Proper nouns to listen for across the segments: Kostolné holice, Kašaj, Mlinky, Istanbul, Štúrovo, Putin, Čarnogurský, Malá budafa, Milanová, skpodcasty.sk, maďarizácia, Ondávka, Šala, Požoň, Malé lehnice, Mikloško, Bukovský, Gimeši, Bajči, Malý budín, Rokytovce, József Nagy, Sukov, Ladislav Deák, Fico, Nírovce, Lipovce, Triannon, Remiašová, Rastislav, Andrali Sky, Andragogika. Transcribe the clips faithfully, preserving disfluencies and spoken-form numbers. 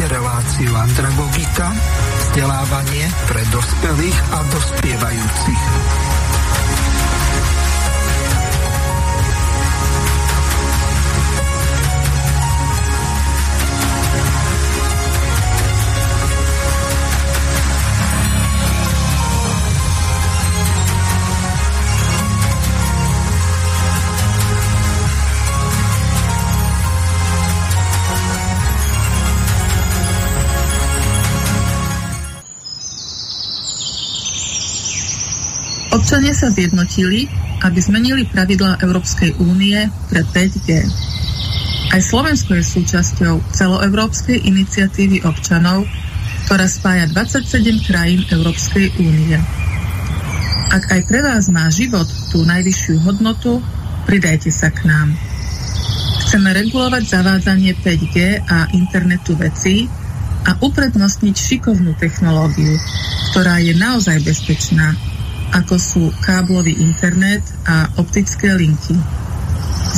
nájdete reláciu Andragogika, vzdelávanie pre dospelých a dospievajúcich. Občania sa zjednotili, aby zmenili pravidlá Európskej únie pre päť gé. Aj Slovensko je súčasťou celoeurópskej iniciatívy občanov, ktorá spája dvadsaťsedem krajín Európskej únie. Ak aj pre vás má život tú najvyššiu hodnotu, pridajte sa k nám. Chceme regulovať zavádzanie päť gé a internetu vecí a uprednostniť šikovnú technológiu, ktorá je naozaj bezpečná, ako sú káblový internet a optické linky.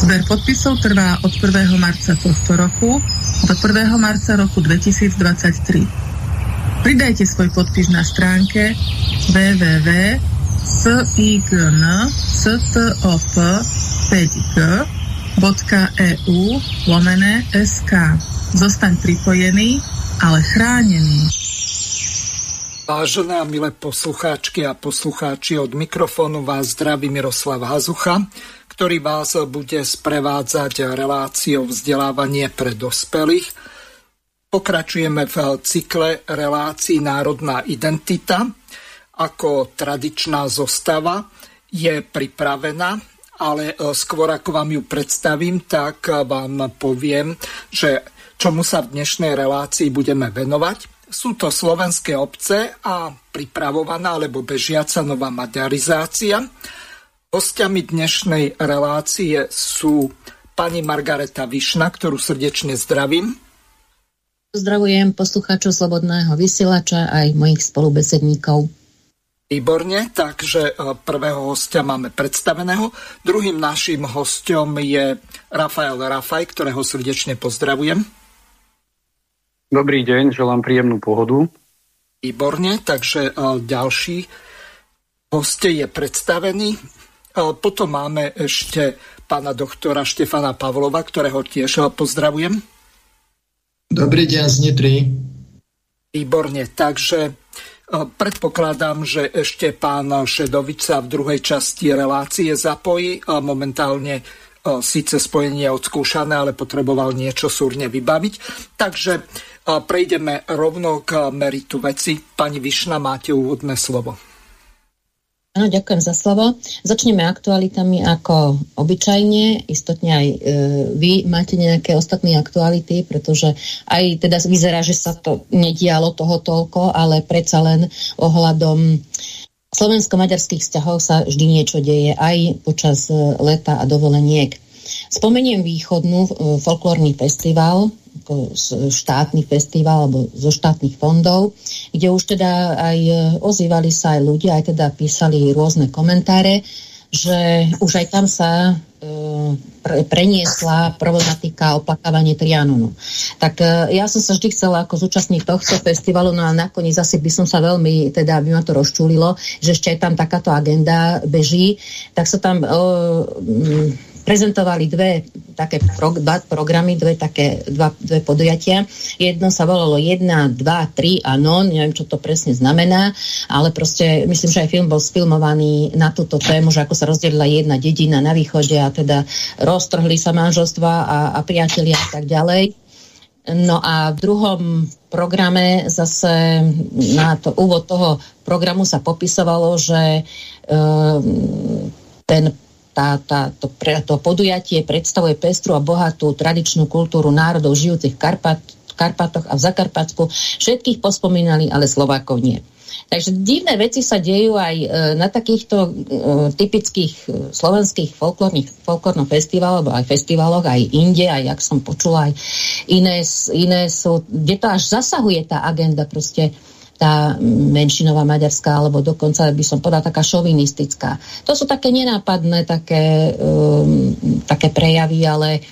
Zber podpisov trvá od prvého marca tohto roku do prvého marca roku dvetisíctridsaťtri. Pridajte svoj podpis na stránke w w w bodka sign stop päť g bodka e u lomeno es k. Zostaň pripojený, ale chránený. Vážené a milé poslucháčky a poslucháči, od mikrofónu vás zdraví Miroslav Hazucha, ktorý vás bude sprevádzať reláciou Vzdelávanie pre dospelých. Pokračujeme v cykle relácií Národná identita. Ako tradičná zostava je pripravená, ale skôr ako vám ju predstavím, tak vám poviem, že čomu sa v dnešnej relácii budeme venovať. Sú to slovenské obce a pripravovaná alebo bežiaca nová maďarizácia. Hosťami dnešnej relácie sú pani Margareta Vyšná, ktorú srdečne zdravím. Pozdravujem poslucháčov Slobodného vysielača aj mojich spolubesedníkov. Výborne, takže prvého hostia máme predstaveného. Druhým naším hostom je Rafael Rafaj, ktorého srdečne pozdravujem. Dobrý deň, želám príjemnú pohodu. Výborne, takže ďalší hostie je predstavený. Potom máme ešte pána doktora Štefana Pavlova, ktorého tiež pozdravujem. Dobrý deň z Nitry. Výborne, takže predpokladám, že ešte pán Šedovič sa v druhej časti relácie zapojí. Momentálne síce spojenie je odskúšané, ale potreboval niečo súrne vybaviť. Takže prejdeme rovno k meritu veci. Pani Vyšná, máte úvodné slovo. Áno, ďakujem za slovo. Začneme aktualitami ako obyčajne. Istotne aj e, vy máte nejaké ostatné aktuality, pretože aj teda vyzerá, že sa to nedialo toho toľko, ale predsa len ohľadom slovensko-maďarských vzťahov sa vždy niečo deje aj počas leta a dovoleniek. Spomeniem Východnú, folklórny festival, štátny festival alebo zo štátnych fondov, kde už teda aj ozývali sa aj ľudia, aj teda písali rôzne komentáre, že už aj tam sa e, preniesla problematika oplakávania Triannonu. Tak e, ja som sa vždy chcela ako zúčastniť tohto festivalu, no a nakoniec asi by som sa veľmi, teda by ma to rozčúlilo, že ešte aj tam takáto agenda beží, tak sa tam e, m, prezentovali dve také pro, dva programy, dve také dva, dve podujatia. Jedno sa volalo jedna, dva, tri a non, neviem, čo to presne znamená, ale proste myslím, že aj film bol sfilmovaný na túto tému, že ako sa rozdelila jedna dedina na východe a teda roztrhli sa manželstva a, a priatelia a tak ďalej. No a v druhom programe zase na to, úvod toho programu sa popisovalo, že um, ten Tá, tá, to, pre, to podujatie predstavuje pestru a bohatú tradičnú kultúru národov žijúcich v Karpat, Karpatoch a v Zakarpatsku. Všetkých pospomínali, ale Slovákov nie. Takže divné veci sa dejú aj e, na takýchto e, typických e, slovenských folklórnych festivalov, alebo aj festivaloch, aj inde, aj jak som počula, aj iné, iné sú, kde to až zasahuje tá agenda proste, tá menšinová maďarská, alebo dokonca by som povedala taká šovinistická. To sú také nenápadné také, um, také prejavy, ale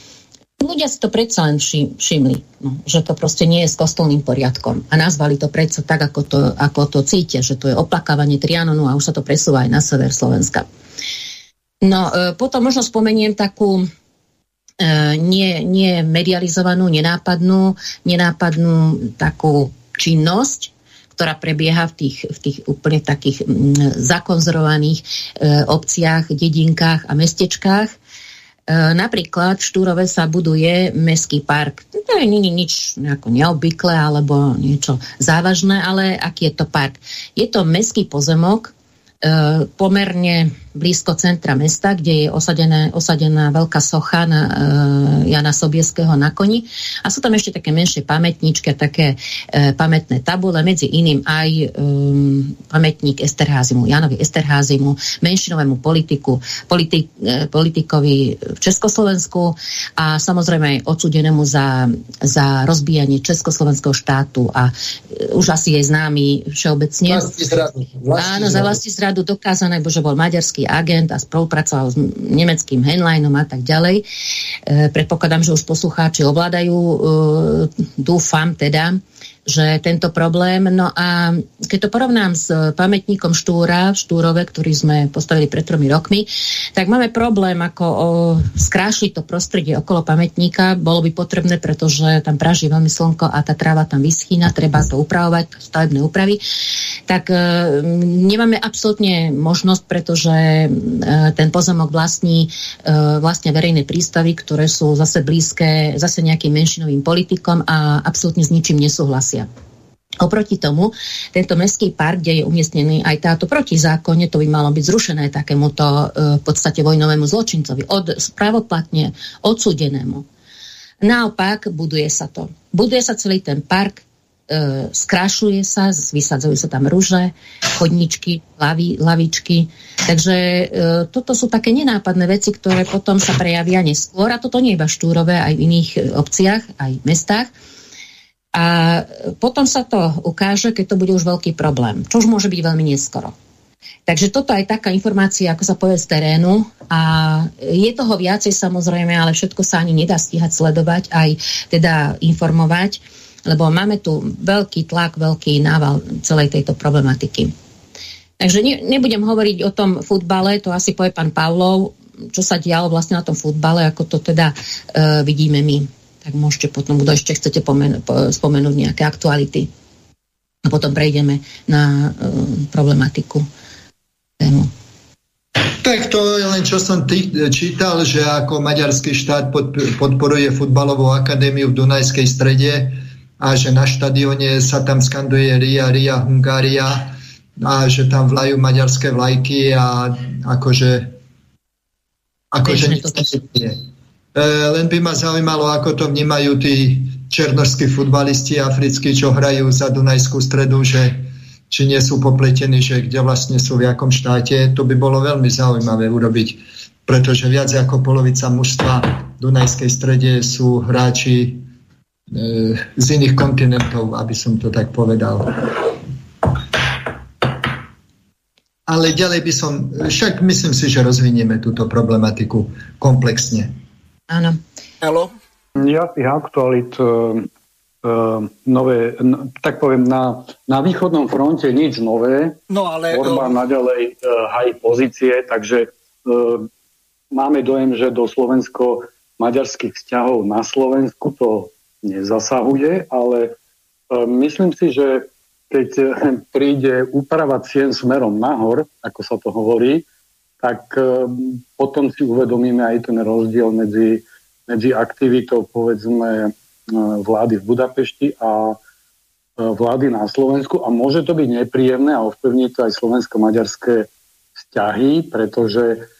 ľudia si to predsa len všimli, no, že to proste nie je s kostolným poriadkom. A nazvali to predsa tak, ako to, ako to cítia, že to je oplakávanie Trianonu a už sa to presúva aj na sever Slovenska. No, e, potom možno spomeniem takú e, nie, nie medializovanú, nenápadnú, nenápadnú takú činnosť, ktorá prebieha v tých, v tých úplne takých m, zakonzervovaných e, obciach, dedinkách a mestečkách. E, napríklad v Štúrove sa buduje mestský park. To je nie, nie, nič neobvyklé alebo niečo závažné, ale aký je to park? Je to mestský pozemok, e, pomerne blízko centra mesta, kde je osadené, osadená veľká socha na, e, Jana Sobieského na koni. A sú tam ešte také menšie pamätničky, také e, pamätné tabule, medzi iným aj e, pamätník Esterházimu, Janovi Esterházimu, menšinovému politiku, politik, e, politikovi v Československu a samozrejme aj odsúdenému za, za rozbíjanie československého štátu a e, už asi je známy všeobecne. Vlasti zradu. Vlasti Áno, za vlasti zradu dokázané, že bol maďarský agent a spolupracoval s nemeckým Henleinom a tak ďalej. E, predpokladám, že už poslucháči ovládajú, e, dúfam teda, že tento problém. No a keď to porovnám s pamätníkom Štúra v Štúrove, ktorý sme postavili pred tromi rokmi, tak máme problém, ako o, skrášliť to prostredie okolo pamätníka. Bolo by potrebné, pretože tam praží veľmi slnko a tá tráva tam vyschýna, treba to upravovať, stavebné úpravy. Tak e, nemáme absolútne možnosť, pretože e, ten pozemok vlastní e, vlastne verejné prístavy, ktoré sú zase blízke zase nejakým menšinovým politikom a absolútne s ničím nesúhlasia. Oproti tomu, tento mestský park, kde je umiestnený aj táto protizákonne, to by malo byť zrušené takémuto v podstate vojnovému zločincovi, od právoplatne odsúdenému. Naopak, buduje sa to. Buduje sa celý ten park, e, skrašuje sa, vysadzujú sa tam ruže, chodničky, lavi, lavičky. Takže e, toto sú také nenápadné veci, ktoré potom sa prejavia neskôr. A toto nie iba Štúrove, aj v iných obciach, aj mestách. A potom sa to ukáže, keď to bude už veľký problém, čo už môže byť veľmi neskoro. Takže toto je taká informácia, ako sa povie z terénu, a je toho viacej samozrejme, ale všetko sa ani nedá stíhať sledovať, aj teda informovať, lebo máme tu veľký tlak, veľký nával celej tejto problematiky. Takže ne, nebudem hovoriť o tom futbale, to asi povie pán Pavlov, čo sa dialo vlastne na tom futbale, ako to teda e, vidíme my. Tak môžete potom, kto ešte chcete pomen- po- spomenúť nejaké aktuality. A potom prejdeme na e, problematiku tému. Tak to je len, čo som tý, čítal, že ako maďarský štát pod, podporuje futbalovú akadémiu v Dunajskej Strede a že na štadióne sa tam skanduje Ria, Ria, Hungária a že tam vlajú maďarské vlajky a akože akože nič nie je. Len by ma zaujímalo, ako to vnímajú tí černošskí futbalisti africkí, čo hrajú za Dunajskú Stredu, že či nie sú popletení, že kde vlastne sú, v jakom štáte. To by bolo veľmi zaujímavé urobiť, pretože viac ako polovica mužstva v Dunajskej Strede sú hráči e, z iných kontinentov, aby som to tak povedal. Ale ďalej by som, však myslím si, že rozvinieme túto problematiku komplexne. Áno. Halo? Ja tých aktualit e, e, nové, n, tak poviem, na, na východnom fronte nič nové. No ale... Orbán no... naďalej e, hají pozície, takže e, máme dojem, že do slovensko-maďarských vzťahov na Slovensku to nezasahuje, ale e, myslím si, že keď e, príde úprava cien smerom nahor, ako sa to hovorí, tak potom si uvedomíme aj ten rozdiel medzi, medzi aktivitou, povedzme, vlády v Budapešti a vlády na Slovensku. A môže to byť nepríjemné a ovplyvní to aj slovensko-maďarské vzťahy, pretože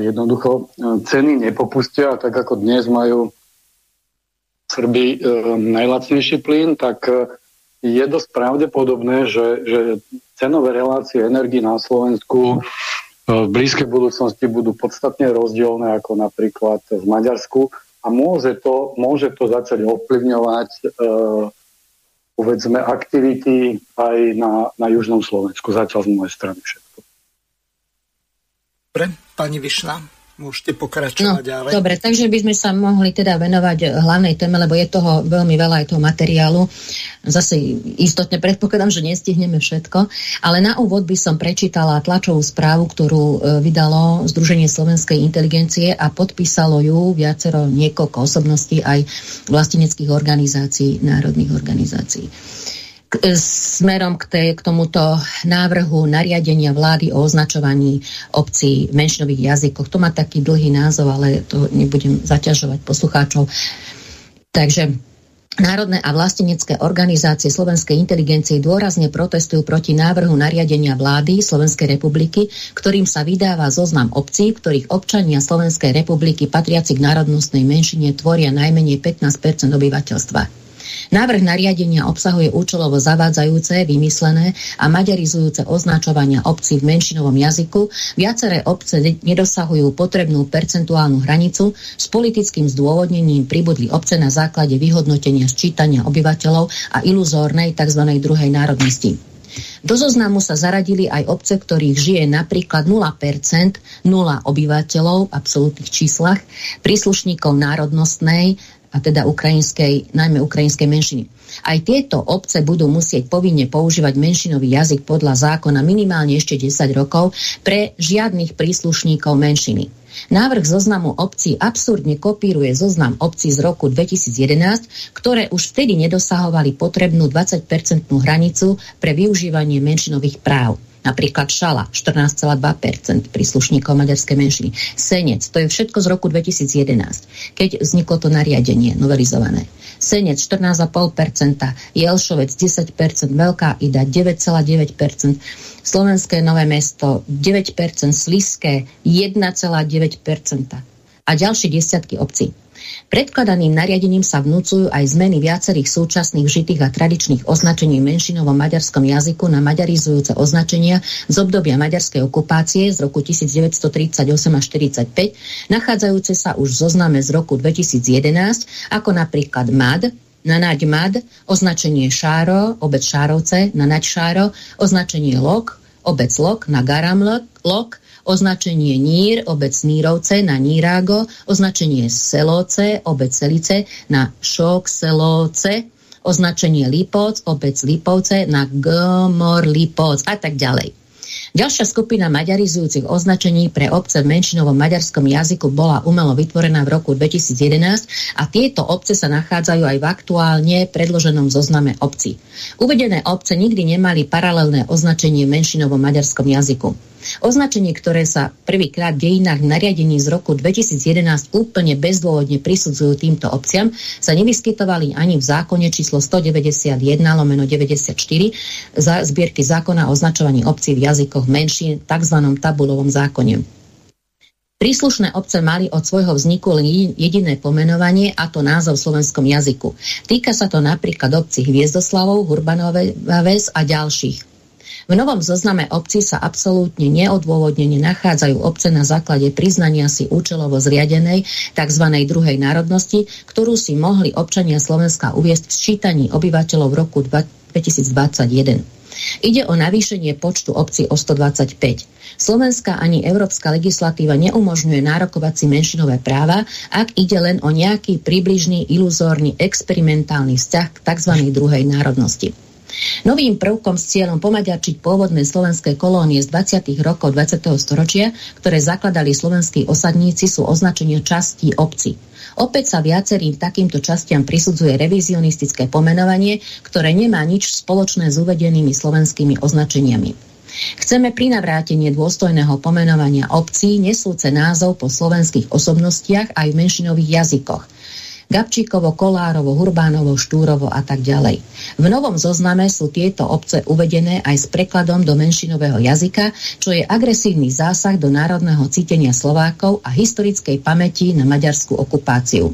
jednoducho ceny nepopustia. Tak ako dnes majú Srby najlacnejší plyn, tak je dosť pravdepodobné, že, že cenové relácie energii na Slovensku v blízkej budúcnosti budú podstatne rozdielne ako napríklad v Maďarsku a môže to, môže to začať ovplyvňovať e, povedzme aktivity aj na, na južnom Slovensku. Zatiaľ z mojej strany všetko. Dobre, pani Vyšná. Môžete pokračovať no, ďalej. Dobre, takže by sme sa mohli teda venovať hlavnej téme, lebo je toho veľmi veľa, aj toho materiálu. Zase istotne predpokladám, že nestihneme všetko. Ale na úvod by som prečítala tlačovú správu, ktorú vydalo Združenie Slovenskej inteligencie a podpísalo ju viacero niekoľko osobností aj vlasteneckých organizácií, národných organizácií. Smerom k, tej, k tomuto návrhu nariadenia vlády o označovaní obcí v menšinových jazykoch. To má taký dlhý názov, ale to nebudem zaťažovať poslucháčov. Takže národné a vlastenecké organizácie slovenskej inteligencie dôrazne protestujú proti návrhu nariadenia vlády Slovenskej republiky, ktorým sa vydáva zoznam obcí, ktorých občania Slovenskej republiky patriaci k národnostnej menšine tvoria najmenej pätnásť percent obyvateľstva. Návrh nariadenia obsahuje účelovo zavádzajúce, vymyslené a maďarizujúce označovania obcí v menšinovom jazyku. Viaceré obce nedosahujú potrebnú percentuálnu hranicu. S politickým zdôvodnením pribudli obce na základe vyhodnotenia sčítania obyvateľov a iluzórnej tzv. Druhej národnosti. Do zoznamu sa zaradili aj obce, ktorých žije napríklad nula percent, nula obyvateľov v absolútnych číslach, príslušníkov národnostnej a teda ukrajinskej, najmä ukrajinskej menšiny. Aj tieto obce budú musieť povinne používať menšinový jazyk podľa zákona minimálne ešte desať rokov pre žiadnych príslušníkov menšiny. Návrh zoznamu obcí absurdne kopíruje zoznam obcí z roku dvetisíc jedenásť, ktoré už vtedy nedosahovali potrebnú dvadsať percentnú hranicu pre využívanie menšinových práv. Napríklad Šala, štrnásť celá dva percent príslušníkov maďarskej menšiny. Senec, to je všetko z roku dvetisíc jedenásť, keď vzniklo to nariadenie novelizované. Senec, štrnásť celá päť percent, Jelšovec, desať percent, Veľká Ida, deväť celá deväť percent, Slovenské Nové Mesto, deväť percent, Sliské, jeden celá deväť percent a ďalšie desiatky obcí. Predkladaným nariadením sa vnúcujú aj zmeny viacerých súčasných žitých a tradičných označení v menšinovom maďarskom jazyku na maďarizujúce označenia z obdobia maďarskej okupácie z roku devätnásť tridsaťosem až štyridsaťpäť, nachádzajúce sa už v zozname z roku dvetisíc jedenásť, ako napríklad MAD, na naď MAD, označenie Šáro, obec Šárovce, na naď Šáro, označenie Lok, obec Lok, na Garam Lok, označenie Nír, obec Nírovce, na Nírágo, označenie Seloce, obec Selice, na Šok Seloce, označenie Lipoc, obec Lipovce, na Gomor Lipoc a tak ďalej. Ďalšia skupina maďarizujúcich označení pre obce v menšinovom maďarskom jazyku bola umelo vytvorená v roku dvetisíc jedenásť a tieto obce sa nachádzajú aj v aktuálne predloženom zozname obcí. Uvedené obce nikdy nemali paralelné označenie v menšinovom maďarskom jazyku. Označenie, ktoré sa prvýkrát v dejinách nariadení z roku dvetisíc jedenásť úplne bezdôvodne prisudzujú týmto obciam, sa nevyskytovali ani v zákone číslo stodeväťdesiatjeden lomeno deväťdesiatštyri za zbierky zákona o označovaní obcí v jazykoch menšín, tzv. Tabulovom zákone. Príslušné obce mali od svojho vzniku len jediné pomenovanie, a to názov v slovenskom jazyku. Týka sa to napríklad obcí Hviezdoslavov, Hurbanove a ďalších. V novom zozname obcí sa absolútne neodôvodnene nachádzajú obce na základe priznania si účelovo zriadenej tzv. Druhej národnosti, ktorú si mohli občania Slovenska uviesť v sčítaní obyvateľov v roku dvetisícdvadsaťjeden. Ide o navýšenie počtu obcí o stodvadsaťpäť. Slovenská ani európska legislatíva neumožňuje nárokovať si menšinové práva, ak ide len o nejaký približný, iluzórny, experimentálny vzťah k tzv. Druhej národnosti. Novým prvkom s cieľom pomaďarčiť pôvodné slovenské kolónie z dvadsiatych rokov dvadsiateho storočia, ktoré zakladali slovenskí osadníci, sú označenia častí obcí. Opäť sa viacerým takýmto častiam prisudzuje revizionistické pomenovanie, ktoré nemá nič spoločné s uvedenými slovenskými označeniami. Chceme prinavrátenie dôstojného pomenovania obcí nesúce názov po slovenských osobnostiach aj v menšinových jazykoch. Gabčíkovo, Kolárovo, Hurbánovo, Štúrovo a tak ďalej. V novom zozname sú tieto obce uvedené aj s prekladom do menšinového jazyka, čo je agresívny zásah do národného cítenia Slovákov a historickej pamäti na maďarskú okupáciu.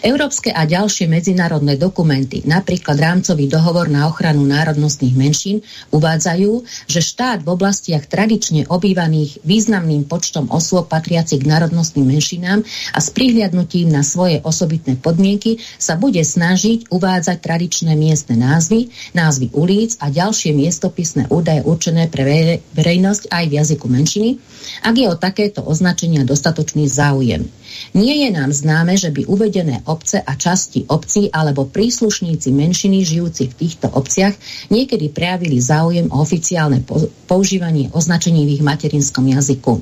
Európske a ďalšie medzinárodné dokumenty, napríklad rámcový dohovor na ochranu národnostných menšín, uvádzajú, že štát v oblastiach tradične obývaných významným počtom osôb patriacich k národnostným menšinám a s prihliadnutím na svoje osobitné podmienky sa bude snažiť uvádzať tradičné miestne názvy, názvy ulíc a ďalšie miestopisné údaje určené pre verejnosť aj v jazyku menšiny, ak je o takéto označenia dostatočný záujem. Nie je nám známe, že by uvedené obce a časti obcí alebo príslušníci menšiny žijúci v týchto obciach niekedy prejavili záujem o oficiálne používanie označení v ich materinskom jazyku.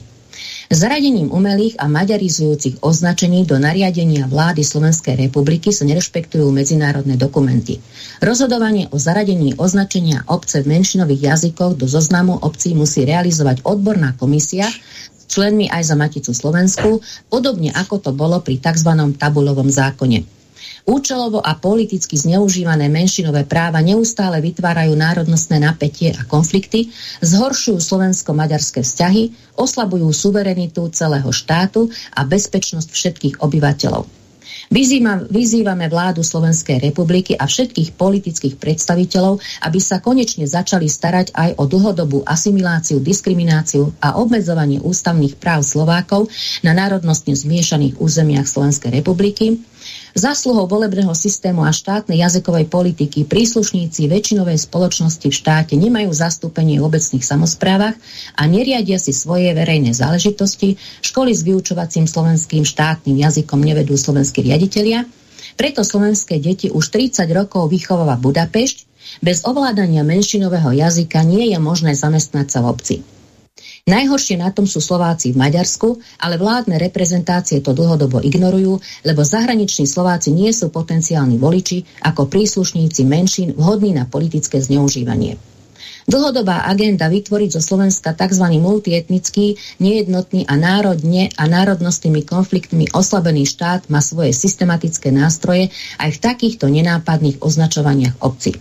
Zaradením umelých a maďarizujúcich označení do nariadenia vlády Slovenskej republiky sa nerešpektujú medzinárodné dokumenty. Rozhodovanie o zaradení označenia obce v menšinových jazykoch do zoznamu obcí musí realizovať odborná komisia s členmi aj za Maticu Slovenskú, podobne ako to bolo pri tzv. Tabulovom zákone. Účelovo a politicky zneužívané menšinové práva neustále vytvárajú národnostné napätie a konflikty, zhoršujú slovensko-maďarské vzťahy, oslabujú suverenitu celého štátu a bezpečnosť všetkých obyvateľov. Vyzývame vládu Slovenskej republiky a všetkých politických predstaviteľov, aby sa konečne začali starať aj o dlhodobú asimiláciu, diskrimináciu a obmedzovanie ústavných práv Slovákov na národnostne zmiešaných územiach Slovenskej republiky. Zásluhou volebného systému a štátnej jazykovej politiky príslušníci väčšinovej spoločnosti v štáte nemajú zastúpenie v obecných samosprávach a neriadia si svoje verejné záležitosti, školy s vyučovacím slovenským štátnym jazykom nevedú slovenskí riaditelia, preto slovenské deti už tridsať rokov vychováva Budapešť, bez ovládania menšinového jazyka nie je možné zamestnať sa v obci. Najhoršie na tom sú Slováci v Maďarsku, ale vládne reprezentácie to dlhodobo ignorujú, lebo zahraniční Slováci nie sú potenciálni voliči ako príslušníci menšín vhodní na politické zneužívanie. Dlhodobá agenda vytvoriť zo Slovenska tzv. Multietnický, nejednotný a národne a národnostnými konfliktmi oslabený štát má svoje systematické nástroje aj v takýchto nenápadných označovaniach obcí.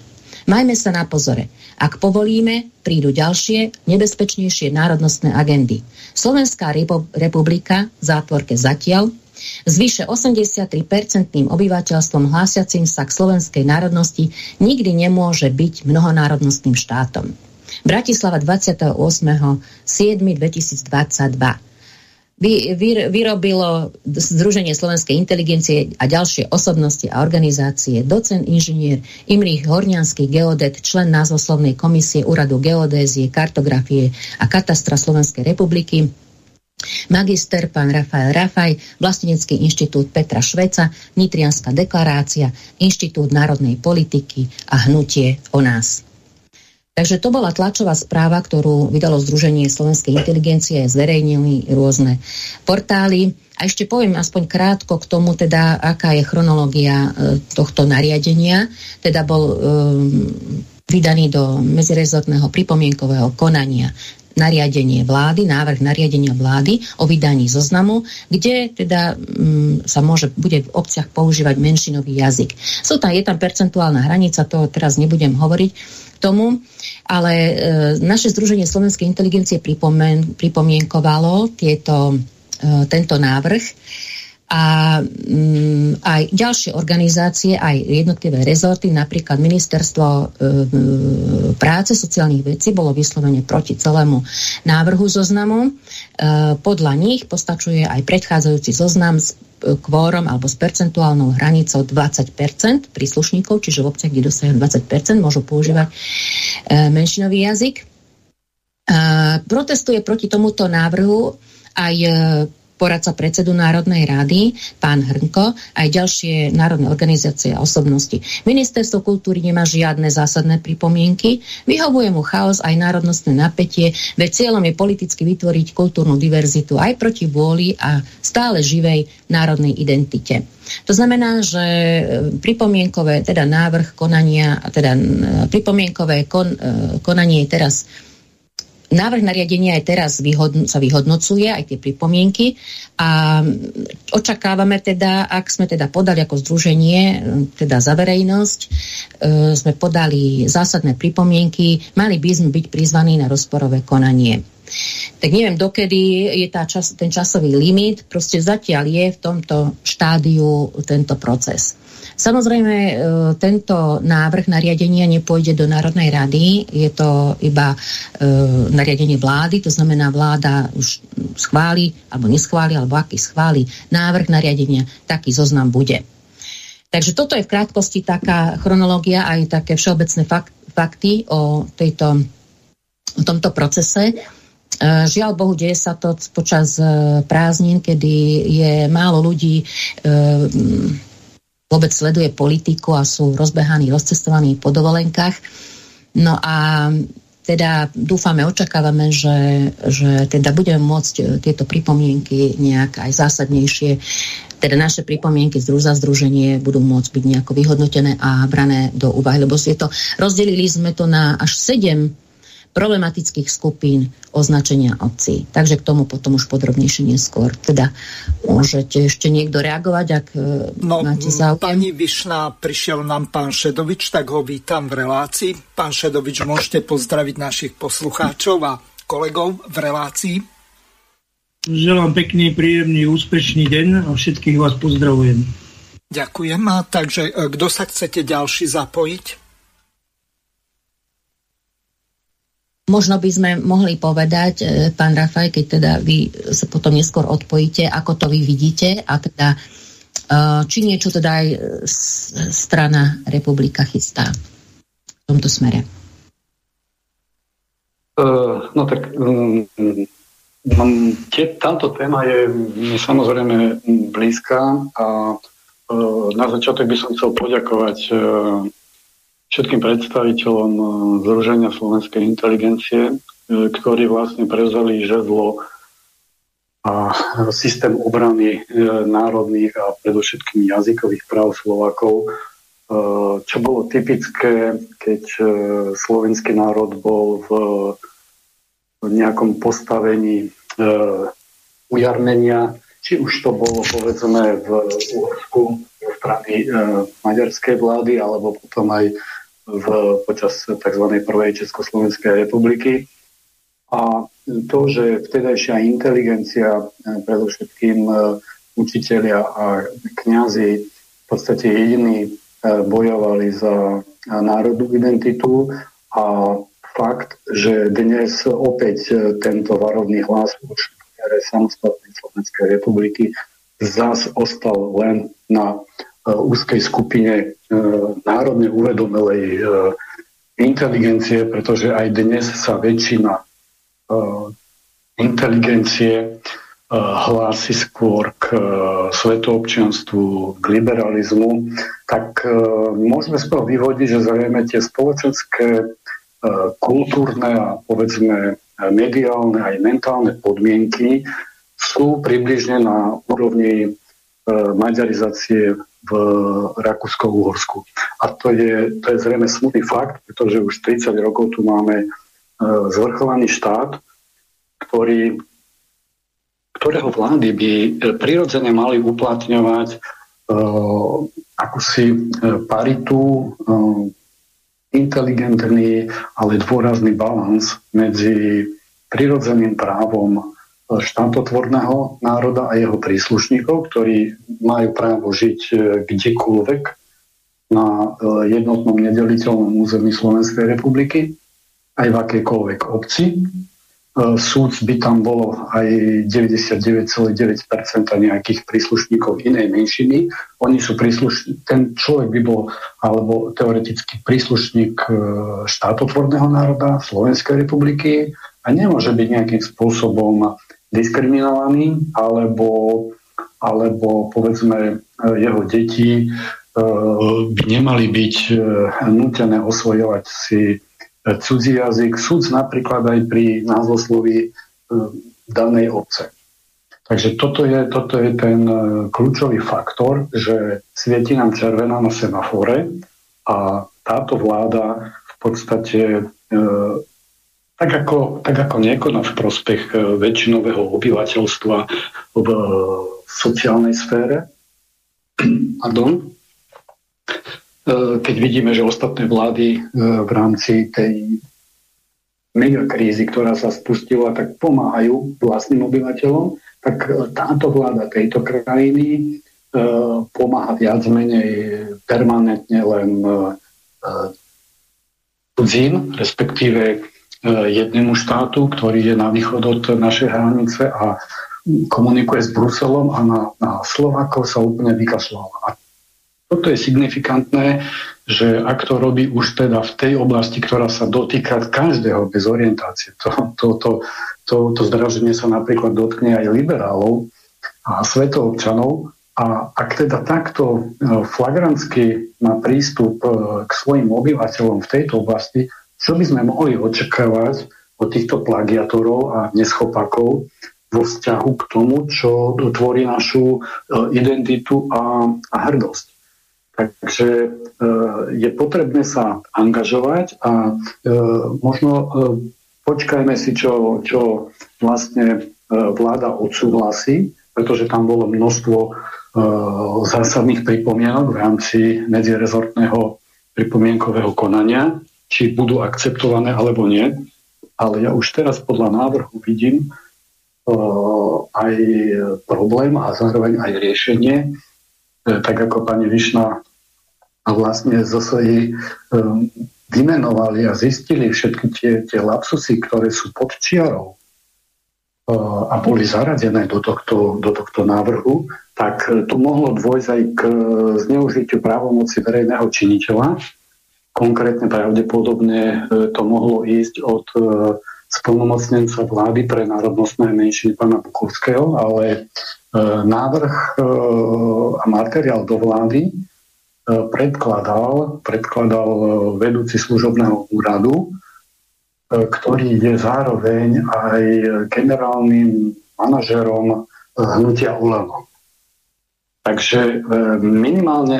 Majme sa na pozore. Ak povolíme, prídu ďalšie, nebezpečnejšie národnostné agendy. Slovenská republika, zátvorke zatiaľ, s vyše osemdesiattri percentným obyvateľstvom hlásiacim sa k slovenskej národnosti nikdy nemôže byť mnohonárodnostným štátom. Bratislava dvadsiateho ôsmeho júla dvetisícdvadsaťdva. Vy, vy, vyrobilo Združenie Slovenskej inteligencie a ďalšie osobnosti a organizácie, docent inžinier Imrich Horňianský, geodet, člen názvoslovnej komisie Úradu geodézie, kartografie a katastra Slovenskej republiky, magister pán Rafael Rafaj, Vlastenecký inštitút Petra Šveca, Nitrianska deklarácia, Inštitút národnej politiky a hnutie O nás. Takže to bola tlačová správa, ktorú vydalo Združenie Slovenskej inteligencie, zverejnili rôzne portály. A ešte poviem aspoň krátko k tomu, teda, aká je chronológia e, tohto nariadenia. Teda bol e, vydaný do medzirezortného pripomienkového konania nariadenie vlády, návrh nariadenia vlády o vydaní zoznamu, kde teda m, sa môže, bude v obciach používať menšinový jazyk. Sú tam, je tam percentuálna hranica, to teraz nebudem hovoriť tomu, ale e, naše Združenie Slovenskej inteligencie pripomen, pripomienkovalo tieto, e, tento návrh a mm, aj ďalšie organizácie, aj jednotlivé rezorty, napríklad Ministerstvo e, práce, sociálnych vecí bolo vyslovene proti celému návrhu zoznamu. E, podľa nich postačuje aj predchádzajúci zoznam s kvórom alebo s percentuálnou hranicou dvadsať percent príslušníkov, čiže v obciach, kde dosahujú dvadsať percent, môžu používať menšinový jazyk. Protestuje proti tomuto návrhu aj poradca predsedu Národnej rady, pán Hrnko, aj ďalšie národné organizácie a osobnosti. Ministerstvo kultúry nemá žiadne zásadné pripomienky, vyhovuje mu chaos aj národnostné napätie, veď cieľom je politicky vytvoriť kultúrnu diverzitu aj proti vôli a stále živej národnej identite. To znamená, že pripomienkové, teda návrh konania, teda pripomienkové kon, konanie je teraz Návrh nariadenia aj teraz vyhodn- sa vyhodnocuje, aj tie pripomienky, a očakávame teda, ak sme teda podali ako združenie, teda za verejnosť, e, sme podali zásadné pripomienky, mali by sme byť prizvaní na rozporové konanie. tak neviem, dokedy je tá čas, ten časový limit, proste zatiaľ je v tomto štádiu tento proces. Samozrejme, tento návrh nariadenia nepôjde do Národnej rady, je to iba nariadenie vlády, to znamená, vláda už schváli, alebo neschváli, alebo aký schváli návrh nariadenia, taký zoznam bude. Takže toto je v krátkosti taká chronológia a aj také všeobecné fakty o, tejto, o tomto procese. Žiaľ Bohu, deje sa to počas prázdnin, kedy je málo ľudí, vôbec sleduje politiku a sú rozbehaní, rozcestovaní po dovolenkách. No a teda dúfame, očakávame, že, že teda budeme môcť tieto pripomienky nejak aj zásadnejšie, teda naše pripomienky za združenie budú môcť byť nejako vyhodnotené a brané do úvahy, lebo si to rozdelili sme to na až sedem problematických skupín označenia obcí. Takže k tomu potom už podrobnejšie neskôr. Teda môžete ešte niekto reagovať, ak no, máte záujem. Pani Vyšná, prišiel nám pán Šedovič, tak ho vítam v relácii. Pán Šedovič, môžete pozdraviť našich poslucháčov a kolegov v relácii. Želám pekný, príjemný, úspešný deň a všetkých vás pozdravujem. Ďakujem. A takže, kto sa chcete ďalší zapojiť? Možno by sme mohli povedať, pán Rafaj, keď teda vy sa potom neskôr odpojíte, ako to vy vidíte a teda či niečo teda aj strana Republika chystá v tomto smere. Uh, no tak um, tie, táto téma je samozrejme blízka a uh, na začiatok by som chcel poďakovať uh, všetkým predstaviteľom Združenia Slovenskej inteligencie, ktorí vlastne prevzali žezlo a systém obrany národných a predovšetkým jazykových práv Slovákov, čo bolo typické, keď slovenský národ bol v nejakom postavení ujarmenia, či už to bolo povedzme v Uhorsku zo strany maďarskej vlády alebo potom aj v, počas tzv. Prvej Československej republiky. A to, že vtedajšia inteligencia, predovšetkým učitelia a kňazi, v podstate jediní bojovali za národnú identitu a fakt, že dnes opäť tento varovný hlas už v samostatnej Slovenskej republiky zas ostal len na úzkej skupine národne uvedomelej inteligencie, pretože aj dnes sa väčšina inteligencie hlási skôr k svetoobčianstvu, k liberalizmu, tak môžeme z toho vyvodiť, že zrejme tie spoločenské, kultúrne a povedzme mediálne aj mentálne podmienky sú približne na úrovni maďarizácie v Rakúsko-Uhorsku. A to je, to je zrejme smutný fakt, pretože už tridsať rokov tu máme zvrchovaný štát, ktorý, ktorého vlády by prirodzene mali uplatňovať uh, akúsi paritu, uh, inteligentný, ale dôrazný balans medzi prirodzeným právom štátotvorného národa a jeho príslušníkov, ktorí majú právo žiť kdekoľvek na jednotnom nedeliteľnom území Slovenskej republiky, aj v akejkoľvek obci. Súc by tam bolo aj deväťdesiatdeväť celých deväť percent nejakých príslušníkov inej menšiny. Oni sú príslušní, ten človek by bol alebo teoreticky príslušník štátotvorného národa Slovenskej republiky a nemôže byť nejakým spôsobom diskriminovaný alebo, alebo povedzme jeho deti by nemali byť nútené osvojovať si cudzí jazyk, sudz napríklad aj pri názvosloví danej obce. Takže toto je, toto je ten kľúčový faktor, že svieti nám červená na semafore a táto vláda v podstate e, tak, ako, tak ako nekoná v prospech väčšinového obyvateľstva v sociálnej sfére, pardon, keď vidíme, že ostatné vlády v rámci tej megakrízy, ktorá sa spustila, tak pomáhajú vlastným obyvateľom, tak táto vláda tejto krajiny e, pomáha viac menej permanentne len e, cudzím, respektíve e, jednému štátu, ktorý je na východ od našej hranice a komunikuje s Bruselom, a na, na Slovákov sa úplne vykašľala. Toto je signifikantné, že ak to robí už teda v tej oblasti, ktorá sa dotýka každého bez orientácie, to, to, to, to, to zdraženie sa napríklad dotkne aj liberálov a svetoobčanov, a ak teda takto flagrantsky má prístup k svojim obyvateľom v tejto oblasti, čo by sme mohli očakávať od týchto plagiatorov a neschopakov vo vzťahu k tomu, čo tvorí našu identitu a, a hrdosť. Takže e, je potrebné sa angažovať a e, možno e, počkajme si, čo, čo vlastne e, vláda odsúhlasí, pretože tam bolo množstvo e, zásadných pripomienok v rámci medzirezortného pripomienkového konania, či budú akceptované alebo nie. Ale ja už teraz podľa návrhu vidím e, aj problém a zároveň aj riešenie, tak ako pani Vyšná a vlastne zo svojej um, vymenovali a zistili všetky tie, tie lapsusy, ktoré sú pod čiarou uh, a boli zaradené do tohto, do tohto návrhu, tak tu mohlo dôjsť aj k zneužitiu právomoci verejného činiteľa. Konkrétne pravdepodobne to mohlo ísť od uh, splnomocnenca vlády pre národnostné menšiny pána Bukovského, ale návrh a materiál do vlády predkladal, predkladal vedúci služobného úradu, ktorý je zároveň aj generálnym manažerom hnutia Olano. Takže minimálne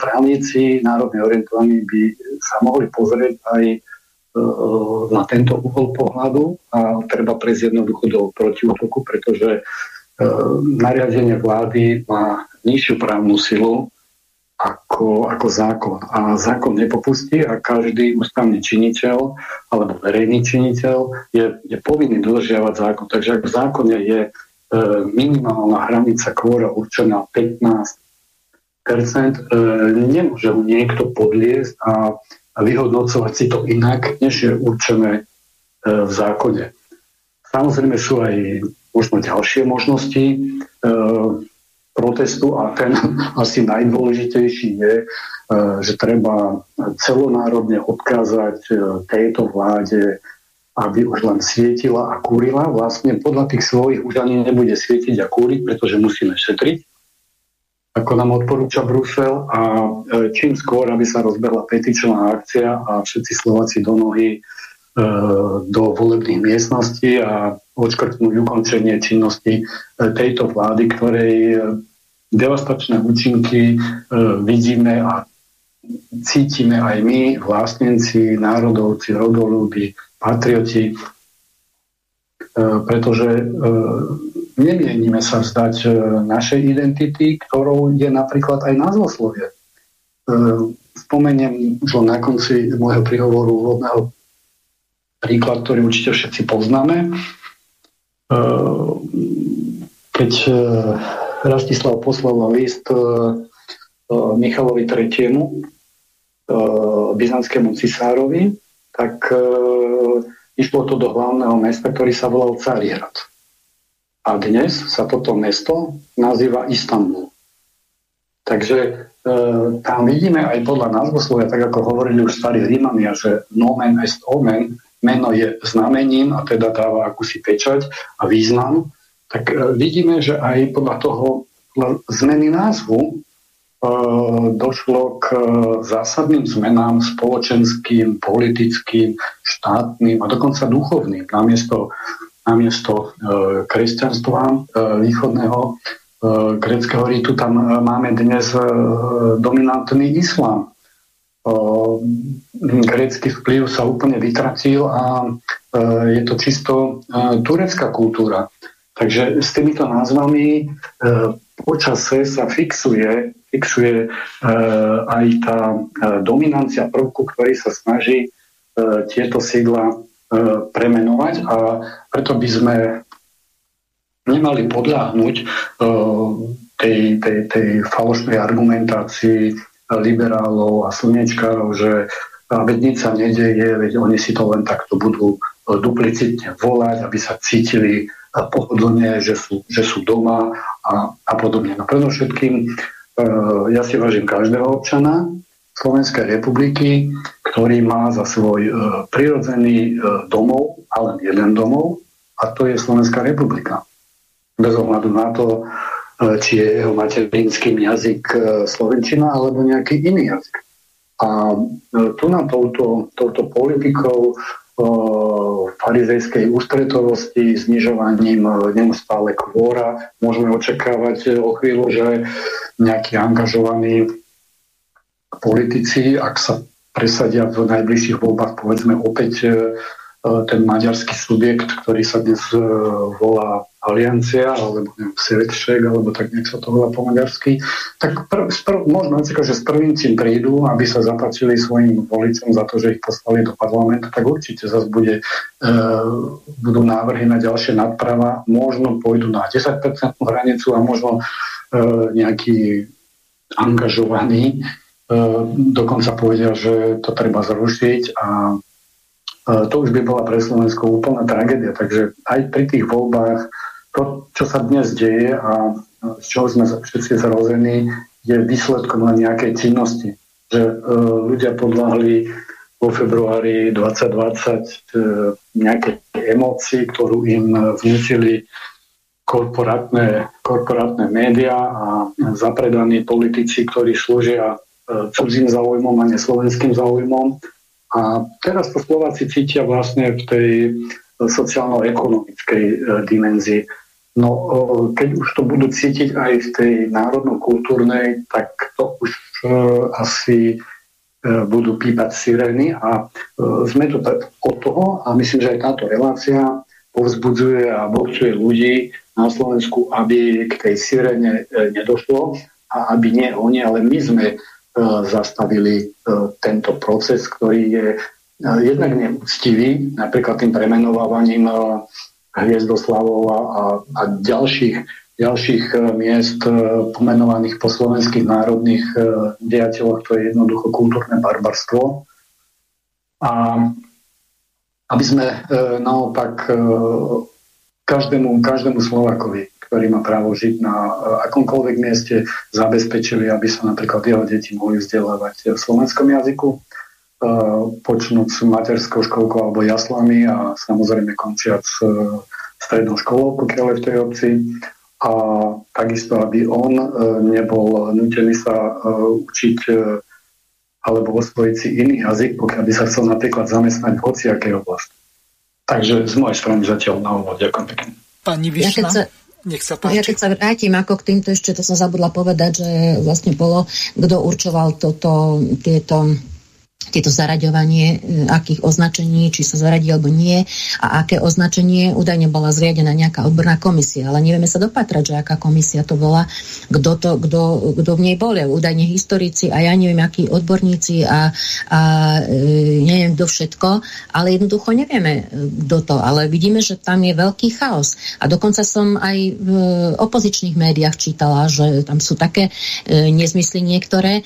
právnici národne orientovaní by sa mohli pozrieť aj na tento uhol pohľadu a treba prejsť jednoducho do protiútoku, pretože nariadenie vlády má nižšiu právnu silu ako, ako zákon. A zákon nepopustí a každý ústavný činiteľ alebo verejný činiteľ je, je povinný dodržiavať zákon. Takže ak v zákone je e, minimálna hranica kvóra určená pätnásť percent, e, nemôže ho niekto podliesť a, a vyhodnocovať si to inak, než je určené e, v zákone. Samozrejme sú aj možno ďalšie možnosti e, protestu a ten asi najdôležitejší je, e, že treba celonárodne odkázať e, tejto vláde, aby už len svietila a kúrila. Vlastne podľa tých svojich už ani nebude svietiť a kúriť, pretože musíme šetriť, ako nám odporúča Brusel, a e, čím skôr, aby sa rozbehla petičná akcia a všetci Slováci do nohy do volebných miestností a odškrtnúť ukončenie činnosti tejto vlády, ktorej devastačné účinky vidíme a cítime aj my, vlastnenci, národovci, rodolúbi, patrioti, pretože nemienime sa vzdať našej identity, ktorou je napríklad aj názvoslovie. Spomeniem už na konci môjho príhovoru úvodného príklad, ktorý určite všetci poznáme. Keď Rastislav poslal list Michalovi tretiemu, byzantskému cisárovi, tak išlo to do hlavného mesta, ktorý sa volal Carihrad. A dnes sa toto mesto nazýva Istanbul. Takže tam vidíme aj podľa názvoslovia, tak ako hovorili už starí Rímania, že nomen est omen, meno je znamením a teda dáva akúsi pečať a význam, tak vidíme, že aj podľa toho zmeny názvu e, došlo k zásadným zmenám spoločenským, politickým, štátnym a dokonca duchovným. Namiesto, namiesto e, kresťanstva e, východného e, gréckeho ritu tam máme dnes e, dominantný islám. Grécky vplyv sa úplne vytratil a je to čisto turecká kultúra. Takže s týmito názvami počase sa fixuje, fixuje aj tá dominancia prvku, ktorý sa snaží tieto sídla premenovať, a preto by sme nemali podľahnúť tej, tej, tej falošnej argumentácii liberálov a slniečkárov, že veď nič sa nedeje, veď oni si to len takto budú duplicitne volať, aby sa cítili pohodlne, že sú, že sú doma a, a podobne. No predovšetkým ja si vážim každého občana Slovenskej republiky, ktorý má za svoj prirodzený domov a len jeden domov, a to je Slovenská republika. Bez ohľadu na to, či je jeho materinským jazyk slovenčina alebo nejaký iný jazyk. A tu na touto, touto politikou farizejskej ústretovosti, znižovaním neustále kvóra, môžeme očakávať o chvíľu, že nejakí angažovaní politici, ak sa presadia v najbližších voľbách, povedzme opäť ten maďarský subjekt, ktorý sa dnes volá Aliancia, alebo neviem, Selice, alebo tak nejak sa to volá po maďarsky, tak prv, prv, možno, že s prvým tým prídu, aby sa zapáčili svojim voličom za to, že ich poslali do parlamentu, tak určite zase bude, e, budú návrhy na ďalšie nadprava, možno pôjdu na desať percent hranicu a možno e, nejaký angažovaný e, dokonca povedia, že to treba zrušiť, a to už by bola pre Slovensko úplná tragédia. Takže aj pri tých voľbách to, čo sa dnes deje a z čoho sme všetci zrození, je výsledkom len nejakej činnosti. Že e, ľudia podľahli vo februári dvetisícdvadsať e, nejaké emócii, ktorú im vnútili korporátne, korporátne médiá a zapredaní politici, ktorí slúžia e, cudzým záujmom a neslovenským záujmom. A teraz to Slováci cítia vlastne v tej sociálno-ekonomickej dimenzii. No keď už to budú cítiť aj v tej národno-kultúrnej, tak to už asi budú pípať sirény, a sme tu od toho, a myslím, že aj táto relácia povzbudzuje a bocuje ľudí na Slovensku, aby k tej siréne nedošlo a aby nie oni, ale my sme zastavili tento proces, ktorý je jednak neúctivý, napríklad tým premenovávaním Hviezdoslavova a, a ďalších, ďalších miest pomenovaných po slovenských národných dejateľoch. To je jednoducho kultúrne barbarstvo. A aby sme naopak každému, každému Slovákovi, ktorý má právo žiť na akomkoľvek mieste, zabezpečili, aby sa napríklad jeho deti mohli vzdelávať v slovenskom jazyku, počnúť s materskou školkou alebo jaslami a samozrejme končiať s strednou školou, pokiaľ je v tej obci. A takisto, aby on nebol nútený sa učiť alebo osvojiť si iný jazyk, pokiaľ by sa chcel napríklad zamestnať v hociakej oblasti. Takže z mojej strany zatiaľ na úvod. Ďakujem pekne. Pani Vyšná? Nech sa páči. Ja keď sa vrátim ako k týmto, ešte to som zabudla povedať, že vlastne bolo, kto určoval toto, tieto, tieto zaraďovanie, akých označení, či sa zaradí alebo nie, a aké označenie. Údajne bola zriadená nejaká odborná komisia, ale nevieme sa dopatrať, že aká komisia to bola, kto to, kto, kto v nej bol. Údajne historici a ja neviem, akí odborníci a, a e, neviem do všetko, ale jednoducho nevieme, kto to, ale vidíme, že tam je veľký chaos. A dokonca som aj v opozičných médiách čítala, že tam sú také e, nezmysly niektoré,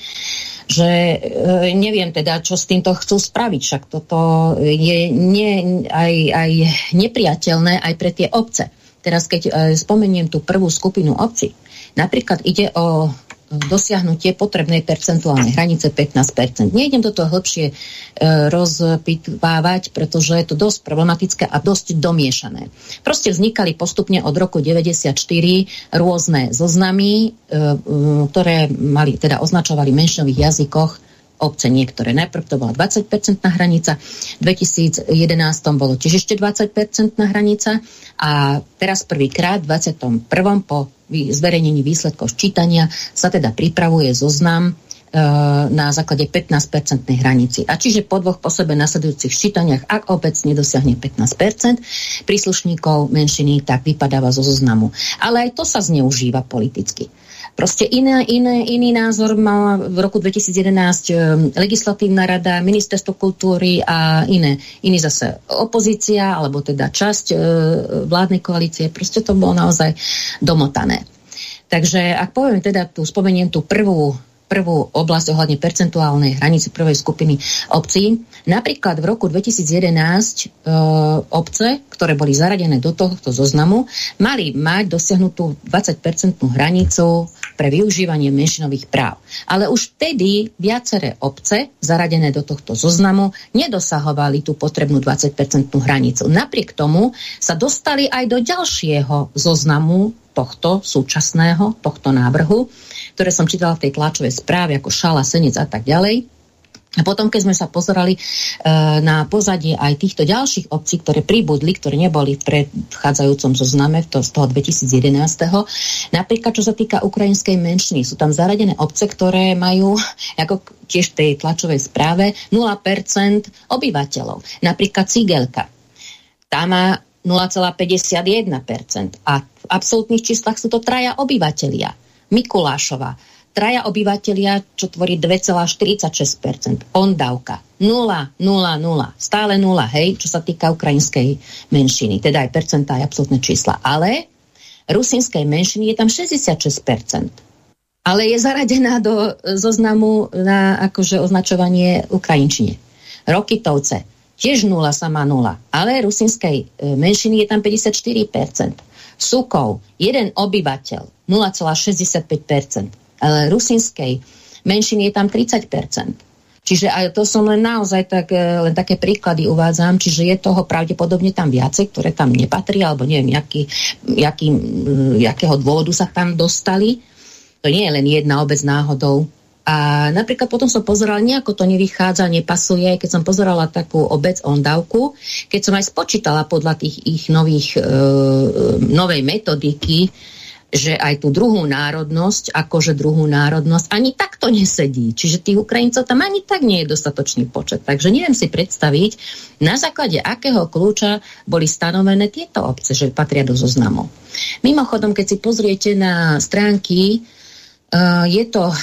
že e, neviem teda, čo s týmto chcú spraviť. Však toto je nie, aj, aj nepriateľné aj pre tie obce. Teraz keď e, spomeniem tú prvú skupinu obcí, napríklad ide o dosiahnutie potrebnej percentuálnej hranice pätnásť percent. Nejdem do toho hlbšie e, rozpitvávať, pretože je to dosť problematické a dosť domiešané. Proste vznikali postupne od roku deväťdesiatštyri rôzne zoznamy, e, ktoré mali, teda označovali v menšinových jazykoch obce niektoré. Najprv to bola dvadsať percentná hranica, v dvetisícjedenásť bolo tiež ešte dvadsať percentná hranica a teraz prvýkrát v dvadsiatom prvom po zverejnení výsledkov ščítania sa teda pripravuje zoznam e, na základe pätnásť percentnej hranici. A čiže po dvoch po sebe nasledujúcich ščítaniach, ak obec nedosiahne pätnásť percent príslušníkov menšiny, tak vypadáva zo zoznamu. Ale aj to sa zneužíva politicky. Proste iné, iné, iný názor mala v roku dvetisíc jedenásť legislatívna rada, ministerstvo kultúry a iné. Iný zase opozícia, alebo teda časť e, vládnej koalície. Proste to bolo naozaj domotané. Takže ak poviem teda, tu spomeniem tú prvú prvú oblasť ohľadne percentuálnej hranice prvej skupiny obcí. Napríklad v roku dvetisíc jedenásť e, obce, ktoré boli zaradené do tohto zoznamu, mali mať dosiahnutú dvadsať percentnú hranicu pre využívanie menšinových práv. Ale už vtedy viaceré obce zaradené do tohto zoznamu nedosahovali tú potrebnú dvadsať percentnú hranicu. Napriek tomu sa dostali aj do ďalšieho zoznamu tohto súčasného, tohto návrhu, ktoré som čítala v tej tlačovej správe, ako Šala, Senec a tak ďalej. A potom, keď sme sa pozerali e, na pozadie aj týchto ďalších obcí, ktoré pribudli, ktoré neboli v predchádzajúcom zozname to, z toho dvetisíc jedenásť. Napríklad, čo sa týka ukrajinskej menšiny, sú tam zaradené obce, ktoré majú, ako tiež v tej tlačovej správe, nula percent obyvateľov. Napríklad Cigelka. Tá má nula celá päťdesiatjeden percent a v absolútnych číslach sú to traja obyvatelia. Mikulášova, traja obyvatelia, čo tvorí dva celá štyridsaťšesť percent. Ondávka, nula, nula, nula, stále nula, hej, čo sa týka ukrajinskej menšiny, teda aj percentá, aj absolútne čísla. Ale rusínskej menšiny je tam šesťdesiatšesť percent. Ale je zaradená do zoznamu na akože označovanie ukrajinčine. Rokytovce, tiež nula, sama nula. Ale rusínskej menšiny je tam päťdesiatštyri percent. Sukov, jeden obyvateľ, nula celá šesťdesiatpäť percent, ale rusínskej menšiny je tam tridsať percent. Čiže aj to som len naozaj tak, len také príklady uvádzam, čiže je toho pravdepodobne tam viacej, ktoré tam nepatrí, alebo neviem, jaký, jaký, jakého dôvodu sa tam dostali. To nie je len jedna obec náhodou. A napríklad potom som pozerala, nejako to nevychádza, nepasuje, keď som pozerala takú obec Ondávku, keď som aj spočítala podľa tých ich nových, e, novej metodiky, že aj tú druhú národnosť, akože druhú národnosť, ani tak to nesedí. Čiže tých Ukrajincov tam ani tak nie je dostatočný počet. Takže neviem si predstaviť, na základe akého kľúča boli stanovené tieto obce, že patria do zoznamov. Mimochodom, keď si pozriete na stránky, Uh, je to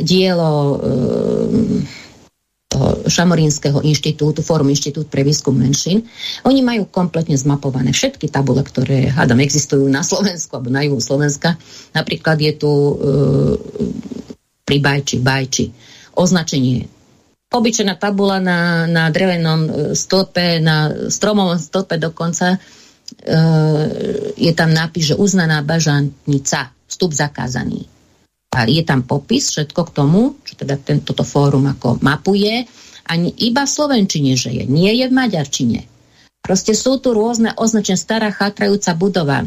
dielo uh, Šamorínskeho inštitútu, Fórum inštitút pre výskum menšín. Oni majú kompletne zmapované všetky tabule, ktoré, hádam, existujú na Slovensku alebo na juhu Slovenska. Napríklad je tu uh, pri Bajči, Bajči označenie. Obyčajná tabula na, na drevenom stĺpe, na stromovom stĺpe dokonca. Uh, je tam nápis, že uznaná bažantnica, vstup zakázaný. A je tam popis všetko k tomu, čo teda toto fórum ako mapuje, ani iba v slovenčine, že je, nie je v maďarčine. Proste sú tu rôzne označenia, stará chátrajúca budova.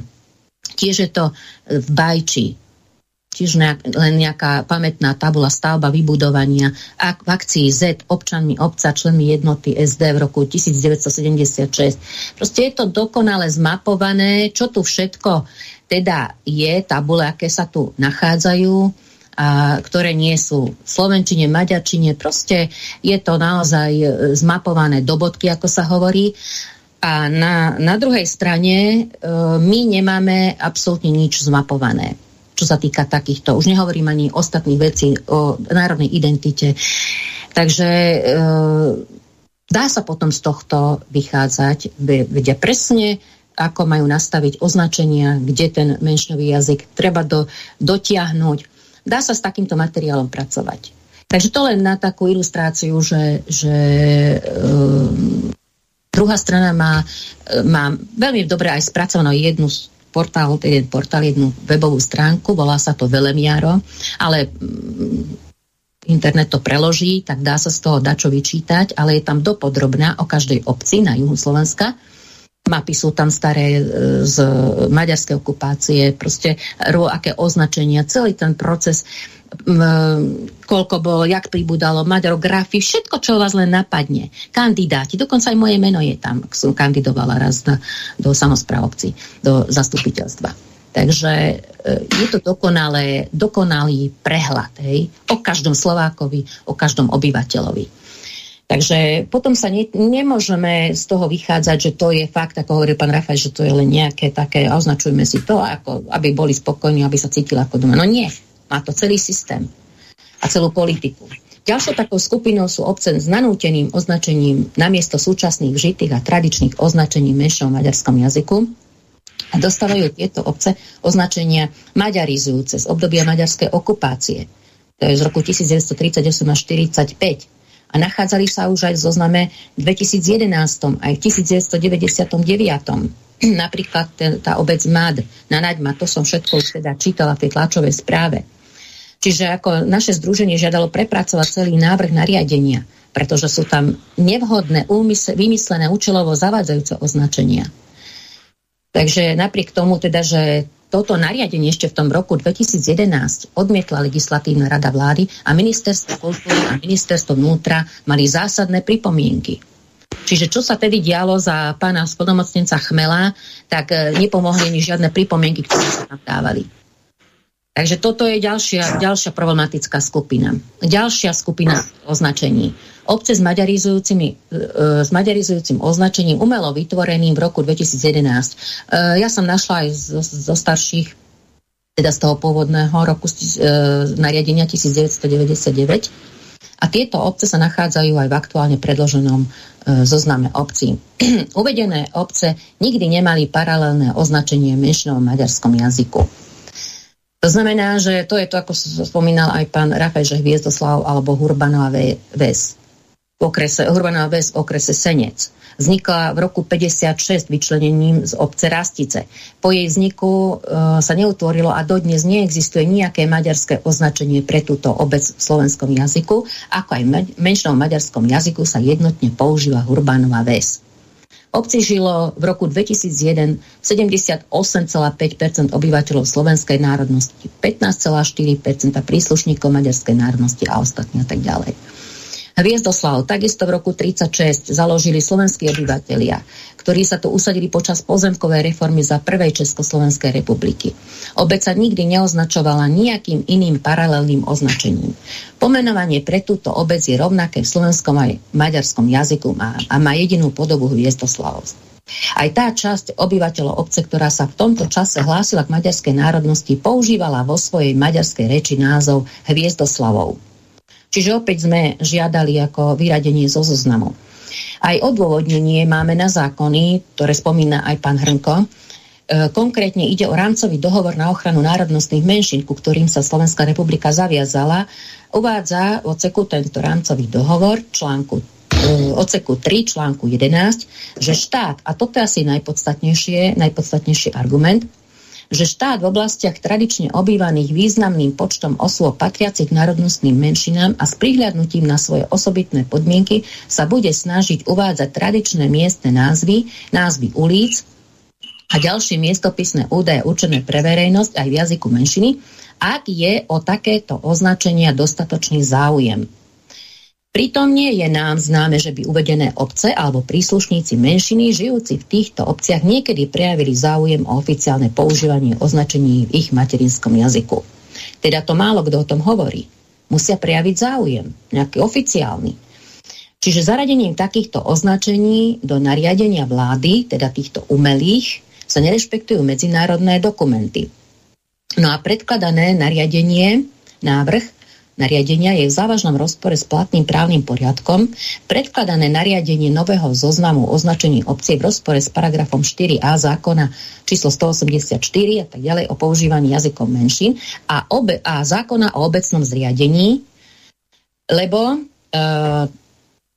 Tiež je to v Bajči. Tiež nejak, len nejaká pamätná tabula, stavba vybudovania. A v akcii Z občanmi obca, členmi jednoty es dé v roku devätnásť sedemdesiatšesť. Proste je to dokonale zmapované, čo tu všetko teda je, tabule, aké sa tu nachádzajú, a ktoré nie sú v slovenčine, maďarčine, proste je to naozaj zmapované do bodky, ako sa hovorí. A na, na druhej strane e, my nemáme absolútne nič zmapované, čo sa týka takýchto. Už nehovorím ani ostatných vecí o národnej identite. Takže e, dá sa potom z tohto vychádzať, vedia presne, ako majú nastaviť označenia, kde ten menšinový jazyk treba do, dotiahnuť. Dá sa s takýmto materiálom pracovať. Takže to len na takú ilustráciu, že, že um, druhá strana má, má veľmi dobre aj spracovanú jednu portál, jeden portál, jednu webovú stránku, volá sa to Velemiaro, ale um, internet to preloží, tak dá sa z toho dačo vyčítať, ale je tam dopodrobná o každej obci na juhu Slovenska. Mapy sú tam staré z maďarskej okupácie, proste aké označenia, celý ten proces, m, koľko bolo, jak pribudalo, maďarografii, všetko, čo vás len napadne. Kandidáti, dokonca aj moje meno je tam, som kandidovala raz na, do samosprávovci, do zastupiteľstva. Takže je to dokonalé, dokonalý prehľad, hej, o každom Slovákovi, o každom obyvateľovi. Takže potom sa ne, nemôžeme z toho vychádzať, že to je fakt, ako hovoril pán Rafaj, že to je len nejaké také, označujme si to, ako, aby boli spokojní, aby sa cítili ako doma. No nie, Má to celý systém a celú politiku. Ďalšou takou skupinou sú obce s nanúteným označením namiesto súčasných žitých a tradičných označení v menšom maďarskom jazyku. A dostávajú tieto obce označenia maďarizujúce z obdobia maďarskej okupácie. To je z roku devätnásť tridsaťosem až devätnásť štyridsaťpäť. A nachádzali sa už aj v zozname v dvetisíc jedenásť, aj v devätnásť deväťdesiatdeväť. Napríklad tá obec Mád, na Naďma, to som všetko už teda čítala v tej tlačovej správe. Čiže ako naše združenie žiadalo prepracovať celý návrh nariadenia, pretože sú tam nevhodné, úmysl- vymyslené, účelovo zavádzajúce označenia. Takže napriek tomu teda, že toto nariadenie ešte v tom roku dvetisíc jedenásť odmietla legislatívna rada vlády a ministerstvo kultúry a ministerstvo vnútra mali zásadné pripomienky. Čiže čo sa tedy dialo za pána splnomocnenca Chmela, tak nepomohli mi žiadne pripomienky, ktoré sa tam dávali. Takže toto je ďalšia, ďalšia problematická skupina. Ďalšia skupina označení. Obce s maďarizujúcimi, s maďarizujúcim označením umelo vytvoreným v roku dvetisíc jedenásť. Ja som našla aj zo, zo starších, teda z toho pôvodného roku nariadenia devätnásť deväťdesiatdeväť. A tieto obce sa nachádzajú aj v aktuálne predloženom zozname obcí. Uvedené obce nikdy nemali paralelné označenie v menšinovom maďarskom jazyku. To znamená, že to je to, ako spomínal aj pán Rafaj, že Hviezdoslav alebo Hurbanove väz. Okrese, Hurbanová väz v okrese Senec. Vznikla v roku päťdesiatšesť vyčlenením z obce Rastice. Po jej vzniku e, sa neutvorilo a dodnes neexistuje nejaké maďarské označenie pre túto obec v slovenskom jazyku, ako aj v ma- menšnom maďarskom jazyku sa jednotne používa Hurbanová väz. Obci žilo v roku dvetisíc jeden sedemdesiatosem celá päť percent obyvateľov slovenskej národnosti, pätnásť celá štyri percent príslušníkov maďarskej národnosti a ostatní a tak ďalej. Hviezdoslav takisto v roku devätnásť tridsaťšesť založili slovenskí obyvatelia, ktorí sa tu usadili počas pozemkovej reformy za prvej Československej republiky. Obec sa nikdy neoznačovala nejakým iným paralelným označením. Pomenovanie pre túto obec je rovnaké v slovenskom aj maďarskom jazyku a má jedinú podobu Hviezdoslav. Aj tá časť obyvateľov obce, ktorá sa v tomto čase hlásila k maďarskej národnosti, používala vo svojej maďarskej reči názov Hviezdoslavov. Čiže opäť sme žiadali ako vyradenie zo zoznamu. Aj odôvodnenie máme na zákony, ktoré spomína aj pán Hrnko. E, konkrétne ide o rámcový dohovor na ochranu národnostných menšín, ku ktorým sa Slovenská republika zaviazala. Uvádza v odseku tento rámcový dohovor, článku, e, odseku tri, článku jedenásť, že štát, a toto je asi najpodstatnejšie, najpodstatnejší argument, že štát v oblastiach tradične obývaných významným počtom osôb patriacich národnostným menšinám a s prihľadnutím na svoje osobitné podmienky sa bude snažiť uvádzať tradičné miestne názvy, názvy ulíc a ďalšie miestopisné údaje určené pre verejnosť aj v jazyku menšiny, ak je o takéto označenia dostatočný záujem. Pritom nie je nám známe, že by uvedené obce alebo príslušníci menšiny žijúci v týchto obciach niekedy prejavili záujem o oficiálne používanie označení v ich materinskom jazyku. Teda to málo kto o tom hovorí. Musia prejaviť záujem, nejaký oficiálny. Čiže zaradením takýchto označení do nariadenia vlády, teda týchto umelých, sa nerešpektujú medzinárodné dokumenty. No a predkladané nariadenie, návrh, nariadenia je v závažnom rozpore s platným právnym poriadkom. Predkladané nariadenie nového zoznamu označení obcí v rozpore s paragrafom štyri a zákona číslo stoosemdesiatštyri a tak ďalej o používaní jazykov menšín a, obe, a zákona o obecnom zriadení, lebo e,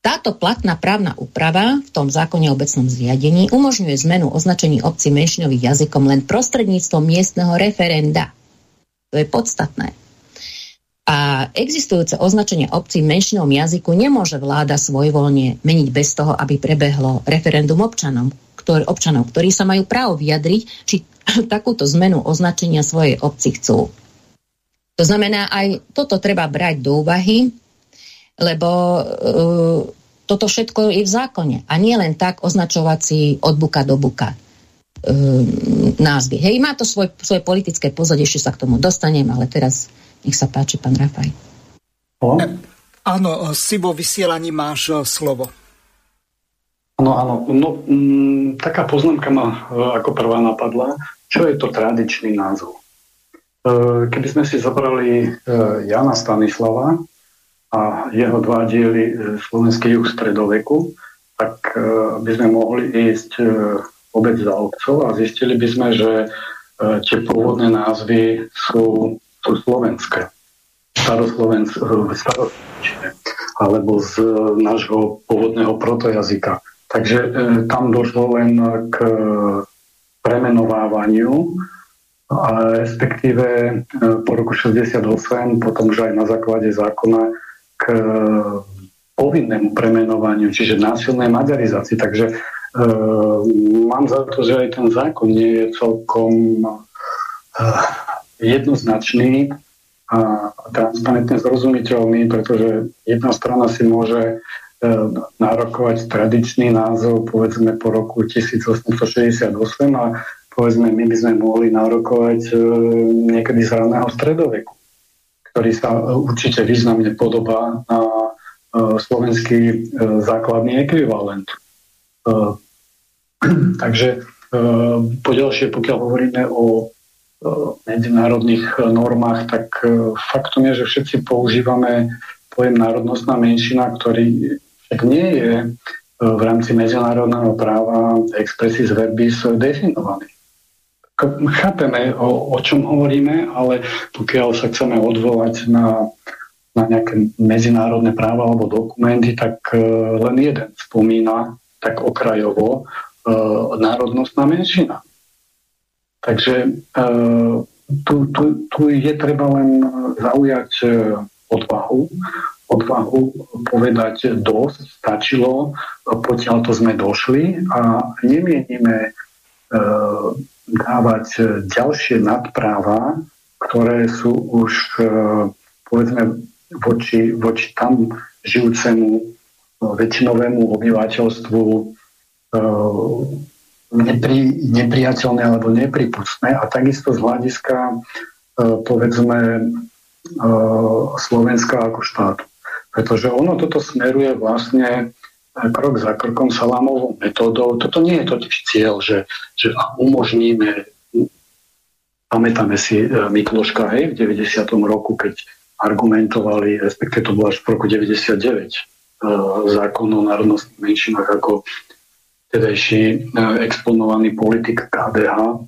táto platná právna úprava v tom zákone o obecnom zriadení umožňuje zmenu označení obcí menšinových jazykom len prostredníctvom miestneho referenda. To je podstatné. A existujúce označenie obcí v menšinovom jazyku nemôže vláda svojvoľne meniť bez toho, aby prebehlo referendum občanom, ktor- občanov, ktorí sa majú právo vyjadriť, či takúto zmenu označenia svojej obci chcú. To znamená, aj toto treba brať do úvahy, lebo uh, toto všetko je v zákone. A nie len tak označovať si od buka do buka uh, názvy. Hej, má to svoj, svoje politické pozadie, ešte sa k tomu dostanem, ale teraz... Nech sa páči, pán Rafaj. O? Áno, si vo vysielaní máš slovo. Áno, áno. No, m, taká poznámka ma ako prvá napadla. Čo je to tradičný názov? Keby sme si zobrali Jana Stanislava a jeho dva diely Slovenský juh stredoveku, tak by sme mohli ísť obec za obcov a zistili by sme, že tie pôvodné názvy sú, sú slovenské, staroslovenské alebo z nášho pôvodného protojazyka. Takže tam došlo len k premenovávaniu, a respektíve po roku šesťdesiatom ôsmom, potom že aj na základe zákona k povinnému premenovaniu, čiže násilnej maďarizácii. Takže e, mám za to, že aj ten zákon nie je celkom e, jednoznačný a transparentne zrozumiteľný, pretože jedna strana si môže e, nárokovať tradičný názov, povedzme po roku tisícosemstošesťdesiatosem, a povedzme, my by sme mohli nárokovať niekedy z raného stredoveku, ktorý sa určite významne podobá na slovenský základný ekvivalent. Takže po ďalšie, pokiaľ hovoríme o medzinárodných normách, tak faktom je, že všetci používame pojem národnostná menšina, ktorý však nie je v rámci medzinárodného práva expressis verbis definovaný. Chápeme, o, o čom hovoríme, ale pokiaľ sa chceme odvolať na, na nejaké medzinárodné práva alebo dokumenty, tak e, len jeden spomína tak okrajovo e, národnostná menšina. Takže e, tu, tu, tu je treba len zaujať e, odvahu, odvahu povedať dosť, stačilo, potiaľ to sme došli a nemienime e, dávať ďalšie nadpráva, ktoré sú už povedzme voči, voči tam žijúcemu väčšinovému obyvateľstvu nepri, nepriateľné alebo nepripustné, a takisto z hľadiska povedzme Slovenska ako štátu. Pretože ono toto smeruje vlastne krok za krokom salámovou metódou. Toto nie je totiž cieľ, že, že umožníme, pamätáme si Mikloška, hej, v deväťdesiatom roku, keď argumentovali, respektive to bolo až v roku deväťdesiatdeväť, zákon o národnostných menšinách, ako tedajší exponovaný politik ká dé há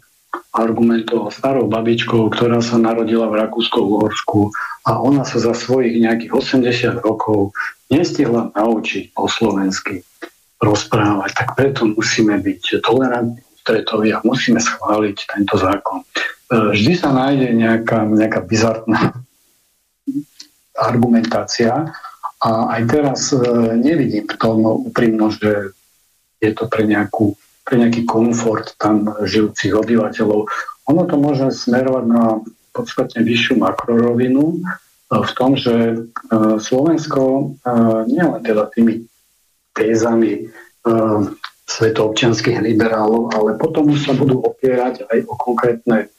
argumentoval starou babičkou, ktorá sa narodila v Rakúsko-Uhorsku, a ona sa za svojich nejakých osemdesiat rokov nestihla naučiť po slovensky rozprávať, tak preto musíme byť tolerantní, ústretoví a musíme schváliť tento zákon. Vždy sa nájde nejaká, nejaká bizartná argumentácia a aj teraz nevidím v tom úprimno, že je to pre nejakú pre nejaký komfort tam žijúcich obyvateľov. Ono to môže smerovať na podstatne vyššiu makrorovinu v tom, že Slovensko nielen teda tými tézami svetoobčianskych liberálov, ale potom už sa budú opierať aj o konkrétne,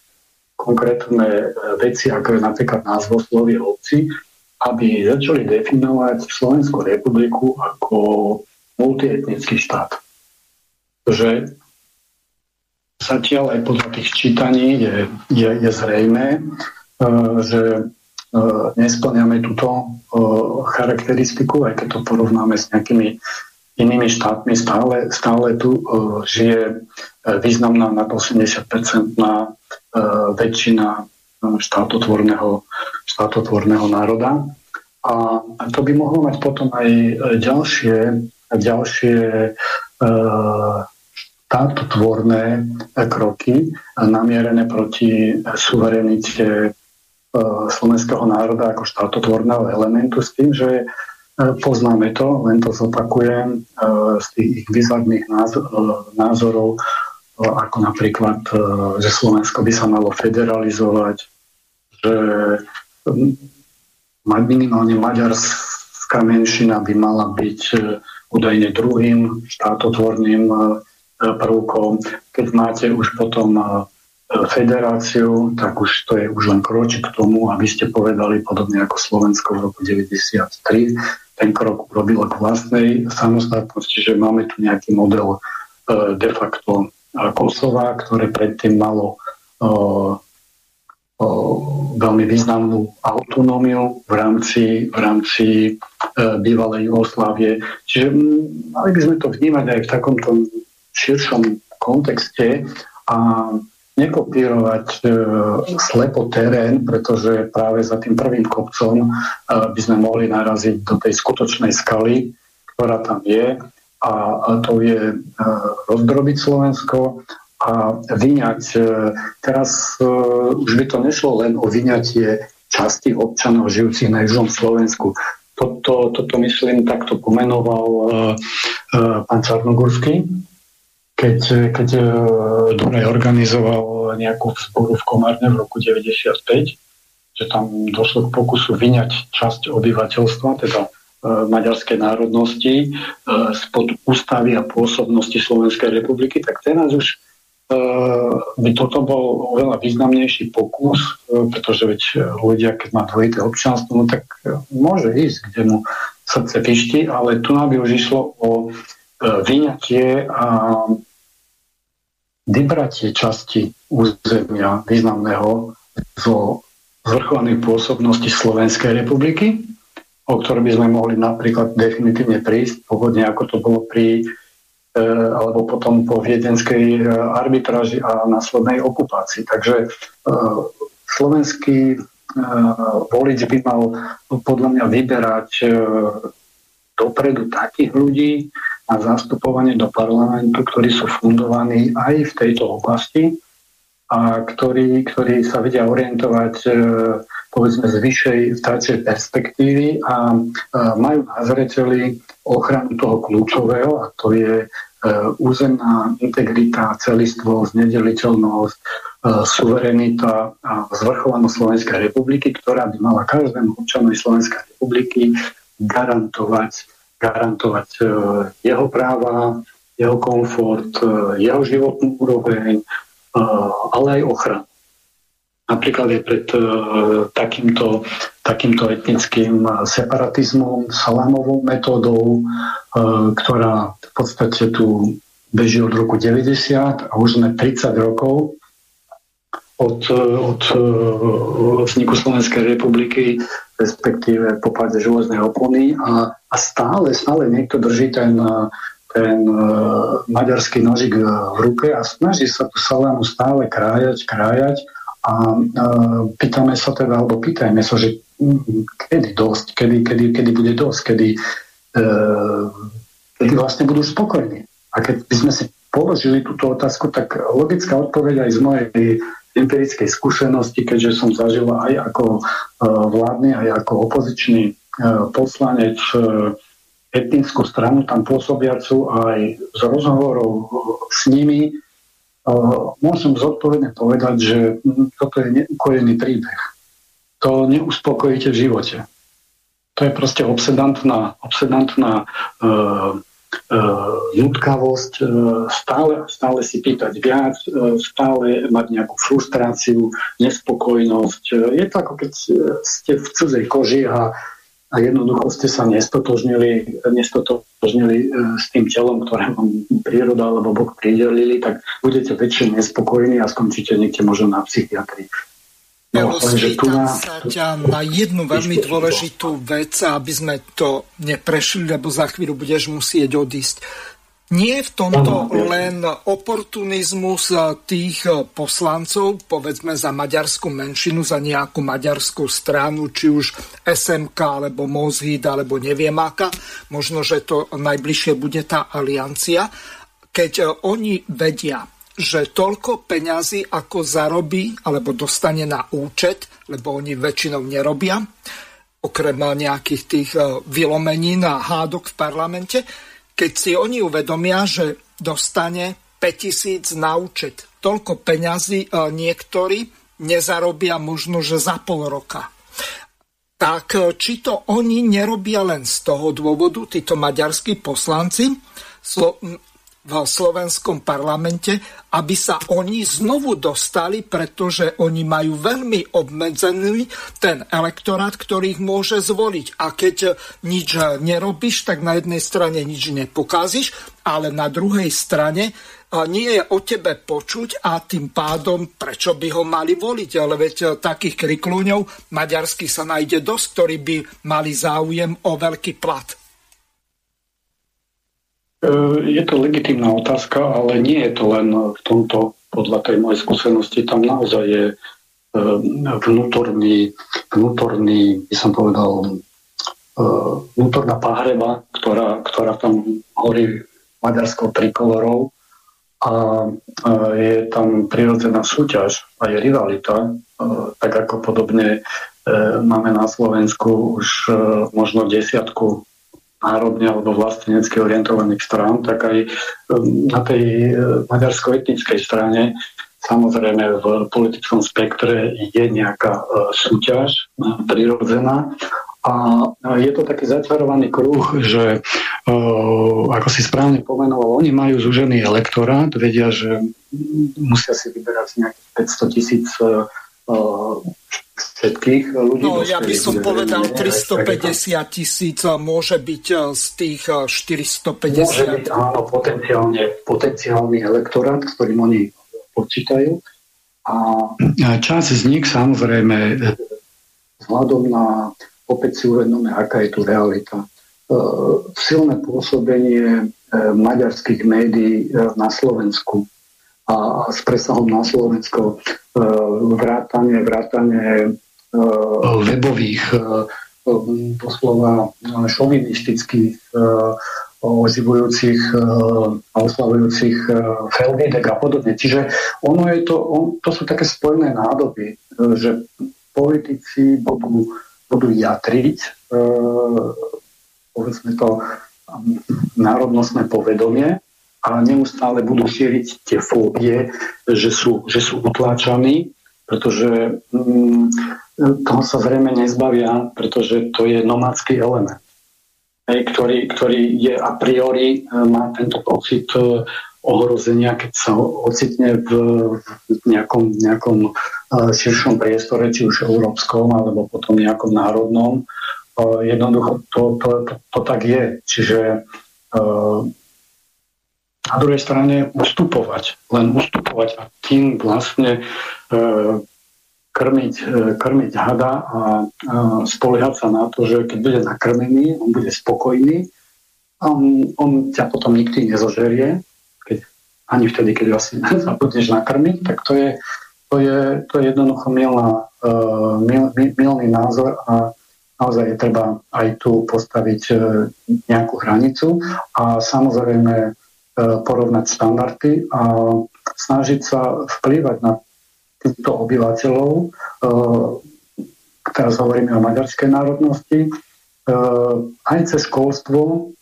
konkrétne veci, ako je napríklad názvoslovie obcí, aby začali definovať Slovenskú republiku ako multietnický štát. Že zatiaľ aj podľa tých čítaní je, je, je zrejmé, že nesplňame túto charakteristiku, aj keď to porovnáme s nejakými inými štátmi, stále, stále tu žije významná nad osemdesiat percentná väčšina štátotvorného, štátotvorného národa. A to by mohlo mať potom aj ďalšie, ďalšie štátotvorné kroky namierené proti suverenite slovenského národa ako štátotvorného elementu, s tým, že poznáme to, len to zopakujem, z tých ich bizarných názorov, ako napríklad, že Slovensko by sa malo federalizovať, že minimálne maďarská menšina by mala byť údajne druhým štátotvorným prvkom. Keď máte už potom federáciu, tak už to je už len kročík k tomu, aby ste povedali, podobne ako Slovensko v roku deväťdesiattri, ten krok urobilo k vlastnej samostatnosti, že máme tu nejaký model de facto Kosova, ktoré predtým malo veľmi významnú autonómiu v rámci, v rámci e, bývalej Jugoslávie. Čiže m, mali by sme to vnímať aj v takomto širšom kontexte a nekopírovať e, slepo terén, pretože práve za tým prvým kopcom e, by sme mohli naraziť do tej skutočnej skaly, ktorá tam je, a, a to je e, rozdrobiť Slovensko a vyňať. Teraz uh, už by to nešlo len o vyňatie časti občanov žijúcich na južnom Slovensku. Toto, toto myslím, takto pomenoval uh, uh, pán Čarnogurský, keď, keď uh, Dunaj organizoval nejakú vzboru v Komárne v roku deväťdesiatpäť, že tam došlo k pokusu vyňať časť obyvateľstva, teda maďarskej národnosti, uh, spod ústavy a pôsobnosti Slovenskej republiky, tak teraz už by toto bol oveľa významnejší pokus, pretože veď ľudia, keď má dvojité občianstvo, no tak môže ísť, kde mu srdce pišti, ale tu nám by už išlo o vyňatie a vybratie časti územia významného zo zvrchovanej pôsobnosti Slovenskej republiky, o ktorej by sme mohli napríklad definitívne prísť, pohodne ako to bolo pri alebo potom po viedenskej arbitráži a následnej okupácii. Takže uh, slovenský uh, volič by mal podľa mňa vyberať uh, dopredu takých ľudí na zastupovanie do parlamentu, ktorí sú fundovaní aj v tejto oblasti a ktorí, ktorí sa vedia orientovať uh, povedzme z vyššej vtáčej perspektívy a, a majú na zreteli ochranu toho kľúčového, a to je e, územná integrita, celistvosť, nedeliteľnosť, e, suverenita a zvrchovanosť Slovenskej republiky, ktorá by mala každému občanovi Slovenskej republiky garantovať, garantovať e, jeho práva, jeho komfort, e, jeho životnú úroveň, e, ale aj ochranu. Napríklad je pred e, takýmto, takýmto etnickým separatizmom, salámovou metódou, e, ktorá v podstate tu beží od roku deväťdesiat a už sme tridsať rokov od, od vzniku Slovenskej republiky, respektíve po páde železnej opony, a, a stále, stále niekto drží ten, ten e, maďarský nožik v ruke a snaží sa tú salámu stále krájať, krájať. A e, pýtame sa teda, alebo pýtajme sa, že kedy dosť, kedy, kedy, kedy bude dosť, kedy, e, kedy vlastne budú spokojní. A keď by sme si položili túto otázku, tak logická odpoveď aj z mojej empirickej skúsenosti, keďže som zažila aj ako e, vládny, aj ako opozičný e, poslanec e, etnickú stranu tam pôsobiacu, aj z rozhovorov s nimi, môžem zodpovedne povedať, že toto je neukojený príbeh. To neuspokojíte v živote. To je proste obsedantná, obsedantná e, e, nutkavosť, e, stále, stále si pýtať viac, e, stále mať nejakú frustráciu, nespokojnosť. Je to ako keď ste v cudzej koži a, a jednoducho ste sa nestotožnili, nestotožnili s tým telom, ktoré vám príroda alebo Boh pridelili, tak budete väčšie nespokojní a skončíte niekde možno na psychiatrii. No, rozpýtam sa ťa na jednu veľmi dôležitú vec, aby sme to neprešli, lebo za chvíľu budeš musieť odísť. Nie je v tomto len oportunizmus tých poslancov, povedzme za maďarskú menšinu, za nejakú maďarskú stranu, či už es em ká, alebo Mosíd, alebo neviem aká. Možno, že to najbližšie bude tá aliancia. Keď oni vedia, že toľko peňazí, ako zarobí, alebo dostane na účet, lebo oni väčšinou nerobia, okrem nejakých tých vylomenín a hádok v parlamente, keď si oni uvedomia, že dostane päťtisíc na účet. Toľko peňazí niektorí nezarobia možno, že za pol roka. Tak či to oni nerobia len z toho dôvodu, títo maďarskí poslanci slo- v slovenskom parlamente, aby sa oni znovu dostali, pretože oni majú veľmi obmedzený ten elektorát, ktorý ich môže zvoliť. A keď nič nerobíš, tak na jednej strane nič nepokazíš, ale na druhej strane nie je o tebe počuť a tým pádom prečo by ho mali voliť, ale veď takých krikľúňov maďarských sa nájde dosť, ktorí by mali záujem o veľký plat. Je to legitímna otázka, ale nie je to len v tomto, podľa tej mojej skúsenosti, tam naozaj je vnútorný, vnútorný, by som povedal, vnútorná páhreba, ktorá, ktorá tam horí maďarskou trikolorou a je tam prirodzená súťaž a je rivalita, tak ako podobne máme na Slovensku už možno desiatku národne alebo vlastenecky orientovaných strán, tak aj na tej maďarsko-etnickej strane samozrejme v politickom spektre je nejaká súťaž prirodzená. A je to taký začarovaný kruh, že uh, ako si správne pomenoval, oni majú zúžený elektorát, vedia, že musia si vyberať nejakých päťsto tisíc uh, všetkých ľudí. No ja by som povedal tristopäťdesiat tisíc môže byť z tých štyristopäťdesiat. Môže byť, áno, potenciálne, potenciálny elektorát, ktorým oni počítajú. A časť z nich samozrejme vzhľadom na opäť si uvedomme, aká je tu realita. Silné pôsobenie maďarských médií na Slovensku a s presahom na Slovensko vrátanie, vrátanie webových doslova šovinistických oživujúcich a oslavujúcich feldidek a podobne. Čiže ono je to, on, to sú také spojené nádoby, že politici budú budú jatriť e, povedzme to národnostné povedomie a neustále budú šíriť tie fóbie, že sú, že sú utláčaní, pretože mm, toho sa zrejme nezbavia, pretože to je nomádsky element, e, ktorý, ktorý je a priori e, má tento pocit e, ohrozenia, keď sa ocitne v nejakom, nejakom širšom priestore, či už európskom, alebo potom nejakom národnom. Jednoducho to, to, to, to tak je. Čiže na druhej strane ustupovať, len ustupovať a tým vlastne krmiť, krmiť hada a spoliehať sa na to, že keď bude nakrmený, on bude spokojný a on, on ťa potom nikdy nezožerie. Ani vtedy, keď vlastne zabudneš nakrmiť, tak to je, to je, to je jednoducho milná, uh, mil, milný názor a naozaj je treba aj tu postaviť uh, nejakú hranicu a samozrejme uh, porovnať štandardy a snažiť sa vplývať na týchto obyvateľov, uh, teraz hovoríme o maďarskej národnosti, uh, aj cez školstvo.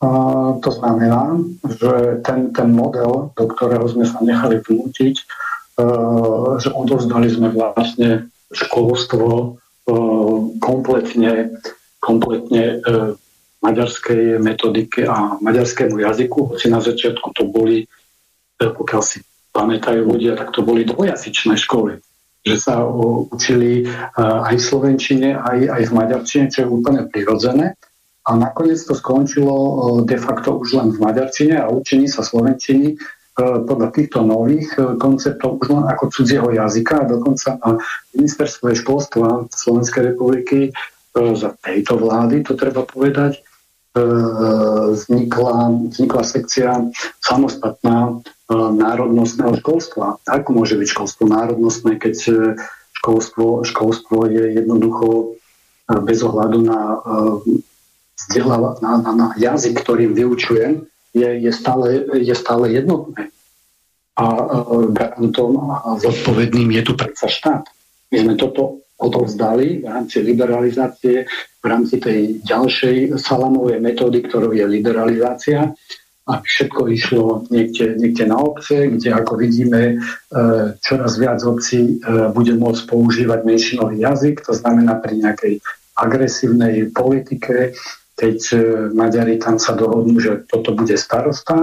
Uh, to znamená, že ten, ten model, do ktorého sme sa nechali vnútiť, uh, že odovzdali sme vlastne školstvo uh, kompletne, kompletne uh, maďarskej metodike a maďarskému jazyku, hoci na začiatku to boli, uh, pokiaľ si pamätajú ľudia, tak to boli dvojazyčné školy, že sa uh, učili uh, aj v slovenčine, aj, aj v maďarčine, čo je úplne prirodzené. A nakoniec to skončilo de facto už len v maďarčine a učení sa slovenčiny podľa týchto nových konceptov už len ako cudzieho jazyka a dokonca na ministerstve školstva Slovenskej republiky za tejto vlády, to treba povedať, vznikla, vznikla sekcia samostatná národnostného školstva. Ako môže byť školstvo národnostné, keď školstvo, školstvo je jednoducho bez ohľadu na Na, na, na jazyk, ktorým vyučujem, je, je, stále, je stále jednotné. A garantom a zodpovedným je tu predsa štát. My sme toto odovzdali v rámci liberalizácie, v rámci tej ďalšej salamovej metódy, ktorou je liberalizácia. A všetko išlo niekde, niekde na obce, kde, ako vidíme, čoraz viac obcí bude môcť používať menšinový jazyk, to znamená pri nejakej agresívnej politike, keď Maďari tam sa dohodnú, že toto bude starosta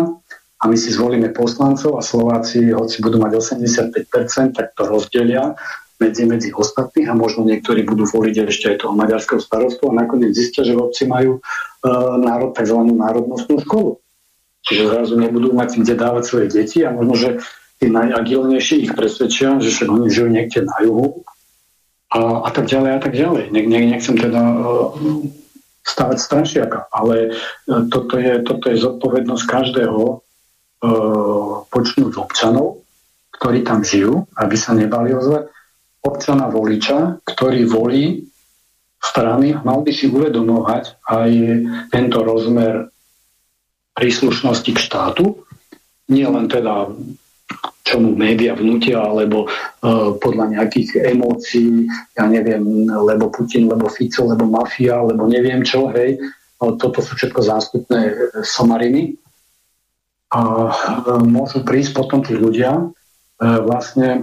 a my si zvolíme poslancov a Slováci, hoci budú mať osemdesiatpäť percent, tak to rozdelia medzi, medzi ostatných a možno niektorí budú voliť ešte aj toho maďarského starostu a nakoniec zistia, že v obci majú e, národ, tzv. Národnostnú školu. Čiže zrazu nebudú mať kde dávať svoje deti a možno, že tí najagilnejší ich presvedčia, že však oni žijú niekde na juhu a, a tak ďalej a tak ďalej. Ne, ne, nechcem teda stávať strašiaka, ale toto je, toto je zodpovednosť každého počnúť z občanov, ktorí tam žijú, aby sa nebali ozvať, občana voliča, ktorý volí strany, mal by si uvedomovať aj tento rozmer príslušnosti k štátu, nie len teda čo mu média vnútia, alebo e, podľa nejakých emócií, ja neviem, lebo Putin, lebo Fico, lebo mafia, lebo neviem čo, hej, toto sú všetko zástupné somariny. A môžu prísť potom tí ľudia vlastne,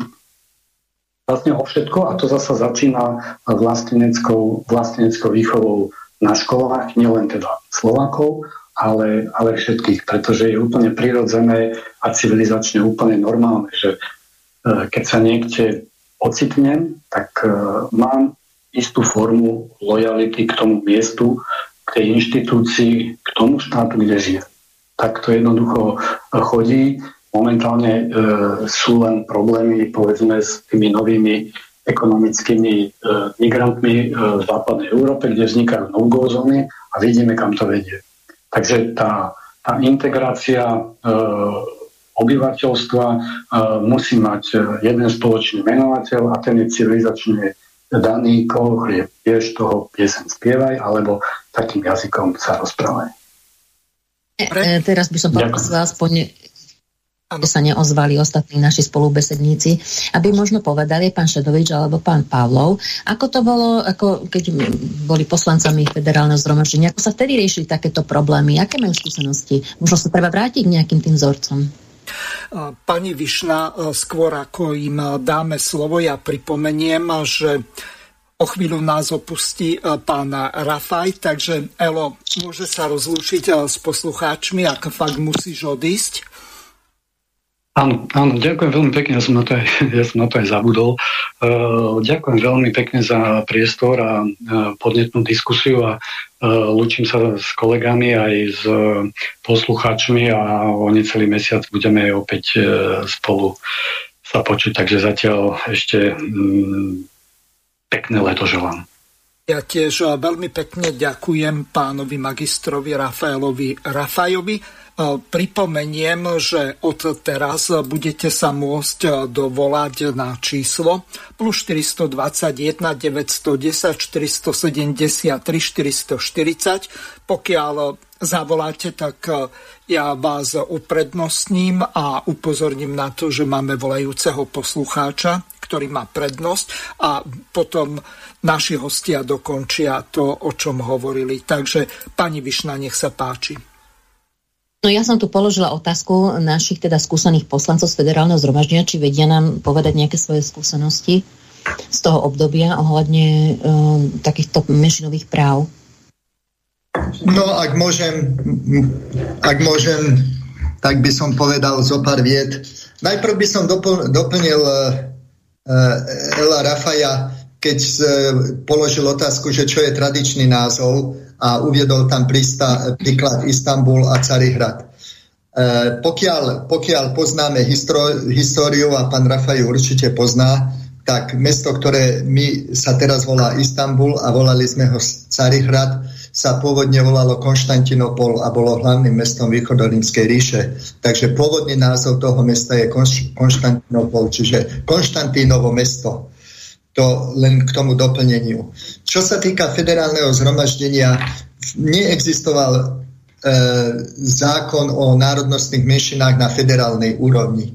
vlastne o všetko, a to zasa začína vlasteneckou, vlasteneckou výchovou na školách, nielen teda Slovákov, ale, ale všetkých, pretože je úplne prirodzené a civilizačne úplne normálne, že keď sa niekde ocitnem, tak mám istú formu lojality k tomu miestu, k tej inštitúcii, k tomu štátu, kde žijem. Tak to jednoducho chodí. Momentálne e, sú len problémy, povedzme, s tými novými ekonomickými e, migrantmi e, v západnej Európe, kde vznikajú no-go zóny a vidíme, kam to vedie. Takže tá, tá integrácia e, obyvateľstva e, musí mať jeden spoločný menovateľ a ten je civilizačne daný kohlieb. Vieš, toho pieseň spievaj, alebo takým jazykom sa rozprávaj. E, teraz by som poprosila aspoň, že sa neozvali ostatní naši spolubesedníci, aby možno povedali pán Šedovič alebo pán Pavlov, ako to bolo, ako keď boli poslancami federálneho zhromaždenia, ako sa vtedy riešili takéto problémy, aké majú skúsenosti? Možno sa treba vrátiť k nejakým tým vzorcom. Pani Vyšná, skôr ako im dáme slovo, ja pripomeniem, že o chvíľu nás opustí pán Rafaj, takže Elo, môže sa rozlúčiť s poslucháčmi, ak fakt musíš odísť. Áno, áno, ďakujem veľmi pekne, ja som na to aj, ja som na to aj zabudol. Ďakujem veľmi pekne za priestor a podnetnú diskusiu a lúčim sa s kolegami aj s poslucháčmi a o necelý mesiac budeme opäť spolu sa počuť, takže zatiaľ ešte pekné leto želám. Ja tiež veľmi pekne ďakujem pánovi magistrovi Rafaelovi Rafajovi. Pripomeniem, že od teraz budete sa môcť dovolať na číslo plus štyri dva jeden, deväť jedna nula, štyri sedem tri, štyri štyri nula, pokiaľ zavoláte, tak ja vás uprednostním a upozorním na to, že máme volajúceho poslucháča, ktorý má prednosť a potom naši hostia dokončia to, o čom hovorili. Takže pani Vyšná, nech sa páči. No ja som tu položila otázku našich teda skúsených poslancov z federálneho zhromaždenia, či vedia nám povedať nejaké svoje skúsenosti z toho obdobia ohľadne um, takýchto menšinových práv. No, ak môžem, ak môžem, tak by som povedal zo pár viet. Najprv by som dopl- doplnil uh, Ela Rafaja, keď uh, položil otázku, že čo je tradičný názov a uviedol tam prísta, príklad Istanbul a Carihrad. Uh, pokiaľ, pokiaľ poznáme histro- históriu, a pán Rafaj určite pozná, tak mesto, ktoré my sa teraz volá Istanbul a volali sme ho Carihrad, sa pôvodne volalo Konštantinopol a bolo hlavným mestom východorímskej ríše. Takže pôvodný názov toho mesta je Konš- Konštantinopol, čiže Konštantínovo mesto. To len k tomu doplneniu. Čo sa týka federálneho zhromaždenia, neexistoval e, zákon o národnostných menšinách na federálnej úrovni. E,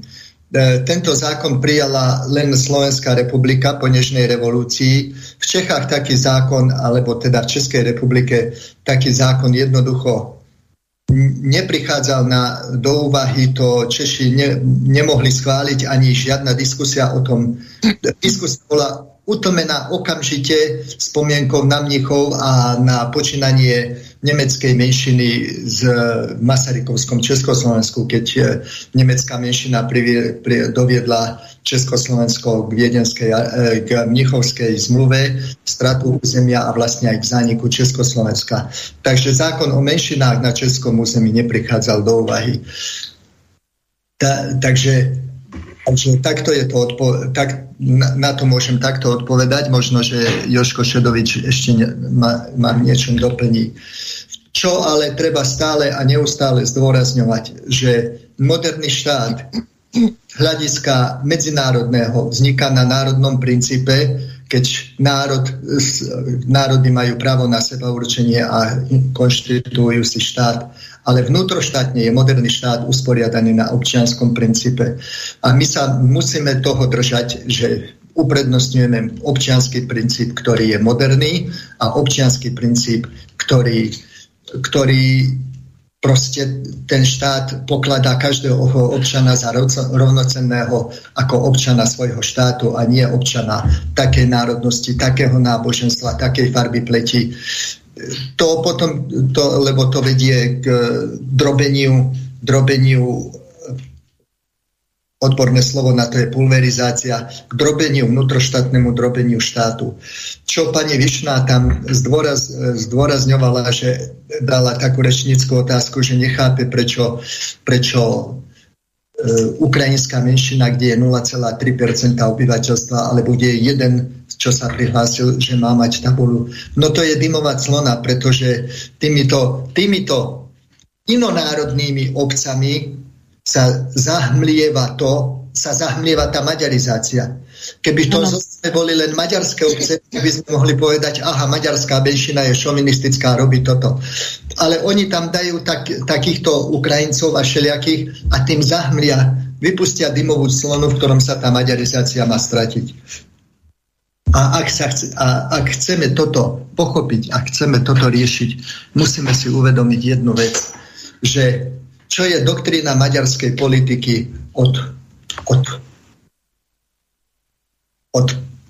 tento zákon prijala len Slovenská republika po nežnej revolúcii. V Čechách taký zákon, alebo teda v Českej republike taký zákon jednoducho neprichádzal na, do úvahy, to Češi ne, nemohli schváliť, ani žiadna diskusia o tom. Diskusia bola utlmená okamžite spomienkou na mníchov a na počínanie nemeckej menšiny z Masarykovskom Československu, keď nemecká menšina doviedla Československo k viedenskej, k mnichovskej zmluve, stratu územia a vlastne aj k zániku Československa. Takže zákon o menšinách na českom území neprichádzal do úvahy. Ta, takže takže takto je to odpo- tak, na, na to môžem takto odpovedať. Možno, že Jožko Šedovič ešte ne, ma, ma niečom doplní. Čo ale treba stále a neustále zdôrazňovať, že moderný štát hľadiska medzinárodného vzniká na národnom princípe, keď národ, národy majú právo na seba určenie a konštitujú si štát. Ale vnútroštátne je moderný štát usporiadaný na občianskom princípe. A my sa musíme toho držať, že uprednostňujeme občiansky princíp, ktorý je moderný, a občiansky princíp, ktorý, ktorý proste ten štát pokladá každého občana za rovnocenného ako občana svojho štátu a nie občana takej národnosti, takého náboženstva, takej farby pleti. To potom, to, lebo to vedie k drobeniu, drobeniu, odborné slovo na to je pulverizácia, k drobeniu, vnútroštátnemu drobeniu štátu. Čo pani Vyšná tam zdôraz, zdôrazňovala, že dala takú rečnícku otázku, že nechápe, prečo, prečo ukrajinská menšina, kde je nula celá tri percenta obyvateľstva, alebo kde je jeden, čo sa prihlásil, že má mať tabuľu. No to je dymová clona, pretože týmito, týmito inonárodnými obcami sa zahmlieva to, sa zahmlieva tá maďarizácia. Keby to zostane boli len maďarské obce, by sme mohli povedať, aha, maďarská menšina je šovinistická, robí toto. Ale oni tam dajú tak, takýchto Ukrajincov a všelijakých a tým zahmlia, vypustia dymovú clonu, v ktorom sa tá maďarizácia má stratiť. A ak, sa chce, a ak chceme toto pochopiť, ak chceme toto riešiť, musíme si uvedomiť jednu vec, že čo je doktrína maďarskej politiky od, od, od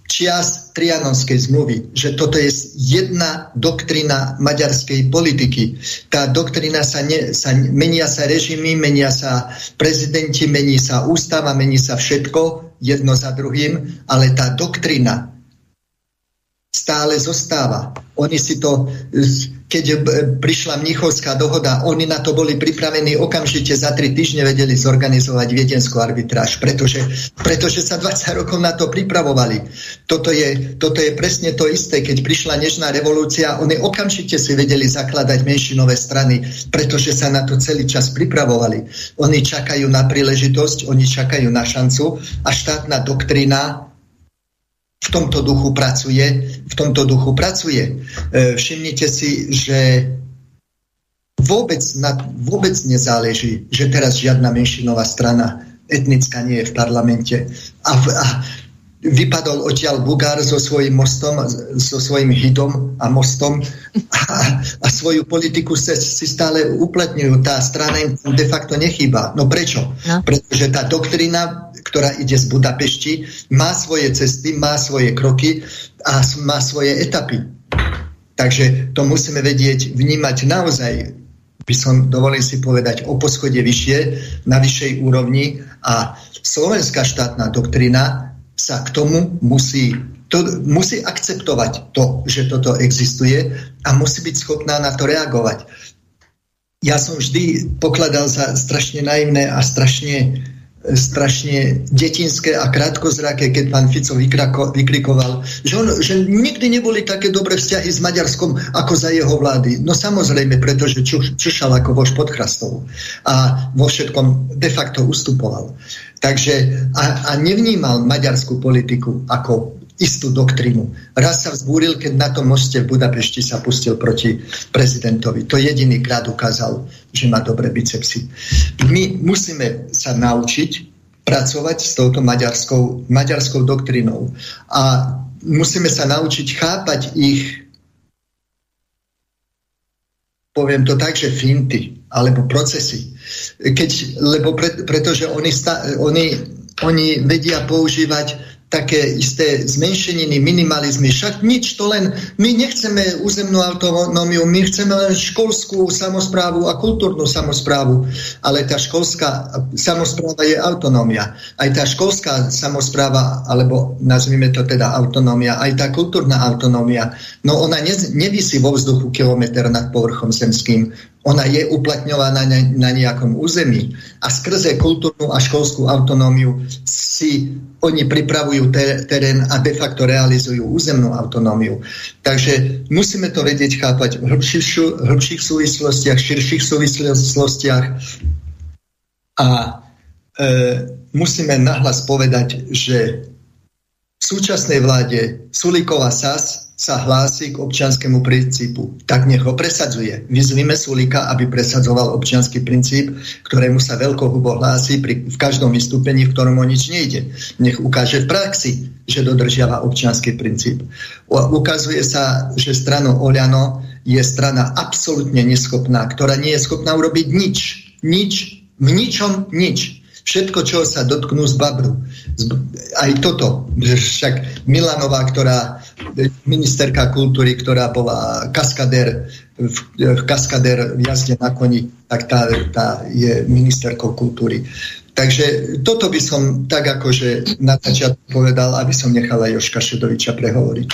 čias Trianonskej zmluvy, že toto je jedna doktrína maďarskej politiky. Tá doktrína sa, ne, sa menia sa režimy, menia sa prezidenti, mení sa ústava, mení sa všetko jedno za druhým, ale tá doktrína stále zostáva. Oni si to, keď prišla mnichovská dohoda, oni na to boli pripravení okamžite, za tri týždne vedeli zorganizovať viedenskú arbitráž, pretože, pretože sa dvadsať rokov na to pripravovali. Toto je, toto je presne to isté, keď prišla nežná revolúcia, oni okamžite si vedeli zakladať menšinové strany, pretože sa na to celý čas pripravovali. Oni čakajú na príležitosť, oni čakajú na šancu a štátna doktrína v tomto duchu pracuje, v tomto duchu pracuje. Všimnite si, že vôbec, na, vôbec nezáleží, že teraz žiadna menšinová strana etnická nie je v parlamente. A, v, a vypadol odtiaľ Bugár so svojím mostom, so svojím hydom a mostom a, a svoju politiku sa, si stále uplatňujú. Tá strana im de facto nechýba. No prečo? No. Pretože tá doktrina, ktorá ide z Budapešti, má svoje cesty, má svoje kroky a má svoje etapy. Takže to musíme vedieť, vnímať naozaj, by som dovolil si povedať, o poschode vyššie, na vyššej úrovni, a slovenská štátna doktrina sa k tomu musí, to, musí akceptovať to, že toto existuje, a musí byť schopná na to reagovať. Ja som vždy pokladal za strašne naivné a strašne, strašne detinské a krátkozraké, keď pán Fico vykrako, vykrikoval, že, on, že nikdy neboli také dobré vzťahy s Maďarskom ako za jeho vlády. No samozrejme, pretože čušal ako vož pod chrastou a vo všetkom de facto ustupoval. Takže a, a nevnímal maďarskú politiku ako istú doktrínu. Raz sa vzbúril, keď na tom moste v Budapešti sa pustil proti prezidentovi. To jediný krát ukázal, že má dobré bicepsy. My musíme sa naučiť pracovať s touto maďarskou, maďarskou doktrínou a musíme sa naučiť chápať ich, poviem to tak, že finty alebo procesy. Keď, lebo pre, pretože oni, sta, oni, oni vedia používať také isté zmenšeniny, minimalizmy. Však nič, to len my nechceme územnú autonómiu, my chceme len školskú samosprávu a kultúrnu samosprávu. Ale tá školská samospráva je autonómia. Aj tá školská samospráva, alebo nazvime to teda autonómia, aj tá kultúrna autonómia, no ona nevisí vo vzduchu kilometr nad povrchom zemským. Ona je uplatňovaná na nejakom území a skrze kultúrnu a školskú autonómiu si oni pripravujú terén a de facto realizujú územnú autonómiu. Takže musíme to vedieť chápať v hĺbších, hĺbších súvislostiach, širších súvislostiach a e, musíme nahlas povedať, že v súčasnej vláde Sulíková es a es sa hlási k občianskému princípu. Tak nech ho presadzuje. Vyzvime Sulíka, aby presadzoval občiansky princíp, ktorému sa veľkohubo hlási pri, v každom vystúpení, v ktorom o nič nejde. Nech ukáže v praxi, že dodržiava občiansky princíp. Ukazuje sa, že strana Oľano je strana absolútne neschopná, ktorá nie je schopná urobiť nič. Nič. V ničom nič. Všetko, čo sa dotknú z babru. Aj toto. Však Milanová, ktorá ministerka kultúry, ktorá bola kaskader v, kaskader v jazde na koni, tak tá, tá je ministerkou kultúry. Takže toto by som tak akože na začiatku povedal, aby som nechala Jožka Šedoviča prehovoriť.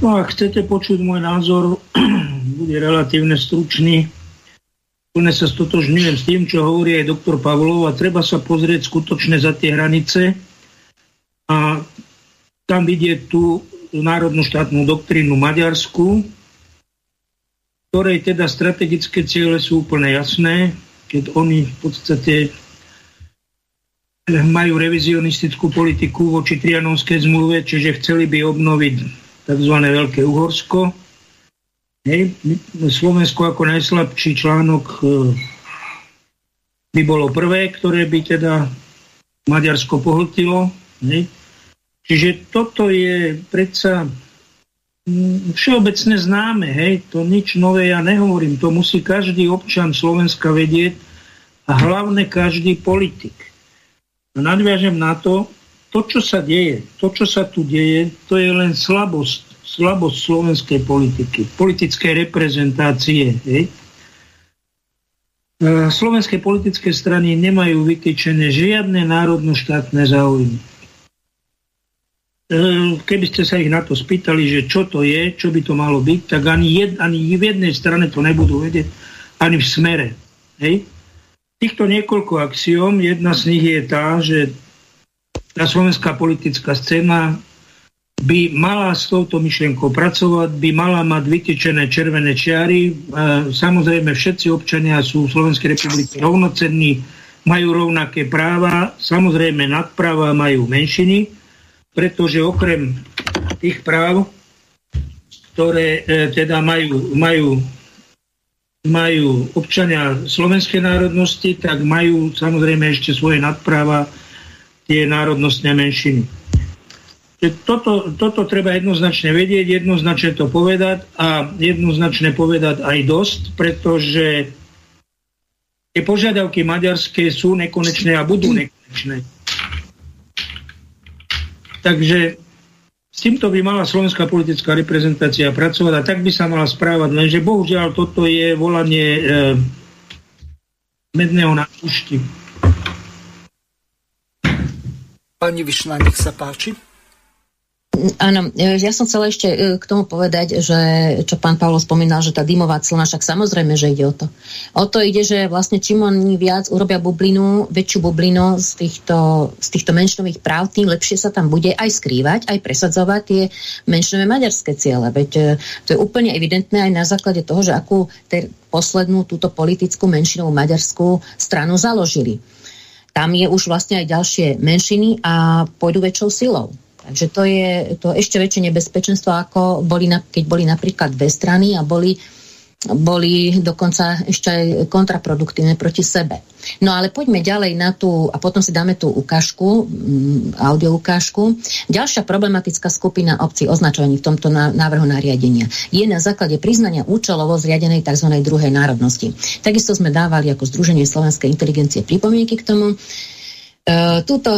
No a chcete počuť môj názor, bude relatívne stručný. Úplne sa stotožňujem s tým, čo hovorí aj doktor Pavlov a treba sa pozrieť skutočne za tie hranice a tam vidieť tú národnú štátnu doktrínu maďarskú, ktorej teda strategické ciele sú úplne jasné, keď oni v podstate majú revizionistickú politiku voči Trianonskej zmluve, čiže chceli by obnoviť tzv. Veľké Uhorsko. Hej, Slovensko ako najslabší článok by bolo prvé, ktoré by teda Maďarsko pohltilo. Hej. Čiže toto je predsa všeobecne známe. Hej. To nič nové ja nehovorím. To musí každý občan Slovenska vedieť a hlavne každý politik. Nadviažem na to, to čo sa deje, to čo sa tu deje, to je len slabosť. slabosť slovenskej politiky, politickej reprezentácie. Hej. Slovenské politické strany nemajú vytýčené žiadne národno-štátne záujmy. Keby ste sa ich na to spýtali, že čo to je, čo by to malo byť, tak ani, jed, ani v jednej strane to nebudú vedieť, ani v smere. Hej. Týchto niekoľko axiom, jedna z nich je tá, že tá slovenská politická scéna by mala s touto myšlienkou pracovať, by mala mať vytýčené červené čiary. E, samozrejme, všetci občania sú v Slovenskej republike rovnocenní, majú rovnaké práva, samozrejme nadpráva majú menšiny, pretože okrem tých práv, ktoré e, teda majú, majú, majú občania slovenskej národnosti, tak majú samozrejme ešte svoje nadpráva tie národnostné menšiny. Toto, toto treba jednoznačne vedieť, jednoznačne to povedať a jednoznačne povedať aj dosť, pretože tie požiadavky maďarské sú nekonečné a budú nekonečné. Takže s týmto by mala slovenská politická reprezentácia pracovať a tak by sa mala správať, lenže bohužiaľ toto je volanie eh, medného na púšti. Pani Vyšná, nech sa páči. Áno, ja som chcela ešte k tomu povedať, že čo pán Pavlo spomínal, že tá dymová clna, však samozrejme, že ide o to. O to ide, že vlastne čím oni viac urobia bublinu, väčšiu bublinu z týchto, z týchto menšinových práv, tým lepšie sa tam bude aj skrývať, aj presadzovať tie menšinové maďarské ciele. Veď to je úplne evidentné aj na základe toho, že akú ter- poslednú túto politickú menšinovú maďarskú stranu založili. Tam je už vlastne aj ďalšie menšiny a pôjdu väčšou silou. Takže to je to ešte väčšie nebezpečenstvo, ako boli na, keď boli napríklad dve strany a boli, boli dokonca ešte aj kontraproduktívne proti sebe. No ale poďme ďalej na tú, a potom si dáme tú ukážku, audio ukážku. Ďalšia problematická skupina obcí označovaní v tomto návrhu nariadenia je na základe priznania účelovo zriadenej tzv. Druhej národnosti. Takisto sme dávali ako Združenie slovenskej inteligencie pripomienky k tomu. Tuto,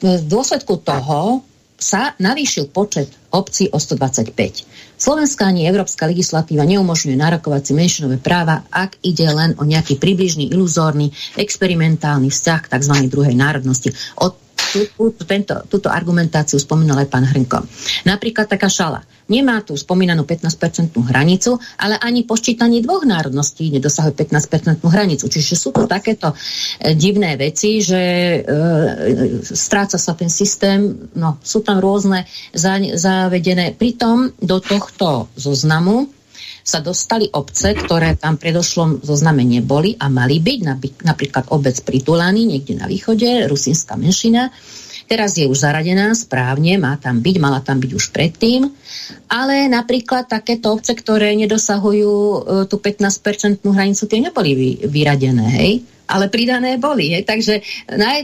v dôsledku toho sa navýšil počet obcí o stodvadsaťpäť. Slovenská ani európska legislatíva neumožňuje nárokovať si menšinové práva, ak ide len o nejaký približný, iluzórny, experimentálny vzťah k tzv. Druhej národnosti. Od túto argumentáciu spomínal aj pán Hrnko. Napríklad taká Šala. Nemá tú spomínanú pätnásťpercentnú hranicu, ale ani počítanie dvoch národností nedosahuje pätnásťpercentnú hranicu. Čiže sú to takéto divné veci, že e, stráca sa ten systém, no, sú tam rôzne zavedené. Pritom do tohto zoznamu sa dostali obce, ktoré tam predošlom zozname neboli a mali byť, napríklad obec Pritulany, niekde na východe, rusínska menšina. Teraz je už zaradená správne, má tam byť, mala tam byť už predtým, ale napríklad takéto obce, ktoré nedosahujú tú pätnásťpercentnú hranicu, tie neboli vyradené, hej? Ale pridané boli. Hej? Takže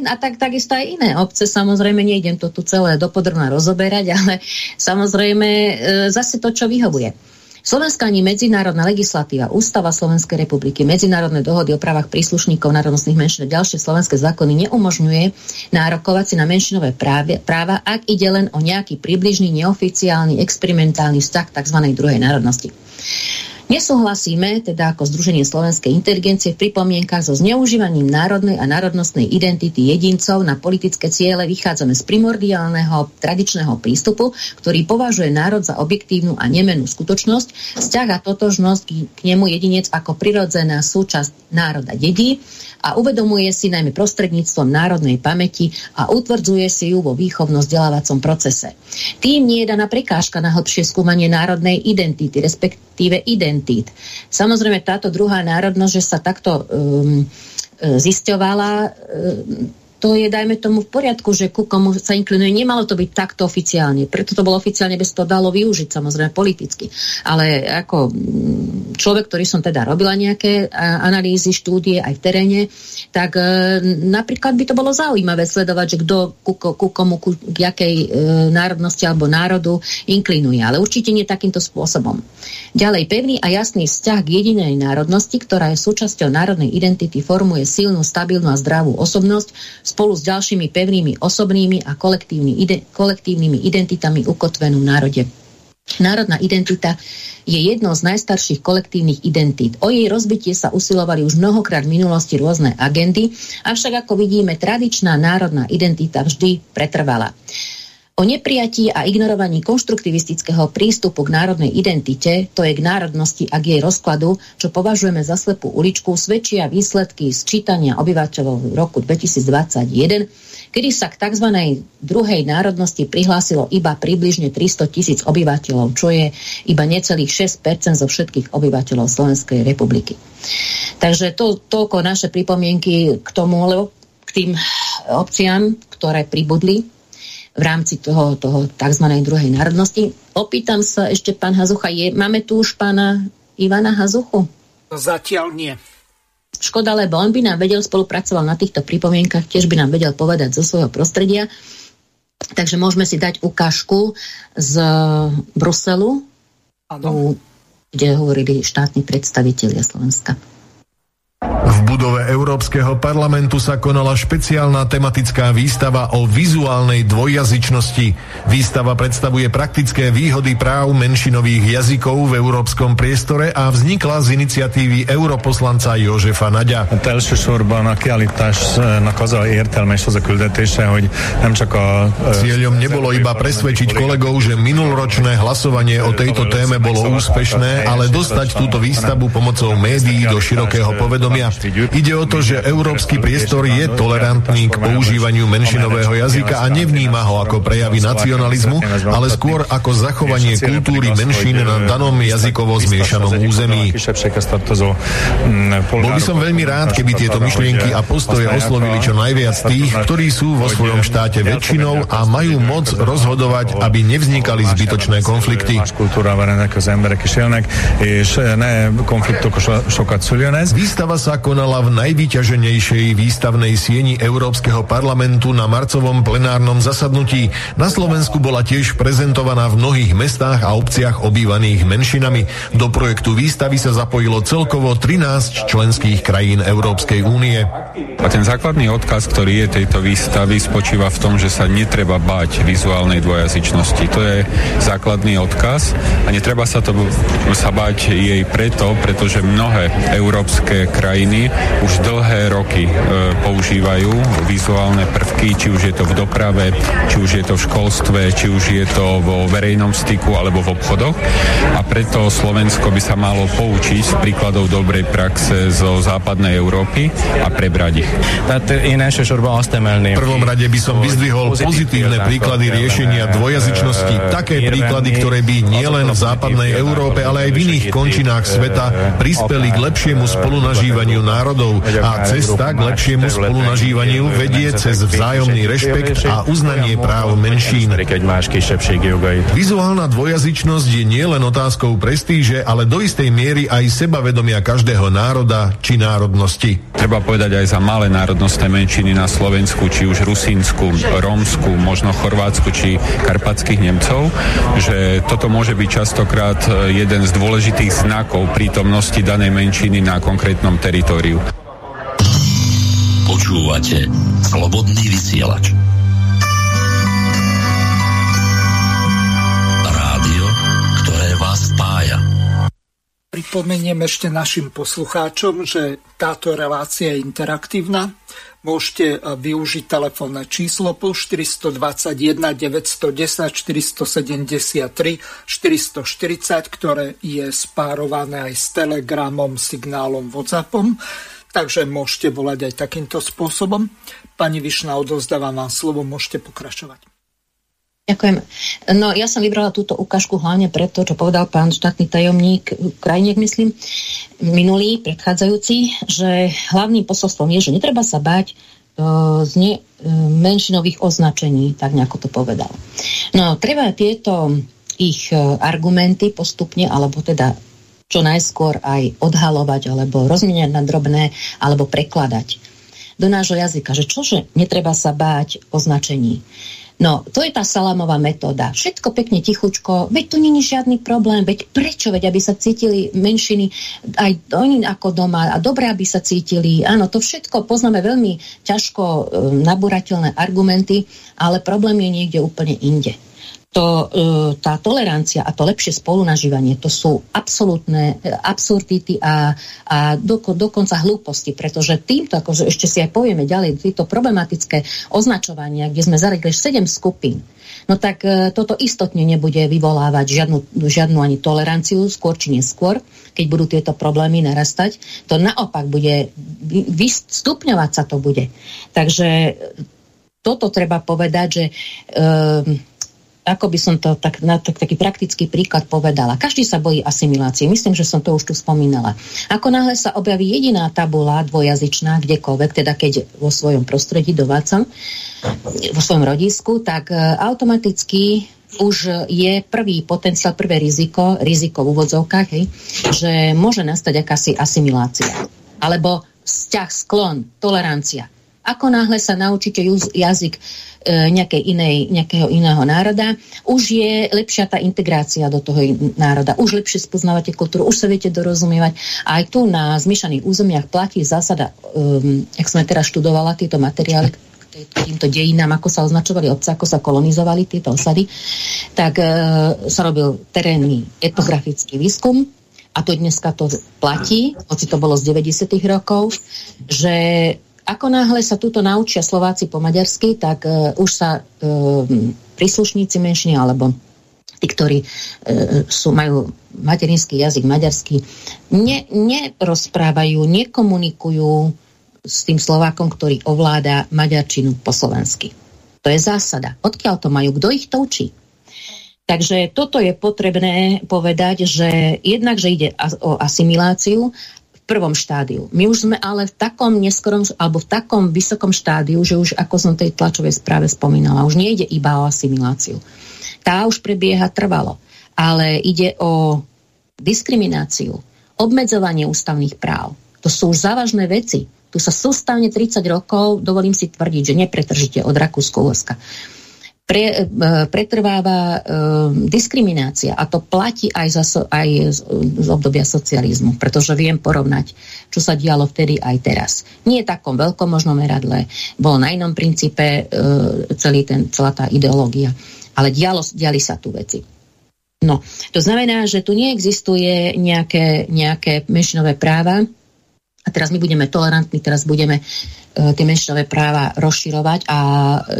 a tak, takisto aj iné obce, samozrejme, nejdem to tu celé dopodrobne rozoberať, ale samozrejme zase to, čo vyhovuje. Slovenská ani medzinárodná legislatíva, ústava Slovenskej republiky, medzinárodné dohody o právach príslušníkov národnostných menšín a ďalšie slovenské zákony neumožňuje nárokovať si na menšinové práve, práva, ak ide len o nejaký približný, neoficiálny, experimentálny vzťah tzv. Druhej národnosti. Nesúhlasíme, teda ako Združenie Slovenskej inteligencie, v pripomienkach so zneužívaním národnej a národnostnej identity jedincov na politické ciele vychádzame z primordiálneho tradičného prístupu, ktorý považuje národ za objektívnu a nemennú skutočnosť, vzťah a totožnosť k nemu jedinec ako prirodzená súčasť národa dedí a uvedomuje si najmä prostredníctvom národnej pamäti a utvrdzuje si ju vo výchovno-vzdelávacom procese. Tým nie je daná prekážka na hĺbšie skúmanie národnej identity, respektíve identity. Samozrejme, táto druhá národnosť, že sa takto um, zisťovala, um, to je, dajme tomu, v poriadku, že ku komu sa inklinuje. Nemalo to byť takto oficiálne. Preto to bolo oficiálne, bez toho dalo využiť, samozrejme, politicky. Ale ako um, človek, ktorý som teda robila nejaké uh, analýzy, štúdie aj v teréne, tak uh, napríklad by to bolo zaujímavé sledovať, že kto ku, ku komu, ku jakej uh, národnosti alebo národu inklinuje. Ale určite nie takýmto spôsobom. Ďalej, pevný a jasný vzťah k jedinej národnosti, ktorá je súčasťou národnej identity, formuje silnú, stabilnú a zdravú osobnosť spolu s ďalšími pevnými osobnými a kolektívny ide, kolektívnymi identitami ukotvenú v národe. Národná identita je jednou z najstarších kolektívnych identít. O jej rozbitie sa usilovali už mnohokrát v minulosti rôzne agendy, avšak ako vidíme, tradičná národná identita vždy pretrvala. O neprijatí a ignorovaní konštruktivistického prístupu k národnej identite, to je k národnosti a k jej rozkladu, čo považujeme za slepú uličku, svedčia výsledky sčítania obyvateľov v roku dvetisícdvadsaťjeden, kedy sa k tzv. Druhej národnosti prihlásilo iba približne tristotisíc obyvateľov, čo je iba necelých šesť percent zo všetkých obyvateľov Slovenskej republiky. Takže to, toľko naše pripomienky k tomu, lebo k tým obciam, ktoré pribudli v rámci toho, toho tzv. Druhej národnosti. Opýtam sa ešte, pán Hazucha, je, máme tu už pána Ivana Hazuchu? Zatiaľ nie. Škoda, lebo on by nám vedel, spolupracoval na týchto pripomienkach, tiež by nám vedel povedať zo svojho prostredia. Takže môžeme si dať ukážku z Bruselu, ano, kde hovorili štátni predstavitelia Slovenska. V budove Európskeho parlamentu sa konala špeciálna tematická výstava o vizuálnej dvojjazyčnosti. Výstava predstavuje praktické výhody práv menšinových jazykov v európskom priestore a vznikla z iniciatívy europoslanca Józsefa Nagya. Hát elsősorban a kiállításnak az a értelmes az a küldetése, hogy nem csak a... Cieľom nebolo iba presvedčiť kolegov, že minuloročné hlasovanie o tejto téme bolo úspešné, ale dostať túto výstavu pomocou médií do širokého povedomia. Ide o to, že európsky priestor je tolerantný k používaniu menšinového jazyka a nevníma ho ako prejavy nacionalizmu, ale skôr ako zachovanie kultúry menšín na danom jazykovo zmiešanom území. Bol by som veľmi rád, keby tieto myšlienky a postoje oslovili čo najviac tých, ktorí sú vo svojom štáte väčšinou a majú moc rozhodovať, aby nevznikali zbytočné konflikty. Výstava sa konala v najvyťaženejšej výstavnej sieni Európskeho parlamentu na marcovom plenárnom zasadnutí. Na Slovensku bola tiež prezentovaná v mnohých mestách a obciach obývaných menšinami. Do projektu výstavy sa zapojilo celkovo trinásť členských krajín Európskej únie. A ten základný odkaz, ktorý je tejto výstavy, spočíva v tom, že sa netreba báť vizuálnej dvojazyčnosti. To je základný odkaz a netreba sa to sa báť jej preto, pretože mnohé európske krajiny už dlhé roky e, používajú vizuálne prvky, či už je to v doprave, či už je to v školstve, či už je to vo verejnom styku alebo v obchodoch, a preto Slovensko by sa malo poučiť z príkladov dobrej praxe zo západnej Európy a prebrať ich. V prvom rade by som vyzdvihol pozitívne príklady riešenia dvojazyčnosti, také príklady, ktoré by nielen v západnej Európe, ale aj v iných končinách sveta prispeli k lepšiemu spolunažívaniu národov, a cesta k lepšiemu spolunažívaniu vedie cez vzájomný rešpekt a uznanie práv menšín. Vizuálna dvojazyčnosť je nielen otázkou prestíže, ale do istej miery aj sebavedomia každého národa či národnosti. Treba povedať aj za malé národnostné menšiny na Slovensku, či už rusínsku, rómsku, možno chorvátsku či karpatských Nemcov, že toto môže byť častokrát jeden z dôležitých znakov prítomnosti danej menšiny na konkrétnom teritóriu. Počúvate Slobodný vysielač. Rádio, ktoré vás spája. Pripomeniem ešte našim poslucháčom, že táto relácia je interaktívna. Môžete využiť telefónne číslo plus štyri dva jeden deväť jedna nula štyri sedem tri štyri štyri nula, ktoré je spárované aj s telegramom, signálom, WhatsAppom. Takže môžete volať aj takýmto spôsobom. Pani Vyšná, odovzdávam vám slovo, môžete pokračovať. Ďakujem. No, ja som vybrala túto ukážku hlavne preto, čo povedal pán štátny tajomník Krajniek, myslím, minulý, predchádzajúci, že hlavným posolstvom je, že netreba sa báť uh, z ne, uh, menšinových označení, tak nejako to povedal. No, treba tieto ich uh, argumenty postupne, alebo teda čo najskôr aj odhalovať, alebo rozmieňať na drobné, alebo prekladať do nášho jazyka, že čože netreba sa báť označení. No, to je tá salámová metóda. Všetko pekne tichučko, veď tu nie je žiadny problém, veď prečo, veď aby sa cítili menšiny aj oni ako doma a dobre, aby sa cítili. Áno, to všetko poznáme, veľmi ťažko e, nabúrateľné argumenty, ale problém je niekde úplne inde. To, e, tá tolerancia a to lepšie spolunažívanie, to sú absolútne e, absurdity a, a do, dokonca hlúposti, pretože týmto, akože ešte si aj povieme ďalej, tieto problematické označovania, kde sme zaradili sedem skupín, no tak e, toto istotne nebude vyvolávať žiadnu, žiadnu ani toleranciu, skôr či neskôr, keď budú tieto problémy narastať, to naopak bude, vystupňovať sa to bude. Takže toto treba povedať, že e, ako by som to tak, na tak, taký praktický príklad povedala. Každý sa bojí asimilácie. Myslím, že som to už tu spomínala. Ako náhle sa objaví jediná tabuľa dvojazyčná, kdekoľvek, teda keď vo svojom prostredí domácom, vo svojom rodisku, tak automaticky už je prvý potenciál, prvé riziko, riziko v úvodzovkách, hej, že môže nastať akási asimilácia. Alebo vzťah, sklon, tolerancia. Ako náhle sa naučíte jazyk nejakej inej, nejakého iného národa, už je lepšia tá integrácia do toho národa, už lepšie spoznávate kultúru, už sa viete dorozumievať. A aj tu na zmiešaných územiach platí zásada, um, jak som teraz študovala tieto materiály k týmto dejinám, ako sa označovali obce, ako sa kolonizovali tieto osady, tak uh, sa robil terénny etnografický výskum. A to dneska to platí, hoci to bolo z deväťdesiatych rokov, že ako náhle sa tuto naučia Slováci po maďarsky, tak uh, už sa uh, príslušníci menšiny alebo tí, ktorí uh, sú, majú materinský jazyk maďarský, ne, nerozprávajú, nekomunikujú s tým Slovákom, ktorý ovláda maďarčinu po slovensky. To je zásada. Odkiaľ to majú? Kto ich to učí? Takže toto je potrebné povedať, že jednak, že ide o asimiláciu, prvom štádiu. My už sme ale v takom neskorom, alebo v takom vysokom štádiu, že už, ako som tej tlačovej správe spomínala, už nejde iba o asimiláciu. Tá už prebieha trvalo, ale ide o diskrimináciu, obmedzovanie ústavných práv, To sú už závažné veci. Tu sa sústavne tridsať rokov, dovolím si tvrdiť, že nepretržite od Rakúsko-Uhorska. Pre, e, pretrváva e, diskriminácia a to platí aj, za so, aj z, z obdobia socializmu, pretože viem porovnať, čo sa dialo vtedy aj teraz. Nie v takom veľkom možno meradle, bolo na inom princípe e, celý ten, celá tá ideológia, ale dialo, diali sa tu veci. No, to znamená, že tu neexistuje nejaké, nejaké menšinové práva a teraz my budeme tolerantní, teraz budeme uh, tie menšinové práva rozširovať a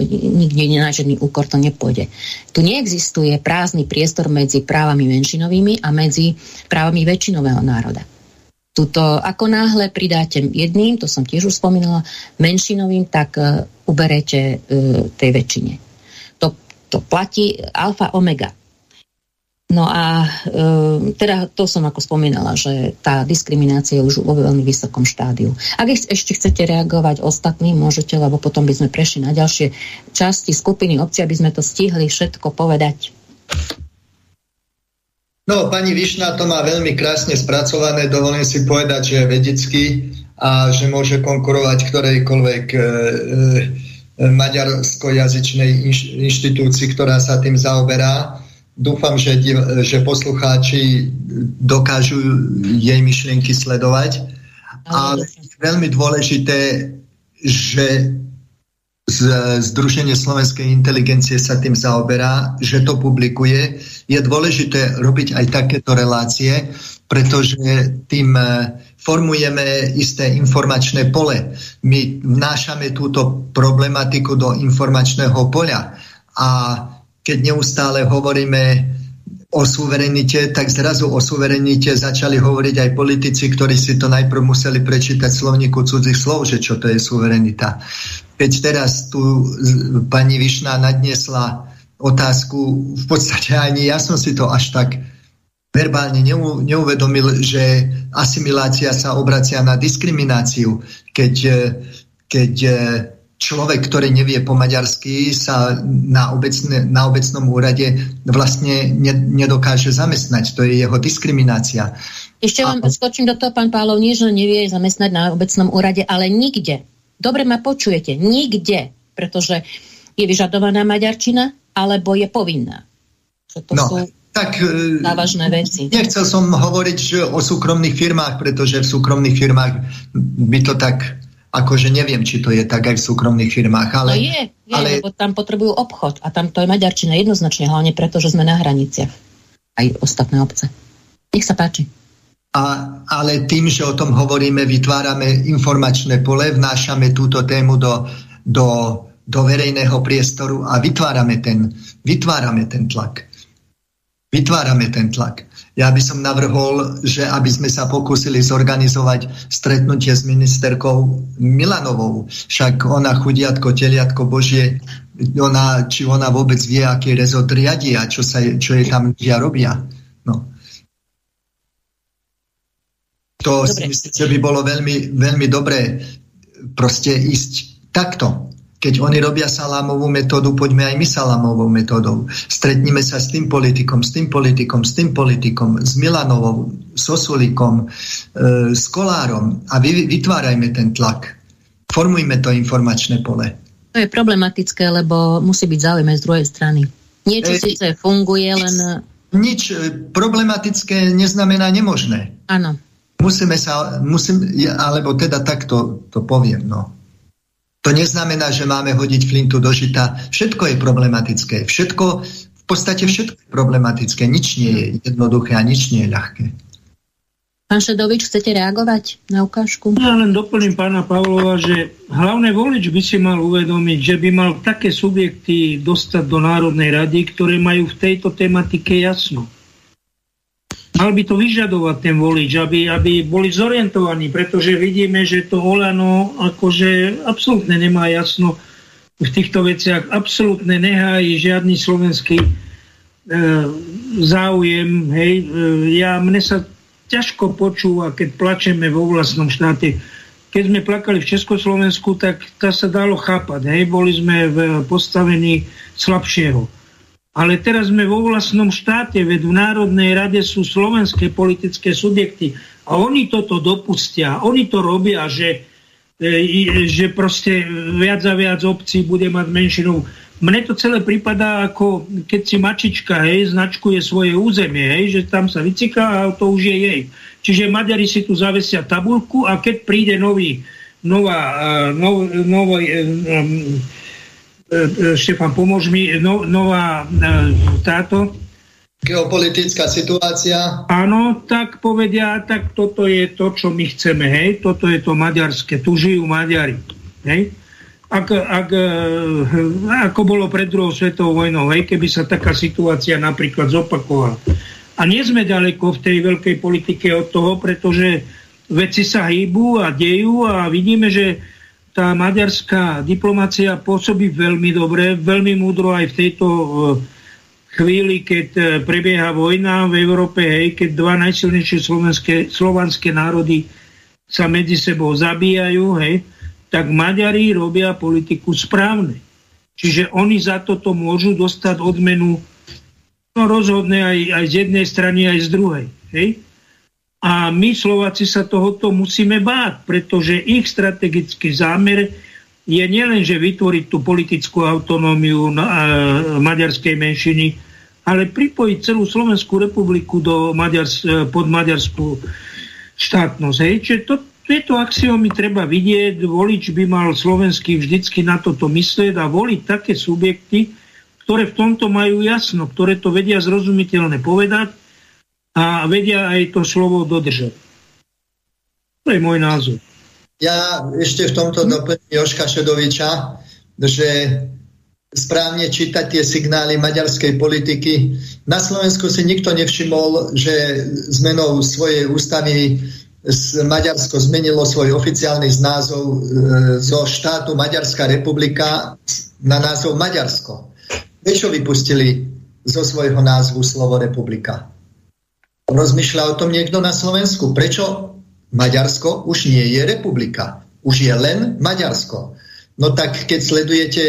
nikde nenážený úkor to nepôjde. Tu neexistuje prázdny priestor medzi právami menšinovými a medzi právami väčšinového národa. Tuto, ako náhle pridáte jedným, to som tiež už spomínala, menšinovým, tak uh, uberete uh, tej väčšine. To, to platí alfa omega. No a e, teda to som ako spomínala, že tá diskriminácia je už vo veľmi vysokom štádiu. Ak ešte chcete reagovať ostatní, môžete, lebo potom by sme prešli na ďalšie časti skupiny obcí, aby sme to stihli všetko povedať. No, pani Vyšná to má veľmi krásne spracované, dovolím si povedať, že je vedecký a že môže konkurovať ktorejkoľvek e, e, maďarskojazyčnej inš, inštitúcii, ktorá sa tým zaoberá. Dúfam, že, že poslucháči dokážu jej myšlienky sledovať, ale je veľmi dôležité, že Združenie slovenskej inteligencie sa tým zaoberá, že to publikuje. Je dôležité robiť aj takéto relácie, pretože tým formujeme isté informačné pole. My vnášame túto problematiku do informačného poľa a keď neustále hovoríme o suverenite, tak zrazu o suverenite začali hovoriť aj politici, ktorí si to najprv museli prečítať v slovníku cudzých slov, že čo to je suverenita. Keď teraz tu pani Vyšná nadniesla otázku, v podstate ani ja som si to až tak verbálne neuvedomil, že asimilácia sa obracia na diskrimináciu, keď... keď človek, ktorý nevie po maďarsky, sa na, obecne, na obecnom úrade vlastne nedokáže zamestnať. To je jeho diskriminácia. Ešte vám a... skočím do toho, pán Pálov, nie, že nevie zamestnať na obecnom úrade, ale nikde. Dobre ma počujete, nikde, pretože je vyžadovaná maďarčina, alebo je povinná. Čo to no. sú... Tak, závažné veci. Nechcel som hovoriť o súkromných firmách, pretože v súkromných firmách by to tak... akože neviem, či to je tak aj v súkromných firmách. Ale, no je, je ale... lebo tam potrebujú obchod a tam to je maďarčina jednoznačne, hlavne preto, že sme na hraniciach. Aj ostatné obce. Nech sa páči. A, ale tým, že o tom hovoríme, vytvárame informačné pole, vnášame túto tému do, do, do verejného priestoru a vytvárame ten, vytvárame ten tlak. Vytvárame ten tlak. Ja by som navrhol, že aby sme sa pokúsili zorganizovať stretnutie s ministerkou Milanovou. Však ona chudiatko, teliatko Božie, ona, či ona vôbec vie, aký rezort riadi a čo, sa, čo jej tam ľudia robia. No. To dobre. Si myslím, že by bolo veľmi, veľmi dobré proste ísť takto. Keď oni robia salámovú metódu, poďme aj my salámovou metódou. Stretnime sa s tým politikom, s tým politikom, s tým politikom, s Milanovou, s Osulikom, e, s Kolárom a vy, vytvárajme ten tlak. Formujme to informačné pole. To je problematické, lebo musí byť záujem z druhej strany. Niečo e, síce funguje, nič, len... Nič problematické neznamená nemožné. Áno. Musíme sa, musím, alebo teda takto to poviem, no. To neznamená, že máme hodiť flintu do žita. Všetko je problematické. Všetko, v podstate všetko je problematické. Nič nie je jednoduché a nič nie je ľahké. Pán Šedovič, chcete reagovať na ukážku? Ja len doplním pána Pavlova, že hlavne volič by si mal uvedomiť, že by mal také subjekty dostať do Národnej rady, ktoré majú v tejto tematike jasno. Mal by to vyžadovať ten volič, aby, aby boli zorientovaní, pretože vidíme, že to Olano akože absolútne nemá jasno v týchto veciach, absolútne nehájí žiadny slovenský e, záujem. Hej. Ja, mne sa ťažko počúva, keď plačeme vo vlastnom štáte. Keď sme plakali v Československu, tak to sa dalo chápať. Hej. Boli sme v postavení slabšieho. Ale teraz sme vo vlastnom štáte, veď v Národnej rade sú slovenské politické subjekty a oni toto dopustia, oni to robia, že, že proste viac a viac obcí bude mať menšinu. Mne to celé prípada ako keď si mačička, hej, značkuje svoje územie, hej, že tam sa vyciká a to už je jej. Čiže Maďari si tu zavesia tabuľku a keď príde nový nová nov, nový Štefan, pomôž mi, no, nová táto geopolitická situácia. Áno, tak povedia, tak toto je to, čo my chceme, hej, toto je to maďarské, tu žijú Maďari, hej. Ak, ak, ako bolo pred druhou svetovou vojnou, hej, keby sa taká situácia napríklad zopakovala. A nie sme ďaleko v tej veľkej politike od toho, pretože veci sa hýbu a dejú a vidíme, že tá maďarská diplomácia pôsobí veľmi dobre, veľmi múdro aj v tejto chvíli, keď prebieha vojna v Európe, hej, keď dva najsilnejšie slovanské národy sa medzi sebou zabíjajú, hej, tak Maďari robia politiku správne. Čiže oni za toto môžu dostať odmenu, no rozhodne aj, aj z jednej strany, aj z druhej, hej. A my Slováci sa tohoto musíme báť, pretože ich strategický zámer je nielen, že vytvoriť tú politickú autonómiu maďarskej menšiny, ale pripojiť celú Slovenskú republiku do Maďars- pod maďarskú štátnosť. Hej. Čiže to, tieto axiómy treba vidieť, volič by mal slovenský vždycky na toto myslieť a voliť také subjekty, ktoré v tomto majú jasno, ktoré to vedia zrozumiteľne povedať, a vedia aj to slovo dodržať. To je môj názor. Ja ešte v tomto doplním Jožka Šedoviča, že správne čítať tie signály maďarskej politiky. Na Slovensku si nikto nevšimol, že zmenou svojej ústavy Maďarsko zmenilo svoj oficiálny názov zo štátu Maďarská republika na názov Maďarsko. Prečo vypustili zo svojho názvu slovo republika? Rozmýšľa o tom niekto na Slovensku. Prečo Maďarsko už nie je republika? Už je len Maďarsko. No tak keď sledujete,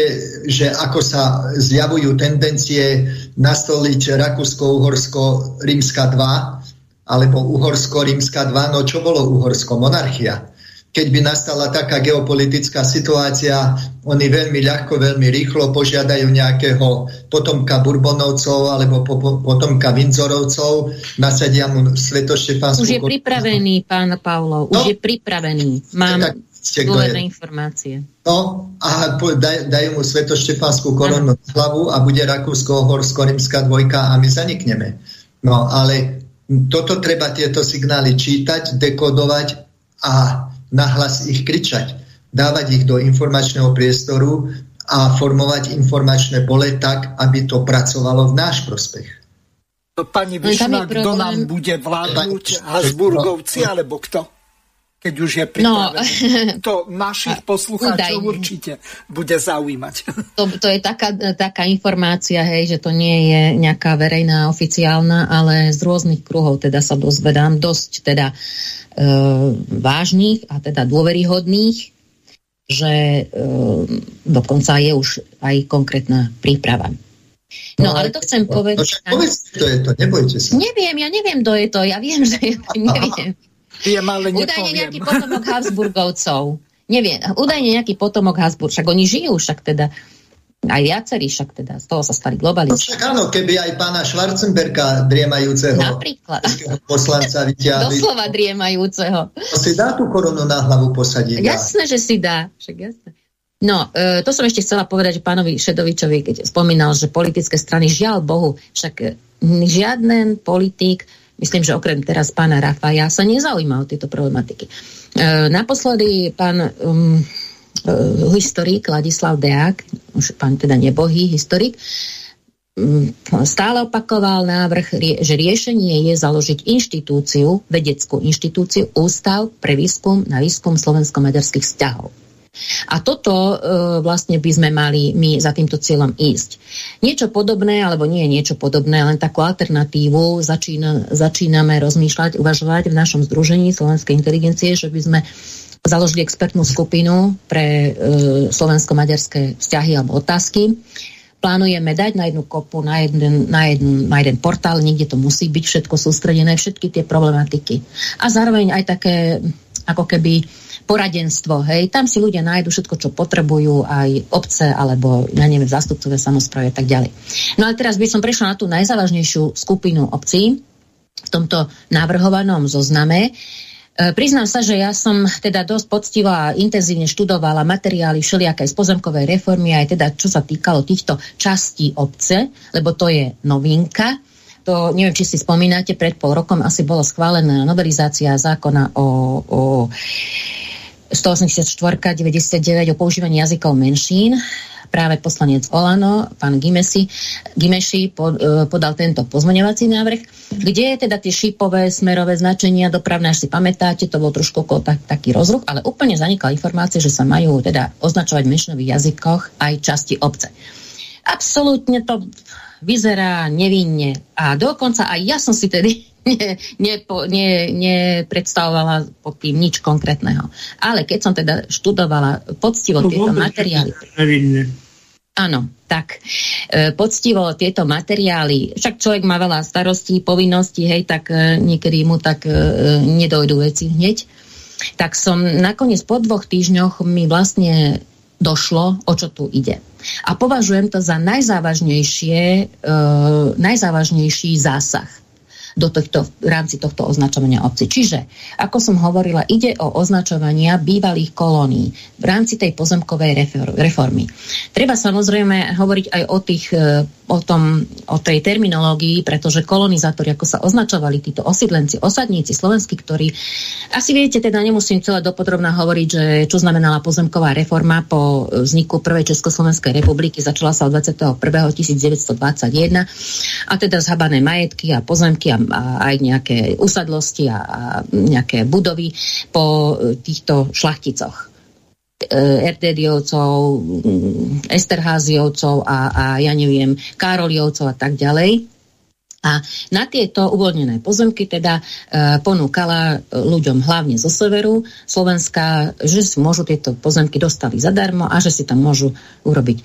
že ako sa zjavujú tendencie nastoliť Rakúsko-Uhorsko-Rímska dva alebo Uhorsko-Rímska dva, no čo bolo Uhorsko? Monarchia. Keď by nastala taká geopolitická situácia, oni veľmi ľahko, veľmi rýchlo požiadajú nejakého potomka Bourbonovcov alebo po, potomka Windzorovcov, nasadia mu svetoštefanskú... Už je pripravený, pán Pavlov, no, už je pripravený. Mám dôverné informácie. No a daj, dajú mu svetoštefanskú korunu na hlavu a bude Rakúsko-Horsko-Rímska dvojka a my zanikneme. No ale toto treba tieto signály čítať, dekodovať a nahlas ich kričať, dávať ich do informačného priestoru a formovať informačné pole tak, aby to pracovalo v náš prospech. Pani Vyšná, kto nám bude vládnuť? Habsburgovci alebo kto? Keď už je pripravený. No, to našich poslucháčov určite bude zaujímať. To, to je taká, taká informácia, hej, že to nie je nejaká verejná, oficiálna, ale z rôznych kruhov teda sa dozvedám dosť teda e, vážnych a teda dôveryhodných, že e, dokonca je už aj konkrétna príprava. No, ale to chcem povedať... No, povedz, kto je to, nebojte sa. Neviem, ja neviem, kto je to, ja viem, že je to, neviem. Aha. Údajne nejaký potomok Habsburgovcov. Neviem, údajne nejaký potomok Habsburg. Však oni žijú, však teda aj viacerí, však teda z toho sa stali globalisti. Však áno, keby aj pána Schwarzenberga driemajúceho napríklad poslanca vyťahli. Doslova driemajúceho. To si dá tú korunu na hlavu posadiť. Jasné, že si dá. Však jasné. No, e, to som ešte chcela povedať, že pánovi Šedovičovi, keď spomínal, že politické strany, žiaľ Bohu, však žiaden politik, myslím, že okrem teraz pána Rafaja, sa nezaujíma o tieto problematiky. E, naposledy pán um, e, historik Ladislav Deák, už pán teda nebohý historik, um, stále opakoval návrh, že riešenie je založiť inštitúciu, vedeckú inštitúciu, ústav pre výskum na výskum slovensko-maďarských vzťahov. A toto e, vlastne by sme mali my za týmto cieľom ísť. Niečo podobné, alebo nie je niečo podobné, len takú alternatívu začína, začíname rozmýšľať, uvažovať v našom Združení Slovenskej inteligencie, že by sme založili expertnú skupinu pre e, slovensko-maďarské vzťahy alebo otázky, plánujeme dať na jednu kopu, na jeden, na jeden, na jeden portál, niekde to musí byť všetko sústredené, všetky tie problematiky. A zároveň aj také ako keby poradenstvo, hej, tam si ľudia nájdu všetko, čo potrebujú, aj obce, alebo, ja neviem, zástupcové samosprávy a tak ďalej. No ale teraz by som prešla na tú najzávažnejšiu skupinu obcí v tomto navrhovanom zozname. Priznám sa, že ja som teda dosť poctivo a intenzívne študovala materiály všelijaké z pozemkovej reformy, aj teda čo sa týkalo týchto častí obce, lebo to je novinka. To, neviem, či si spomínate, pred pol rokom asi bola schválená novelizácia zákona o, o stoosemdesiatštyri deväťdesiatdeväť o používaní jazykov menšín. Práve poslanec Olano, pán Gimesi, Gimeši podal tento pozmeňovací návrh, kde teda tie šípové, smerové značenia dopravné, až si pamätáte, to bol trošku tak, taký rozruch, ale úplne zanikla informácia, že sa majú teda označovať v menšinových jazykoch aj časti obce. Absolútne to vyzerá nevinne a dokonca aj ja som si tedy nepredstavovala ne, ne pod tým nič konkrétneho. Ale keď som teda študovala poctivo to tieto materiály... Nevinne. Áno, tak. E, poctivo tieto materiály, však človek má veľa starostí, povinností, hej, tak e, niekedy mu tak e, nedojdú veci hneď. Tak som nakoniec po dvoch týždňoch mi vlastne došlo, o čo tu ide. A považujem to za najzávažnejšie, e, najzávažnejší zásah do tohto, v rámci tohto označovania obcí. Čiže, ako som hovorila, ide o označovania bývalých kolónií v rámci tej pozemkovej reformy. Treba samozrejme hovoriť aj o tých, o tom, o tej terminológii, pretože kolonizátori, ako sa označovali títo osídlenci, osadníci slovenskí, ktorí, asi viete, teda nemusím celé dopodrobná hovoriť, že čo znamenala pozemková reforma po vzniku prvej Československej republiky, začala sa od dvadsiateho prvého devätnásťstodvadsaťjeden a teda zhabané majetky a pozemky a a aj nejaké usadlosti a, a nejaké budovy po týchto šlachticoch. Erdediovcov, Esterháziovcov a, a ja neviem, Károliovcov a tak ďalej. A na tieto uvoľnené pozemky teda e, ponúkala ľuďom hlavne zo severu Slovenska, že si môžu tieto pozemky dostali zadarmo a že si tam môžu urobiť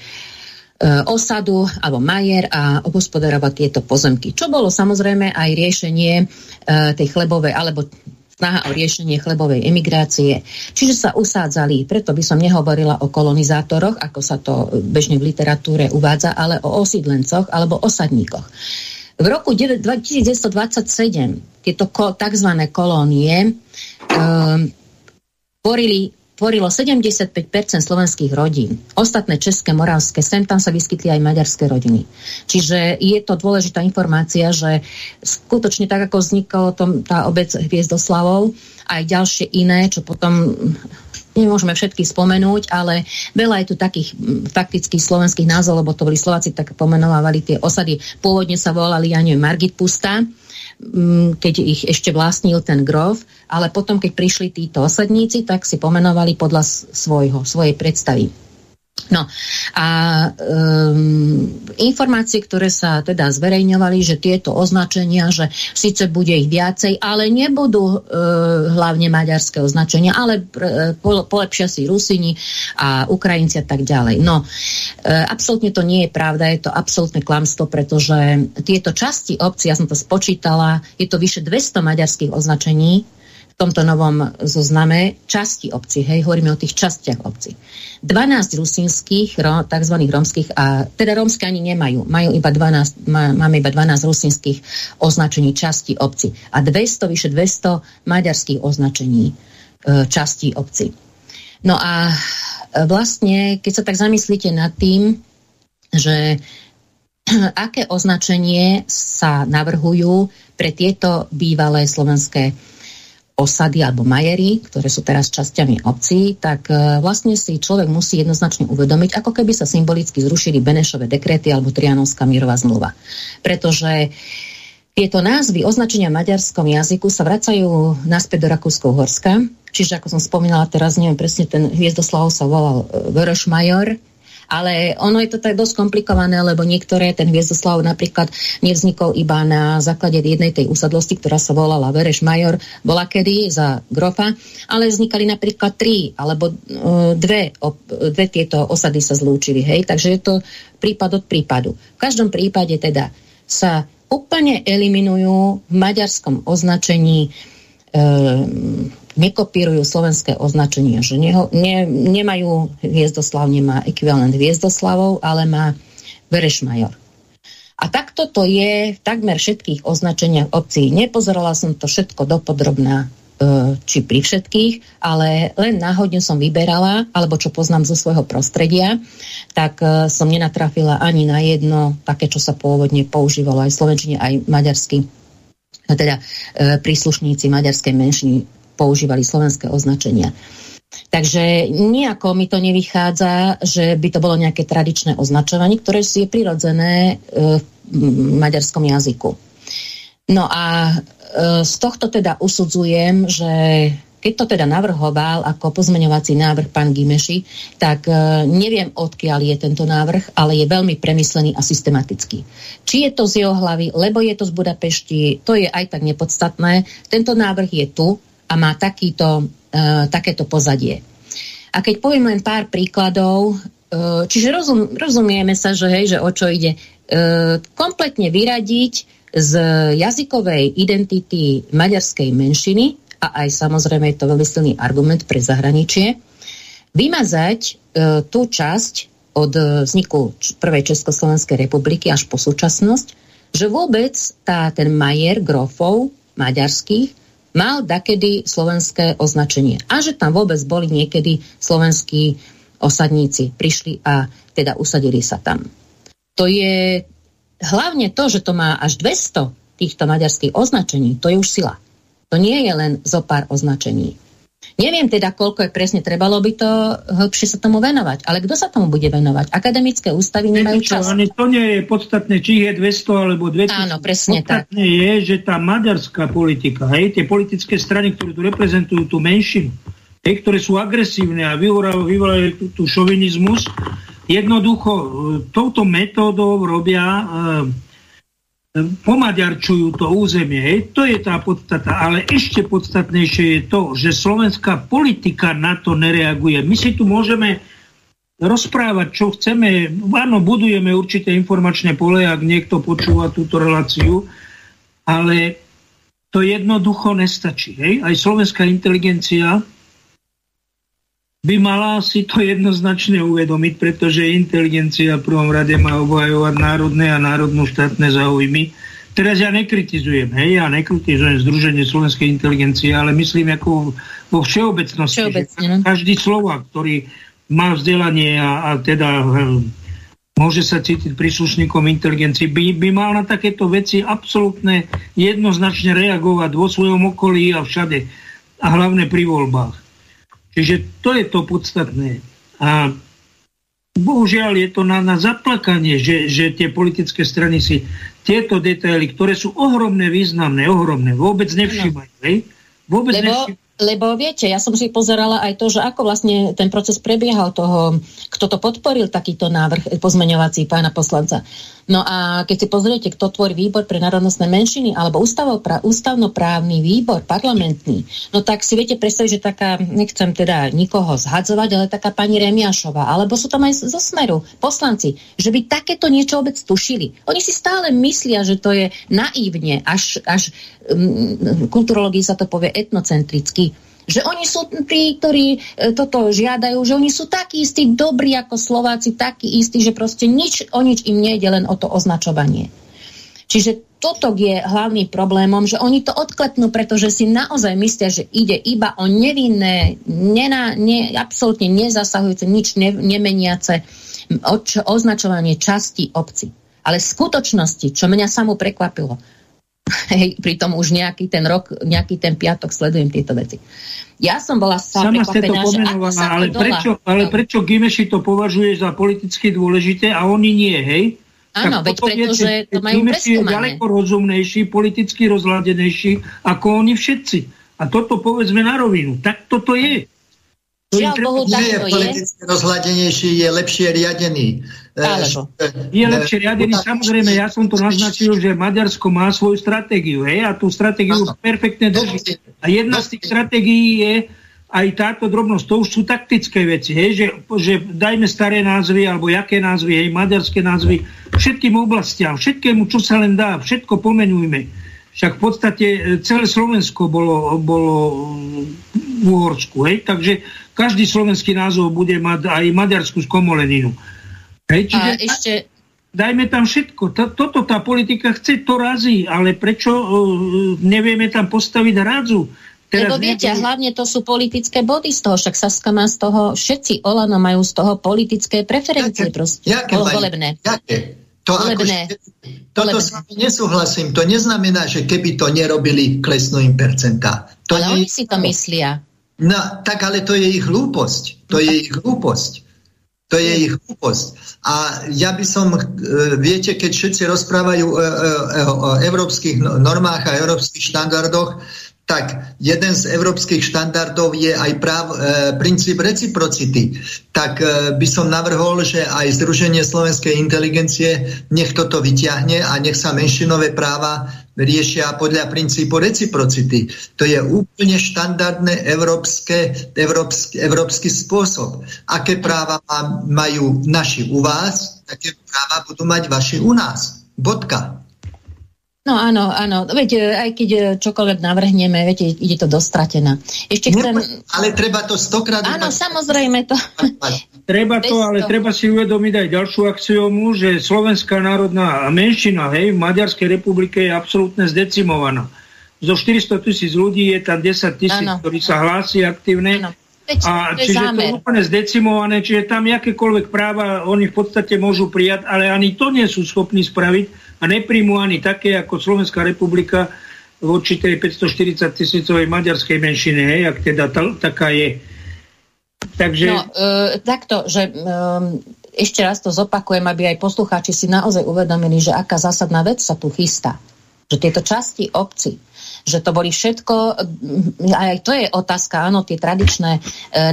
osadu alebo majer a obhospodarovať tieto pozemky. Čo bolo samozrejme aj riešenie e, tej chlebovej, alebo snaha o riešenie chlebovej emigrácie. Čiže sa usádzali, preto by som nehovorila o kolonizátoroch, ako sa to bežne v literatúre uvádza, ale o osídlencoch alebo osadníkoch. V roku devätnásťstodvadsaťsedem tieto ko, tzv. Kolónie tvorili e, Tvorilo sedemdesiatpäť percent slovenských rodín. Ostatné české, moravské, sem tam sa vyskytli aj maďarské rodiny. Čiže je to dôležitá informácia, že skutočne tak, ako vznikla tá obec Hviezdoslavov, aj ďalšie iné, čo potom nemôžeme všetky spomenúť, ale veľa je tu takých faktických slovenských názov, lebo to boli Slováci, tak pomenovali tie osady. Pôvodne sa volali, ja neviem, Margitpusta, keď ich ešte vlastnil ten grof, ale potom, keď prišli títo osadníci, tak si pomenovali podľa svojho, svojej predstavy. No a um, informácie, ktoré sa teda zverejňovali, že tieto označenia, že síce bude ich viacej, ale nebudú uh, hlavne maďarské označenia, ale uh, polepšia si Rusini a Ukrajinci a tak ďalej. No, uh, absolútne to nie je pravda, je to absolútne klamstvo, pretože tieto časti obcí, ja som to spočítala, je to vyše dvesto maďarských označení v tomto novom zozname časti obci, hej, hovoríme o tých častiach obci. dvanásť rusínskych, tzv. Rómskych, a teda rómske ani nemajú, majú iba dvanásť, má, máme iba dvanásť rusínskych označení časti obci a dvesto, vyše dvesto maďarských označení e, časti obci. No a vlastne, keď sa tak zamyslíte nad tým, že aké označenie sa navrhujú pre tieto bývalé slovenské osady alebo majery, ktoré sú teraz časťami obcí, tak vlastne si človek musí jednoznačne uvedomiť, ako keby sa symbolicky zrušili Benešové dekréty alebo Trianonská mierová zmluva. Pretože tieto názvy označenia v maďarskom jazyku sa vracajú naspäť do Rakúsko-Uhorska. Čiže, ako som spomínala teraz, neviem presne, ten Hviezdoslavov sa volal Vörösmajor ale ono je to tak dosť komplikované, lebo niektoré, ten Hviezdoslav napríklad nevznikol iba na základe jednej tej usadlosti, ktorá sa volala Vereš Major, bola kedy za grofa, ale vznikali napríklad tri alebo dve, dve tieto osady sa zlúčili, hej, takže je to prípad od prípadu. V každom prípade teda sa úplne eliminujú v maďarskom označení, e, nekopírujú slovenské označenie, že neho, ne, nemajú Hviezdoslav, nemá ekvivalent Hviezdoslavov, ale má Verešmajor. A takto to je v takmer všetkých označeniach obcí. Nepozerala som to všetko dopodrobná, e, či pri všetkých, ale len náhodne som vyberala, alebo čo poznám zo svojho prostredia, tak e, som nenatrafila ani na jedno také, čo sa pôvodne používalo aj v slovenčine, aj maďarsky, teda e, príslušníci maďarskej menšiny používali slovenské označenia. Takže nejako mi to nevychádza, že by to bolo nejaké tradičné označovanie, ktoré si je prirodzené v maďarskom jazyku. No a z tohto teda usudzujem, že keď to teda navrhoval ako pozmeňovací návrh pán Gimeši, tak neviem, odkiaľ je tento návrh, ale je veľmi premyslený a systematický. Či je to z jeho hlavy, lebo je to z Budapešti, to je aj tak nepodstatné. Tento návrh je tu a má takýto, e, takéto pozadie. A keď poviem len pár príkladov, e, čiže rozum, rozumieme sa, že, hej, že o čo ide, e, kompletne vyradiť z jazykovej identity maďarskej menšiny, a aj samozrejme je to veľmi silný argument pre zahraničie, vymazať e, tú časť od vzniku prvej Československej republiky až po súčasnosť, že vôbec tá, ten majer grofov maďarských mal dakedy slovenské označenie. A že tam vôbec boli niekedy slovenskí osadníci. Prišli a teda usadili sa tam. To je hlavne to, že to má až dvesto týchto maďarských označení. To je už sila. To nie je len zo pár označení. Neviem teda, koľko je presne, trebalo by to hlbšie sa tomu venovať. Ale kto sa tomu bude venovať? Akademické ústavy nemajú čas. Ale to nie je podstatné, či je dvesto alebo dvetisíc. Áno, presne tak. Podstatné je, že tá maďarská politika, hej, tie politické strany, ktoré tu reprezentujú tú menšinu, hej, ktoré sú agresívne a vyvolajú tú, tú šovinizmus, jednoducho touto metódou robia... Um, pomaďarčujú to územie. Hej. To je tá podstata. Ale ešte podstatnejšie je to, že slovenská politika na to nereaguje. My si tu môžeme rozprávať, čo chceme. Áno, budujeme určité informačné pole, ak niekto počúva túto reláciu, ale to jednoducho nestačí. Hej. Aj slovenská inteligencia by mala si to jednoznačne uvedomiť, pretože inteligencia v prvom rade má obhajovať národné a národno-štátne záujmy. Teraz ja nekritizujem, hej, ja nekritizujem Združenie Slovenskej inteligencie, ale myslím ako vo všeobecnosti. Všeobecne. Každý Slovák, ktorý má vzdelanie a, a teda hm, môže sa cítiť príslušníkom inteligencie, by, by mal na takéto veci absolútne jednoznačne reagovať vo svojom okolí a všade. A hlavne pri voľbách. Čiže to je to podstatné. A bohužiaľ je to na, na zaplakanie, že, že tie politické strany si tieto detaily, ktoré sú ohromne významné, ohromné, vôbec nevšímajú. Hej? Vôbec lebo, nevšímajú. Lebo viete, ja som si pozerala aj to, že ako vlastne ten proces prebiehal toho, kto to podporil, takýto návrh pozmeňovací pána poslanca. No a keď si pozriete, kto tvorí výbor pre národnostné menšiny alebo ústavnoprávny výbor parlamentný, no tak si viete predstaviť, že taká, nechcem teda nikoho zhadzovať, ale taká pani Remiašová, alebo sú tam aj zo Smeru poslanci, že by takéto niečo vôbec tušili. Oni si stále myslia, že to je naivne, až, až um, kulturológii sa to povie etnocentricky, že oni sú tí, ktorí toto žiadajú, že oni sú takí istí dobrí ako Slováci, takí istí, že proste nič o nič im nejde, len o to označovanie. Čiže toto je hlavný problémom, že oni to odklepnú, pretože si naozaj myslia, že ide iba o nevinné, nená, ne, absolútne nezasahujúce, nič ne, nemeniace oč, označovanie časti obci. Ale v skutočnosti, čo mňa samú prekvapilo, hej, pritom už nejaký ten rok, nejaký ten piatok sledujem tieto veci. Ja som bola sám sama prekvapená, to pomenovala, ale, prečo, ale prečo Gimeši to považuje za politicky dôležité a oni nie, hej? Áno, veď preto, je, že to majú preskúmané. Gimeši je ďaleko rozumnejší, politicky rozladenejší ako oni všetci. A toto povedzme na rovinu. Tak toto je. Žiaľ Bohu, nie je politicky rozhľadenejší, je lepšie riadený. Alebo. Je lepšie riadený, samozrejme, ja som to naznačil, že Maďarsko má svoju stratégiu, hej, a tú stratégiu perfektne drží. A jedna z tých stratégií je aj táto drobnosť, to už sú taktické veci, hej, že, že dajme staré názvy, alebo jaké názvy, hej, maďarské názvy, všetkým oblastiam, všetkému, čo sa len dá, všetko pomenujme. Však v podstate celé Slovensko bolo, bolo v Uhorsku, hej? Takže každý slovenský názov bude mať aj maďarskú skomoleninu. Hej? Čiže a ešte... dajme tam všetko. T- toto tá politika chce, to razí, ale prečo uh, nevieme tam postaviť rádzu? Lebo viete, nebude... hlavne to sú politické body z toho, však Saska má z toho, všetci Olano majú z toho politické preferencie, jaké, proste, jaké volebné. Jaké? To akože, toto s vami nesúhlasím. To neznamená, že keby to nerobili, klesnú im percentá. To ale oni si to myslia. No, tak ale to je ich hlúposť. To je ich hlúposť. To je ich hlúposť. A ja by som, viete, keď všetci rozprávajú o európskych normách a európskych štandardoch, tak jeden z európskych štandardov je aj práv, e, princíp reciprocity. Tak e, by som navrhol, že aj Združenie Slovenskej inteligencie nech toto vyťahne a nech sa menšinové práva riešia podľa princípu reciprocity. To je úplne štandardný európske, európsky, európsky spôsob. Aké práva majú naši u vás, také práva budú mať vaši u nás. Bodka. No áno, áno. Veď aj keď čokoľvek navrhneme, viete, ide to dostratená. Ešte chcem... Ale treba to stokrát... Áno, samozrejme to... Treba to, ale treba si uvedomiť aj ďalšiu axiomu, že slovenská národná menšina, hej, v Maďarskej republike je absolútne zdecimovaná. Zo štyristo tisíc ľudí je tam desať tisíc, ktorí sa hlási aktívne. Áno. A čiže to je úplne zdecimované, čiže tam jakékoľvek práva oni v podstate môžu prijať, ale ani to nie sú schopní spraviť a nepríjmu ani také ako Slovenská republika voči tej päťstoštyridsať tisícovej maďarskej menšine, hej, ak teda ta, taká je. Takže... No, e, takto, že e, ešte raz to zopakujem, aby aj poslucháči si naozaj uvedomili, že aká zásadná vec sa tu chystá. Že tieto časti obci, že to boli všetko, aj to je otázka, áno, tie tradičné e,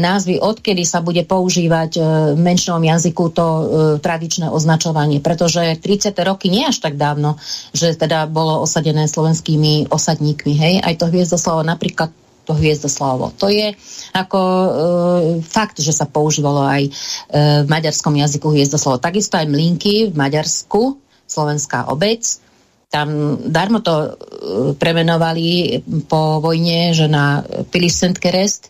názvy, odkedy sa bude používať e, v menšinovom jazyku to e, tradičné označovanie, pretože tridsiate roky nie až tak dávno, že teda bolo osadené slovenskými osadníkmi, hej, aj to Hviezdoslavo, napríklad to Hviezdoslavo. To je ako e, fakt, že sa používalo aj e, v maďarskom jazyku Hviezdoslavo. Takisto aj Mlínky v Maďarsku, slovenská obec, tam darmo to premenovali po vojne, že na Pilisentkerest.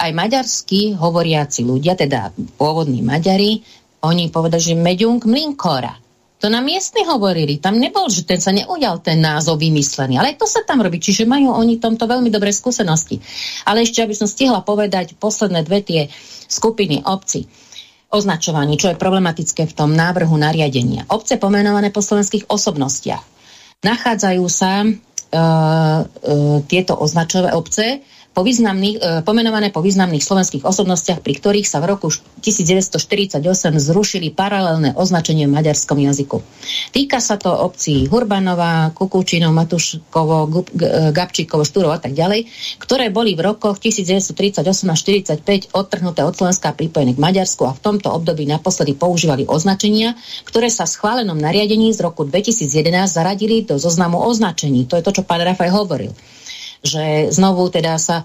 Aj maďarsky hovoriaci ľudia, teda pôvodní Maďari, oni povedali, že Meďung Mlinkora. To na miestni hovorili. Tam nebol, že ten sa neujal ten názov vymyslený. Ale to sa tam robí. Čiže majú oni tomto veľmi dobré skúsenosti. Ale ešte, aby som stihla povedať posledné dve tie skupiny obcí. Označovanie, čo je problematické v tom návrhu nariadenia. Obce pomenované po slovenských osobnostiach. Nachádzajú sa e, e, tieto označové obce po významných, e, pomenované po významných slovenských osobnostiach, pri ktorých sa v roku devätnásť štyridsaťosem zrušili paralelné označenie v maďarskom jazyku. Týka sa to obcí Hurbanova, Kukučinov, Matuškovo, Gabčíkovo, Štúrov a tak ďalej, ktoré boli v rokoch devätnásť tridsaťosem až devätnásť štyridsaťpäť odtrhnuté od Slovenska a pripojené k Maďarsku a v tomto období naposledy používali označenia, ktoré sa v schválenom nariadení z roku dvetisíc jedenásť zaradili do zoznamu označení. To je to, čo pán Rafaj hovoril. Že znovu teda sa e,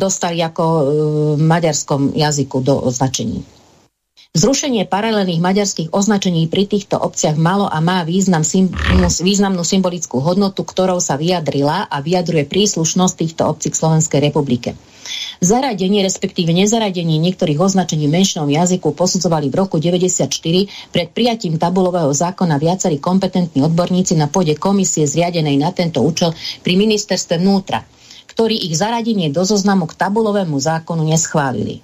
dostali ako e, v maďarskom jazyku do označení. Zrušenie paralelných maďarských označení pri týchto obciach malo a má význam, sym, významnú symbolickú hodnotu, ktorou sa vyjadrila a vyjadruje príslušnosť týchto obcí k Slovenskej republike. Zaradenie, respektíve nezaradenie niektorých označení v menšinovom jazyku posudzovali v roku deväťdesiatštyri pred prijatím tabulového zákona viacerí kompetentní odborníci na pôde komisie zriadenej na tento účel pri ministerstve vnútra, ktorí ich zaradenie do zoznamu k tabulovému zákonu neschválili.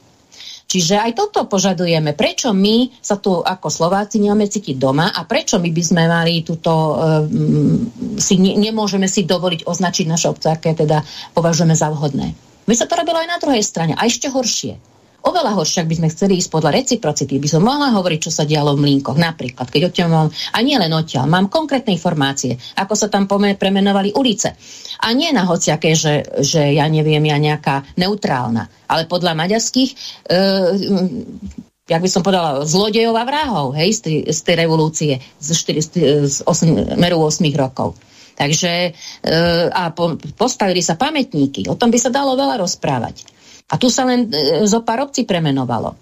Čiže aj toto požadujeme. Prečo my sa tu ako Slováci nemáme cítiť doma a prečo my by sme mali túto, um, si ne, nemôžeme si dovoliť označiť naše obce, aké teda považujeme za vhodné. My sa to robilo aj na druhej strane, a ešte horšie. Oveľa horšie, ak by sme chceli ísť podľa reciprocity, by som mohla hovoriť, čo sa dialo v Mlínkoch. Napríklad, keď odtiaľ mám, a nie len odtiaľ, mám konkrétne informácie, ako sa tam premenovali ulice. A nie na hociaké, že, že ja neviem, ja nejaká neutrálna. Ale podľa maďarských... E, jak by som povedala, zlodejov a vrahov, hej, z tej, z tej revolúcie z, z meru ôsmich rokov. Takže e, a po, postavili sa pamätníky, o tom by sa dalo veľa rozprávať. A tu sa len e, zo pár obcí premenovalo.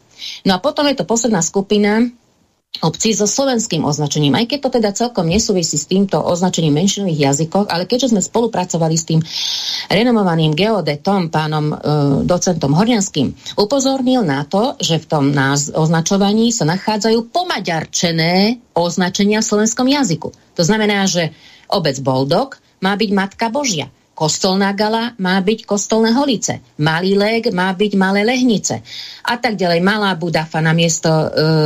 No a potom je to posledná skupina obcí so slovenským označením, aj keď to teda celkom nesúvisí s týmto označením menšinových jazykov, ale keďže sme spolupracovali s tým renomovaným geodetom, pánom e, docentom Horňanským, upozornil na to, že v tom náz- označovaní sa nachádzajú pomaďarčené označenia v slovenskom jazyku. To znamená, že obec Boldok má byť Matka Božia, Kostolná Gala má byť Kostolné Holice, Malý Lég má byť Malé Lehnice a tak ďalej. Malá Budafa namiesto e,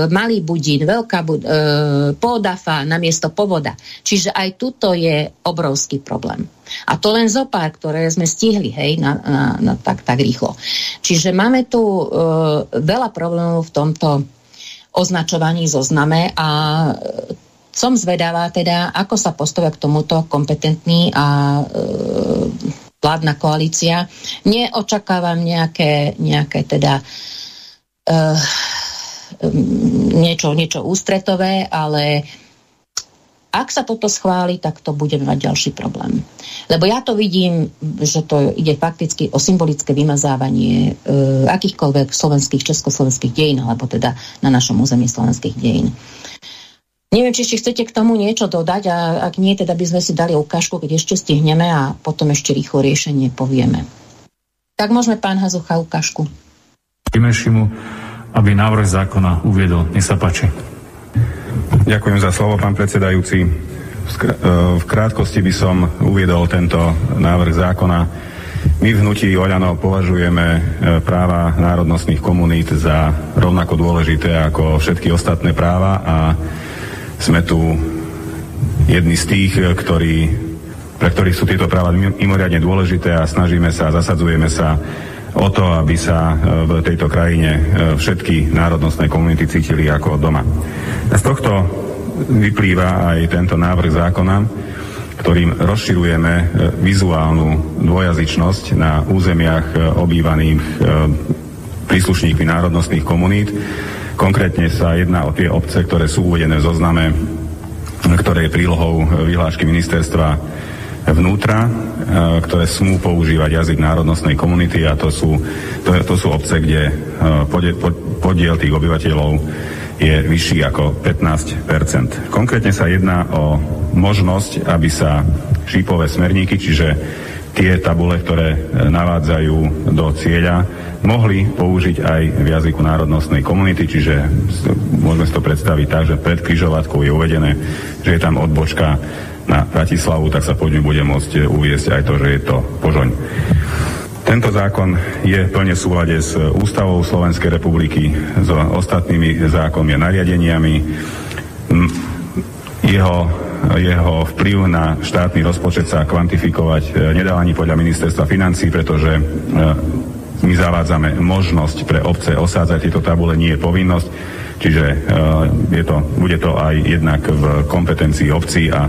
Malý Budín, Veľká Bud- e, Podafa namiesto Povoda. Čiže aj tuto je obrovský problém. A to len zo pár, ktoré sme stihli, hej, na, na, na, tak, tak rýchlo. Čiže máme tu e, veľa problémov v tomto označovaní zozname a e, som zvedavá teda, ako sa postavia k tomuto kompetentní a e, vládna koalícia. Neočakávam nejaké, nejaké teda e, niečo, niečo ústretové, ale ak sa toto schváli, tak to budeme mať ďalší problém. Lebo ja to vidím, že to ide fakticky o symbolické vymazávanie e, akýchkoľvek slovenských, československých dejín, alebo teda na našom území slovenských dejín. Neviem, či ešte chcete k tomu niečo dodať a ak nie, teda by sme si dali ukážku, keď ešte stihneme a potom ešte rýchlo riešenie povieme. Tak môžeme, pán Hazucha, ukážku. Primešimu, aby návrh zákona uviedol. Nech sa páči. Ďakujem za slovo, pán predsedajúci. V krátkosti by som uviedol tento návrh zákona. My v hnutí Oľano považujeme práva národnostných komunít za rovnako dôležité ako všetky ostatné práva a sme tu jedni z tých, ktorí, pre ktorých sú tieto práva mimoriadne dôležité a snažíme sa, zasadzujeme sa o to, aby sa v tejto krajine všetky národnostné komunity cítili ako doma. A z tohto vyplýva aj tento návrh zákona, ktorým rozširujeme vizuálnu dvojazyčnosť na územiach obývaných príslušníkmi národnostných komunít. Konkrétne sa jedná o tie obce, ktoré sú uvedené v zozname, ktoré je prílohou vyhlášky ministerstva vnútra, ktoré smú používať jazyk národnostnej komunity a to sú, to, to sú obce, kde podiel, podiel tých obyvateľov je vyšší ako pätnásť percent. Konkrétne sa jedná o možnosť, aby sa šípové smerníky, čiže tie tabule, ktoré navádzajú do cieľa, mohli použiť aj v jazyku národnostnej komunity, čiže môžeme si to predstaviť tak, že pred križovatkou je uvedené, že je tam odbočka na Bratislavu, tak sa pod ňu bude môcť uviesť aj to, že je to Požoň. Tento zákon je plne v súlade s ústavou Slovenskej republiky, s ostatnými zákonmi a nariadeniami. Jeho, jeho vplyv na štátny rozpočet sa kvantifikovať nedá ani podľa ministerstva financií, pretože my zavádzame možnosť pre obce osádzať tieto tabule, nie je povinnosť, čiže je to, bude to aj jednak v kompetencii obcí a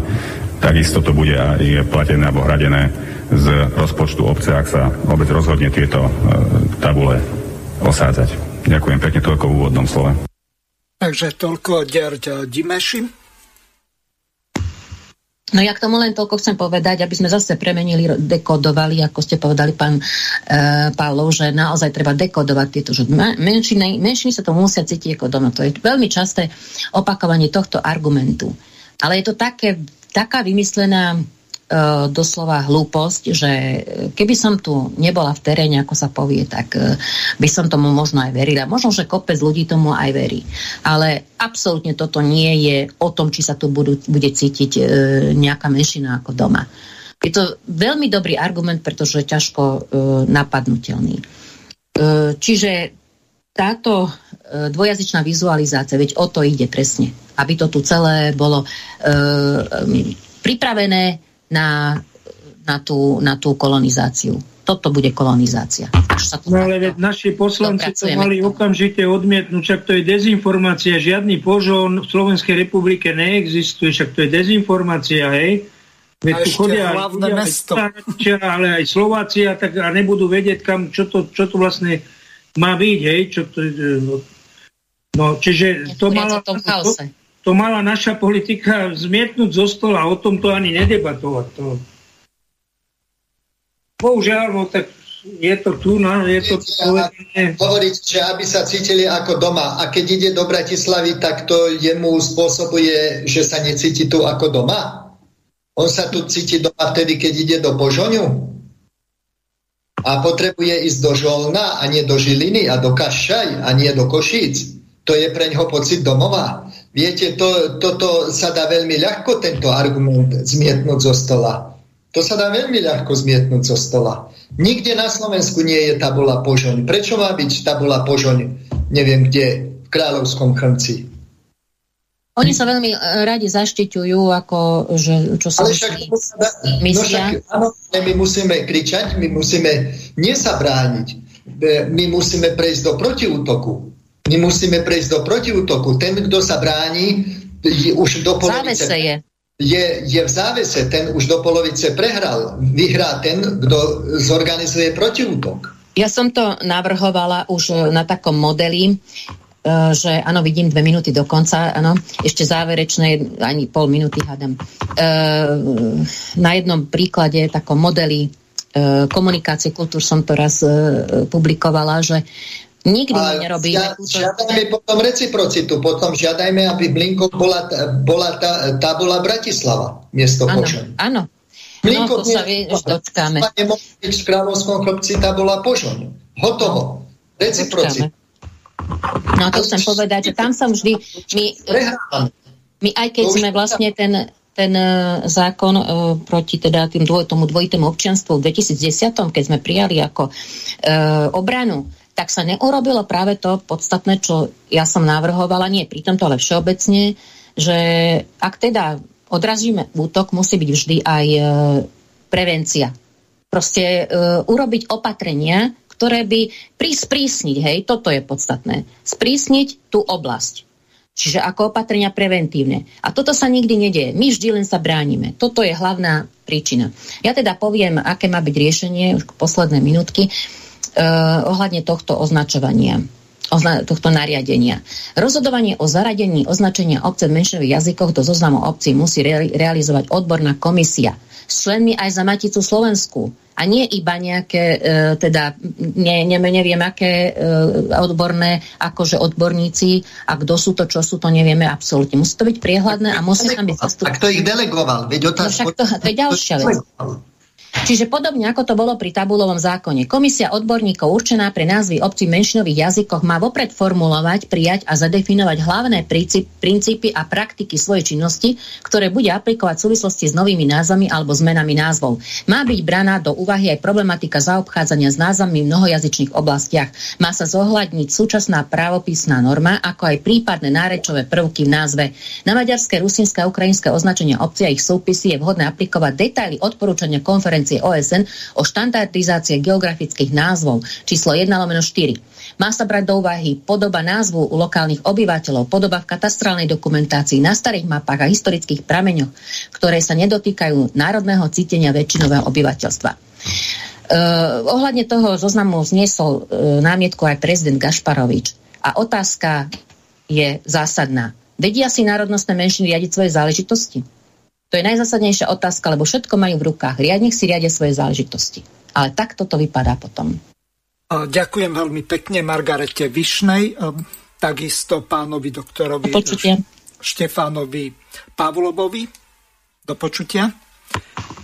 takisto to bude aj platené alebo hradené z rozpočtu obce, ak sa obec rozhodne tieto tabule osádzať. Ďakujem pekne, toľko v úvodnom slove. Takže toľko Ďarďa Dimeši. No ja k tomu len toľko chcem povedať, aby sme zase premenili, dekodovali, ako ste povedali, pán e, Pavlov, že naozaj treba dekodovať tieto, že menšiny, menšiny sa to musia cítiť ako doma. To je veľmi časté opakovanie tohto argumentu. Ale je to také, taká vymyslená e, doslova hlúposť, že keby som tu nebola v teréne, ako sa povie, tak e, by som tomu možno aj verila. Možno, že kopec ľudí tomu aj verí. Ale absolútne toto nie je o tom, či sa tu budú, bude cítiť e, nejaká menšina ako doma. Je to veľmi dobrý argument, pretože je ťažko e, napadnutelný. E, čiže táto e, dvojazyčná vizualizácia, veď o to ide presne, aby to tu celé bolo e, e, pripravené na, na tú, na tú kolonizáciu. Toto bude kolonizácia. Až sa to no, ale naši poslanci to mali okamžite odmietnúť, však to je dezinformácia, žiadny Požoň v Slovenskej republike neexistuje, však to je dezinformácia, hej? Veď tu chodia aj Staráčia, ale aj Slovácia, tak a nebudú vedieť, kam, čo, to, čo to vlastne má byť, hej? Čo to, no, no, čiže to mala, to, to mala naša politika zmietnúť zo stola, o tom to ani nedebatovať, to bohužiaľ, no tak je to tu, no, je to tu. Hovoriť, že aby sa cítili ako doma. A keď ide do Bratislavy, tak to jemu spôsobuje, že sa necíti tu ako doma. On sa tu cíti doma vtedy, keď ide do Požoňu. A potrebuje ísť do Žolna a nie do Žiliny a do Kašaj a nie do Košíc. To je preňho pocit domova. Viete, to, toto sa dá veľmi ľahko, tento argument zmietnúť zo stola. To sa dá veľmi ľahko zmietnúť zo stola. Nikde na Slovensku nie je tabula Požoň. Prečo má byť tabula Požoň, neviem kde, v Kráľovskom Chrmci? Oni sa veľmi radi zaštiťujú, ako, že, čo sa myslí. No však, áno, my musíme kričať, my musíme nie sa brániť. My musíme prejsť do protiútoku. My musíme prejsť do protiútoku. Ten, kto sa bráni, už do polovice... Závese je. Je, je v závese, ten už do polovice prehral. Vyhrá ten, kto zorganizuje protiútok. Ja som to navrhovala už na takom modeli, že áno, vidím dve minúty do konca, áno, ešte záverečné, ani pol minúty hádam. Na jednom príklade, takom modeli komunikácie kultúr som to raz publikovala, že nikdy a nerobíme. Žia, žiadajme potom reciprocitu, potom žiadajme, aby Blinko bola, bola tá, tá bola Bratislava, miesto Požoň. Áno, Blinko, no, to sa vie, že dočkáme. V Kráľovskom Chlopci tá bola Požoň. Hotovo. Reciprocita. No to chcem povedať, že tam sa vždy my, my aj keď sme vlastne ten ten zákon uh, proti teda tým dvoj, tomu dvojitému občianstvu v dvetisícdesať, keď sme prijali ako uh, obranu, tak sa neurobilo práve to podstatné, čo ja som navrhovala, nie pri tomto, ale všeobecne, že ak teda odrazíme útok, musí byť vždy aj e, prevencia. Proste e, urobiť opatrenia, ktoré by sprísniť, hej, toto je podstatné, sprísniť tú oblasť. Čiže ako opatrenia preventívne. A toto sa nikdy nedieje. My vždy len sa bránime. Toto je hlavná príčina. Ja teda poviem, aké má byť riešenie, už posledné minútky, Uh, ohľadne tohto označovania, ozna- tohto nariadenia. Rozhodovanie o zaradení označenia obce v menšinových jazykoch do zoznamu obcí musí re- realizovať odborná komisia s členmi aj za Maticu slovenskú. A nie iba nejaké, uh, teda ne, ne, neviem aké uh, odborné, akože odborníci, a kto sú to, čo sú to, nevieme absolútne. Musí to byť priehľadné a musí tam byť zastupné. A kto ich delegoval? Veď otázka. No, to, to je ďalšia vec. Čiže podobne ako to bolo pri tabulovom zákone, komisia odborníkov určená pre názvy obcí v menšinových jazykoch má vopred formulovať, prijať a zadefinovať hlavné princípy a praktiky svojej činnosti, ktoré bude aplikovať v súvislosti s novými názvami alebo zmenami názvov. Má byť braná do úvahy aj problematika zaobchádzania s názvami v mnohojazyčných oblastiach. Má sa zohľadniť súčasná právopisná norma, ako aj prípadné nárečové prvky v názve. Na maďarské, rusínske a ukrajinské označenia obcí a ich súpisy je vhodné aplikovať detaily odporúčania konferencie ó es en o štandardizácii geografických názvov číslo jeden lomeno štyri. Má sa brať do úvahy podoba názvu u lokálnych obyvateľov, podoba v katastrálnej dokumentácii, na starých mapách a historických prameňoch, ktoré sa nedotýkajú národného cítenia väčšinového obyvateľstva. Uh, ohľadne toho zoznamu zniesol uh, námietku aj prezident Gašparovič. A otázka je zásadná. Vedia si národnostné menšiny riadiť svoje záležitosti? To je najzásadnejšia otázka, lebo všetko majú v rukách. Riadne si riadia svoje záležitosti. Ale tak toto vypadá potom. Ďakujem veľmi pekne Margarete Vyšnej, takisto pánovi doktorovi Štefanovi Pavlovovi. Do počutia.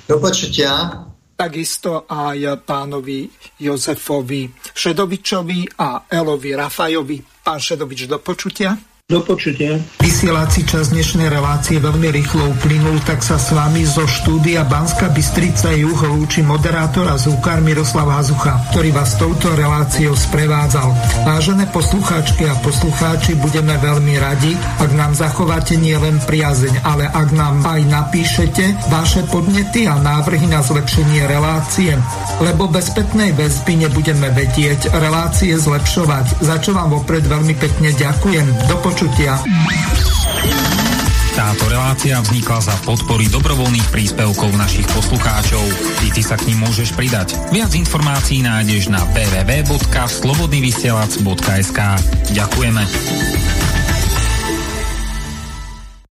Do počutia. Takisto aj pánovi Jozefovi Šedovičovi a Elovi Rafajovi. Pán Šedovič, do počutia. Do počutia. Vysielací čas dnešnej relácie veľmi rýchlo uplynul, tak sa s vami zo štúdia Banská Bystrica juh lúči moderátor a zvukár Miroslav Hazucha, ktorý vás touto reláciou sprevádzal. Vážené poslucháčky a poslucháči, budeme veľmi radi, ak nám zachováte nielen priazeň, ale ak nám aj napíšete vaše podnety a návrhy na zlepšenie relácie, lebo bez spätnej väzby nebudeme vedieť relácie zlepšovať, za čo vám vopred veľmi pekne ďakujem. Do počutia. Táto relácia vznikla za podpory dobrovoľných príspevkov našich poslucháčov. Ty, ty sa k nim môžeš pridať. Viac informácií nájdeš na w w w bodka slobodnyvysielac bodka es ka. Ďakujeme.